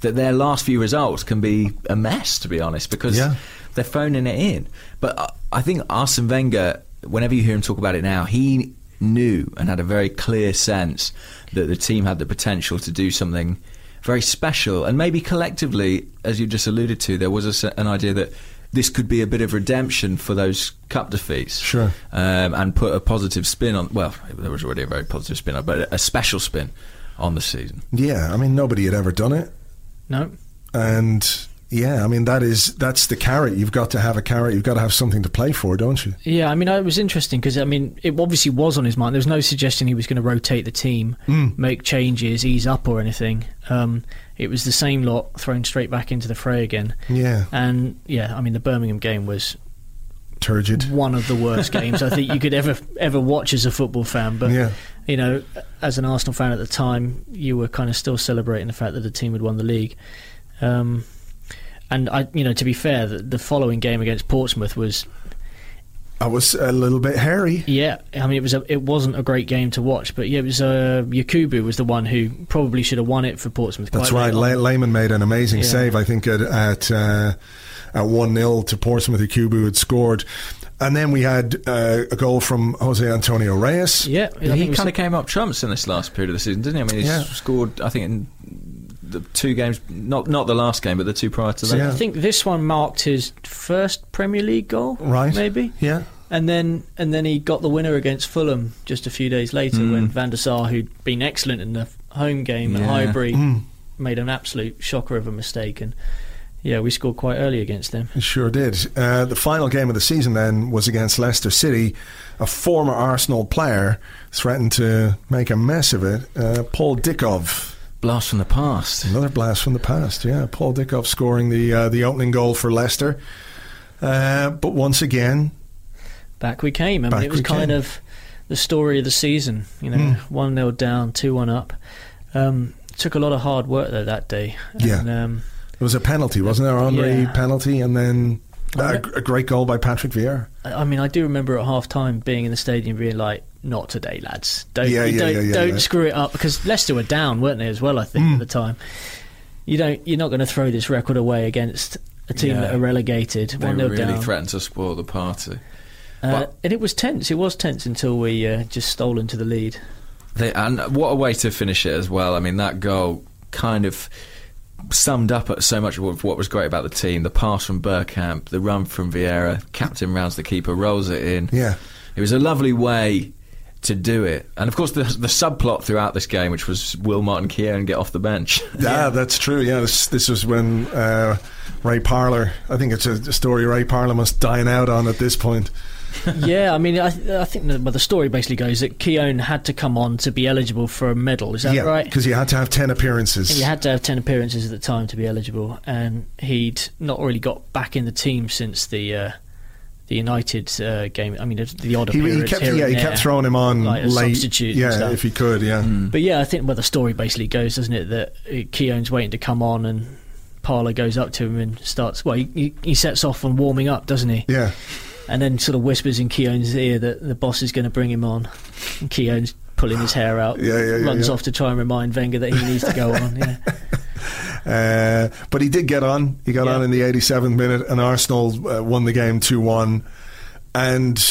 that their last few results can be a mess, to be honest, because yeah. they're phoning it in. But I think Arsene Wenger, whenever you hear him talk about it now, he knew and had a very clear sense that the team had the potential to do something very special. And maybe collectively, as you just alluded to, there was a, an idea that this could be a bit of redemption for those cup defeats. Sure. Um, and put a positive spin on, well, there was already a very positive spin on, but a special spin on the season. Yeah, I mean, nobody had ever done it. No. And yeah, I mean, that is, that's the carrot. You've got to have a carrot. You've got to have something to play for, don't you? Yeah, I mean, it was interesting because, I mean, it obviously was on his mind. There was no suggestion he was going to rotate the team, mm. make changes, ease up or anything. Um, it was the same lot thrown straight back into the fray again. Yeah. And yeah, I mean, the Birmingham game was turgid. One of the worst games I think you could ever ever watch as a football fan. But yeah. you know, as an Arsenal fan at the time, you were kind of still celebrating the fact that the team had won the league. Um, and I, you know, to be fair, the, the following game against Portsmouth was, I was a little bit hairy. Yeah, I mean, it was a, it wasn't a great game to watch, but yeah, it was uh, Yakubu was the one who probably should have won it for Portsmouth. That's right. Le- Lehman made an amazing yeah. save, I think, at at, uh, at one nil to Portsmouth. Yakubu had scored, and then we had uh, a goal from Jose Antonio Reyes. Yeah, yeah he kind of came up trumps in this last period of the season, didn't he? I mean, he yeah. scored, I think, in the two games, not not the last game, but the two prior to that. Yeah. I think this one marked his first Premier League goal, right? Maybe, yeah. And then and then he got the winner against Fulham just a few days later mm. when Van der Sar, who'd been excellent in the home game yeah. at Highbury, mm. made an absolute shocker of a mistake. And yeah, we scored quite early against them. It sure did. Uh, the final game of the season then was against Leicester City. A former Arsenal player threatened to make a mess of it. Uh, Paul Dickov. Blast from the past. Another blast from the past, yeah. Paul Dickov scoring the, uh, the opening goal for Leicester. Uh, but once again, back we came. I mean, back it was kind came. of the story of the season. You know, one nil mm. down, two one up. Um, took a lot of hard work though that day. And, yeah, um, it was a penalty, wasn't there? Henry yeah. penalty, and then uh, a great goal by Patrick Vieira. I mean, I do remember at half time being in the stadium, being like, "Not today, lads! Don't yeah, yeah, don't, yeah, yeah, don't yeah. screw it up," because Leicester were down, weren't they, as well? I think mm. at the time, you don't, you're not going to throw this record away against a team yeah. that are relegated. They one nil really down. Threatened to spoil the party. Uh, and it was tense. It was tense until we uh, just stole into the lead. They, and what a way to finish it as well. I mean, that goal kind of summed up so much of what was great about the team. The pass from Bergkamp, the run from Vieira, captain rounds the keeper, rolls it in. Yeah, it was a lovely way to do it. And of course, the, the subplot throughout this game, which was will Martin Keown get off the bench? yeah, yeah, that's true. Yeah, this, this was when uh, Ray Parlour, I think it's a story Ray Parlour must dine out on at this point. yeah, I mean, I, th- I think the, well, the story basically goes that Keown had to come on to be eligible for a medal. Is that yeah, right? Because he had to have ten appearances. He had to have ten appearances at the time to be eligible, and he'd not really got back in the team since the uh, the United uh, game. I mean, the odd he, appearance. He kept, here yeah, and he kept throwing him on like a late, substitute. Yeah, if he could. Yeah, mm. but yeah, I think well, the story basically goes, doesn't it, that Keown's waiting to come on and Parlour goes up to him and starts. Well, he he sets off on warming up, doesn't he? Yeah. And then sort of whispers in Keown's ear that the boss is going to bring him on. And Keown's pulling his hair out, yeah, yeah, yeah, runs yeah. off to try and remind Wenger that he needs to go on. Yeah. Uh, but he did get on. He got yeah. on in the eighty-seventh minute, and Arsenal uh, won the game two one. And,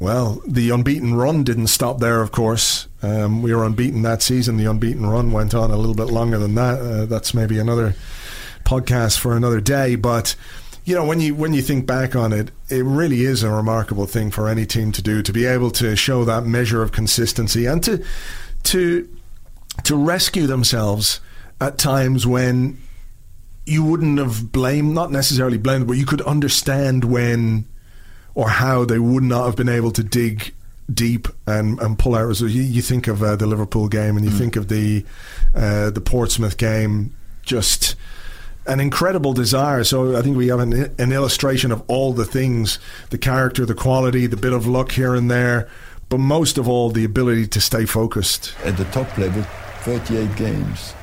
well, the unbeaten run didn't stop there, of course. Um, we were unbeaten that season. The unbeaten run went on a little bit longer than that. Uh, that's maybe another podcast for another day, but you know, when you when you think back on it, it really is a remarkable thing for any team to do, to be able to show that measure of consistency and to to to rescue themselves at times when you wouldn't have blamed, not necessarily blamed, but you could understand when or how they would not have been able to dig deep and, and pull out results. You, you think of uh, the Liverpool game, and you mm. think of the uh, the Portsmouth game, just an incredible desire. So I think we have an, an illustration of all the things, the character, the quality, the bit of luck here and there, but most of all, the ability to stay focused. At the top level, thirty-eight games.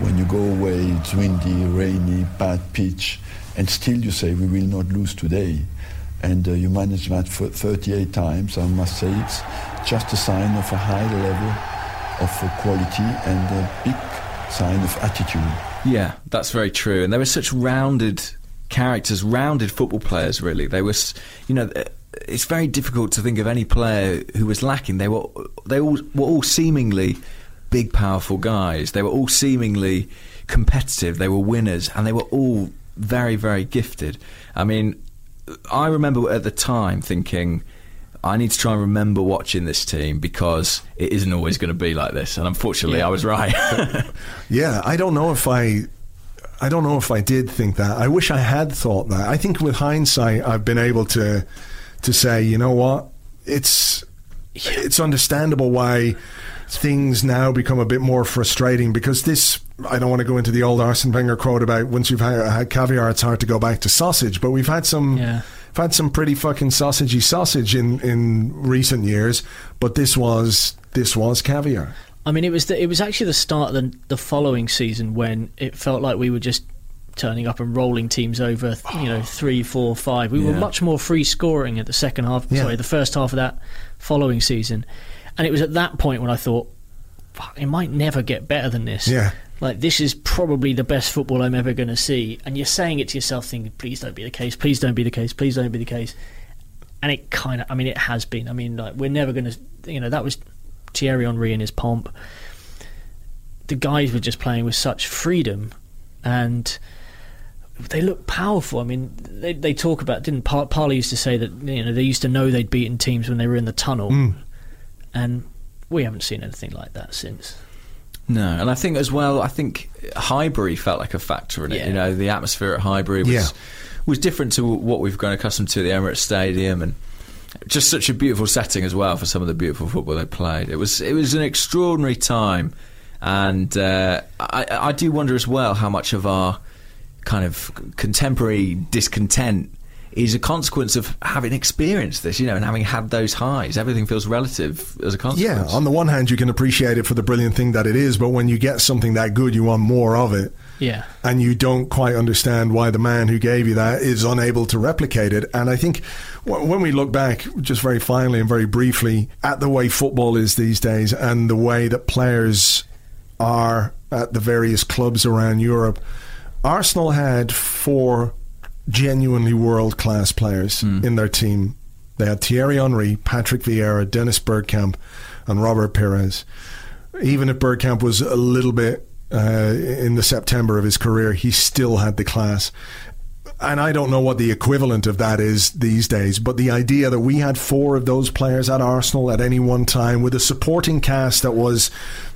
When you go away, it's windy, rainy, bad pitch, and still you say, we will not lose today. And uh, you manage that for thirty-eight times. I must say it's just a sign of a high level of uh, quality and a big sign of attitude. Yeah, that's very true. And they were such rounded characters, rounded football players, really. They were, you know, it's very difficult to think of any player who was lacking. They were, they all, were all seemingly big, powerful guys. They were all seemingly competitive. They were winners, and they were all very, very gifted. I mean, I remember at the time thinking, I need to try and remember watching this team because it isn't always going to be like this. And unfortunately, yeah. I was right. yeah, I don't know if I, I don't know if I did think that. I wish I had thought that. I think with hindsight, I've been able to, to say, you know what, it's, it's understandable why things now become a bit more frustrating, because this, I don't want to go into the old Arsene Wenger quote about once you've had, had caviar, it's hard to go back to sausage. But we've had some, yeah. we've had some pretty fucking sausagey sausage in, in recent years. But this was this was caviar. I mean, it was the, it was actually the start of the, the following season when it felt like we were just turning up and rolling teams over. You know, three, four, five. We yeah. were much more free scoring at the second half. Yeah. Sorry, the first half of that following season. And it was at that point when I thought, fuck, it might never get better than this. Yeah. Like, this is probably the best football I'm ever going to see. And you're saying it to yourself thinking, please don't be the case, please don't be the case, please don't be the case. And it kind of, I mean, it has been. I mean, like, we're never going to, you know, that was Thierry Henry in his pomp. The guys were just playing with such freedom, and they look powerful. I mean, they, they talk about, didn't Par- Parley used to say that, you know, they used to know they'd beaten teams when they were in the tunnel. Mm. And we haven't seen anything like that since. No, and I think as well, I think Highbury felt like a factor in it. Yeah. You know, the atmosphere at Highbury was yeah. was different to what we've grown accustomed to at the Emirates Stadium, and just such a beautiful setting as well for some of the beautiful football they played. It was it was an extraordinary time, and uh, I, I do wonder as well how much of our kind of contemporary discontent is a consequence of having experienced this, you know, and having had those highs. Everything feels relative as a consequence. Yeah, on the one hand, you can appreciate it for the brilliant thing that it is, but when you get something that good, you want more of it. Yeah. And you don't quite understand why the man who gave you that is unable to replicate it. And I think w- when we look back, just very finally and very briefly, at the way football is these days and the way that players are at the various clubs around Europe, Arsenal had four genuinely world-class players mm. in their team. They had Thierry Henry, Patrick Vieira, Dennis Bergkamp and Robert Pires. Even if Bergkamp was a little bit uh, in the September of his career, he still had the class. And I don't know what the equivalent of that is these days, but the idea that we had four of those players at Arsenal at any one time, with a supporting cast that was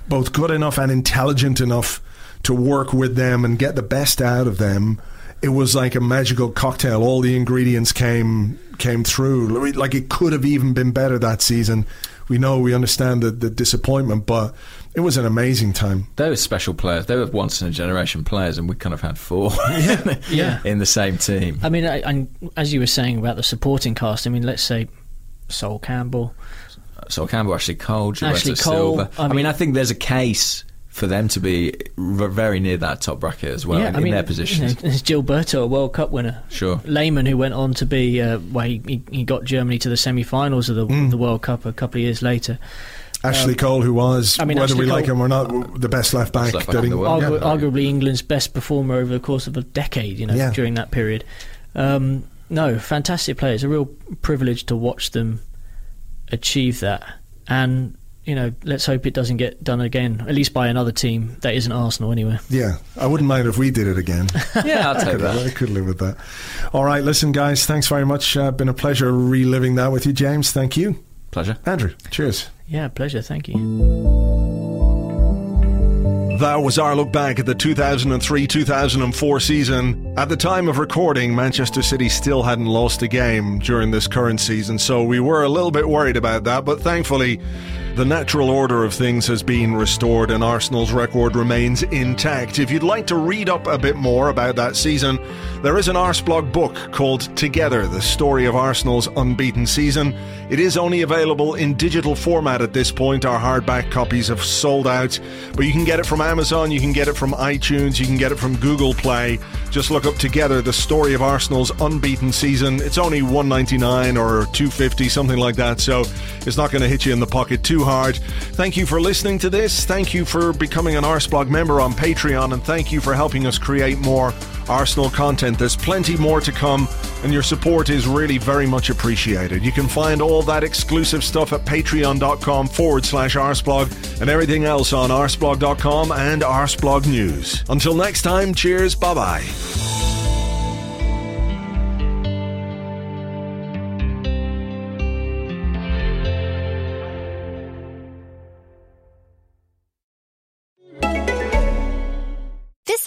both good enough and intelligent enough to work with them and get the best out of them, it was like a magical cocktail. All the ingredients came came through. Like, it could have even been better that season. We know, we understand the, the disappointment, but it was an amazing time. They were special players. They were once-in-a-generation players, and we kind of had four yeah. yeah. in the same team. I mean, I, I, as you were saying about the supporting cast, I mean, let's say Sol Campbell. Sol Campbell, Ashley Cole, Gilberto Silva. I mean, I mean, I think there's a case for them to be very near that top bracket as well, yeah, in, I mean, in their positions. You know, Gilberto, a World Cup winner. Sure. Lehmann, who went on to be, uh, well, he, he got Germany to the semi-finals of the, mm. the World Cup a couple of years later. Ashley um, Cole, who was, I mean, whether Ashley we Cole, like him or not, the best left-back. Left back in the world. Argu- yeah. Arguably England's best performer over the course of a decade, you know, yeah. during that period. Um, no, fantastic players. A real privilege to watch them achieve that. And you know, let's hope it doesn't get done again, at least by another team that isn't Arsenal anyway. Yeah, I wouldn't mind if we did it again. Yeah, I'll take that. I could live with that. All right, listen, guys, thanks very much. Uh, been a pleasure reliving that with you, James. Thank you. Pleasure. Andrew, cheers. Yeah, pleasure. Thank you. That was our look back at the two thousand three two thousand four season. At the time of recording, Manchester City still hadn't lost a game during this current season, so we were a little bit worried about that, but thankfully the natural order of things has been restored and Arsenal's record remains intact. If you'd like to read up a bit more about that season, there is an Arsblog book called Together, the Story of Arsenal's Unbeaten Season. It is only available in digital format at this point. Our hardback copies have sold out, but you can get it from Amazon, you can get it from iTunes, you can get it from Google Play. Just look up Together, the Story of Arsenal's Unbeaten Season. It's only one ninety-nine or two fifty, something like that, so it's not going to hit you in the pocket too hard. Thank you for listening to this. Thank you for becoming an Arsblog member on Patreon, and thank you for helping us create more Arsenal content. There's plenty more to come, and your support is really very much appreciated. You can find all that exclusive stuff at patreon.com forward slash Arsblog and everything else on arsblog dot com and Arsblog News. Until next time, cheers, bye-bye. This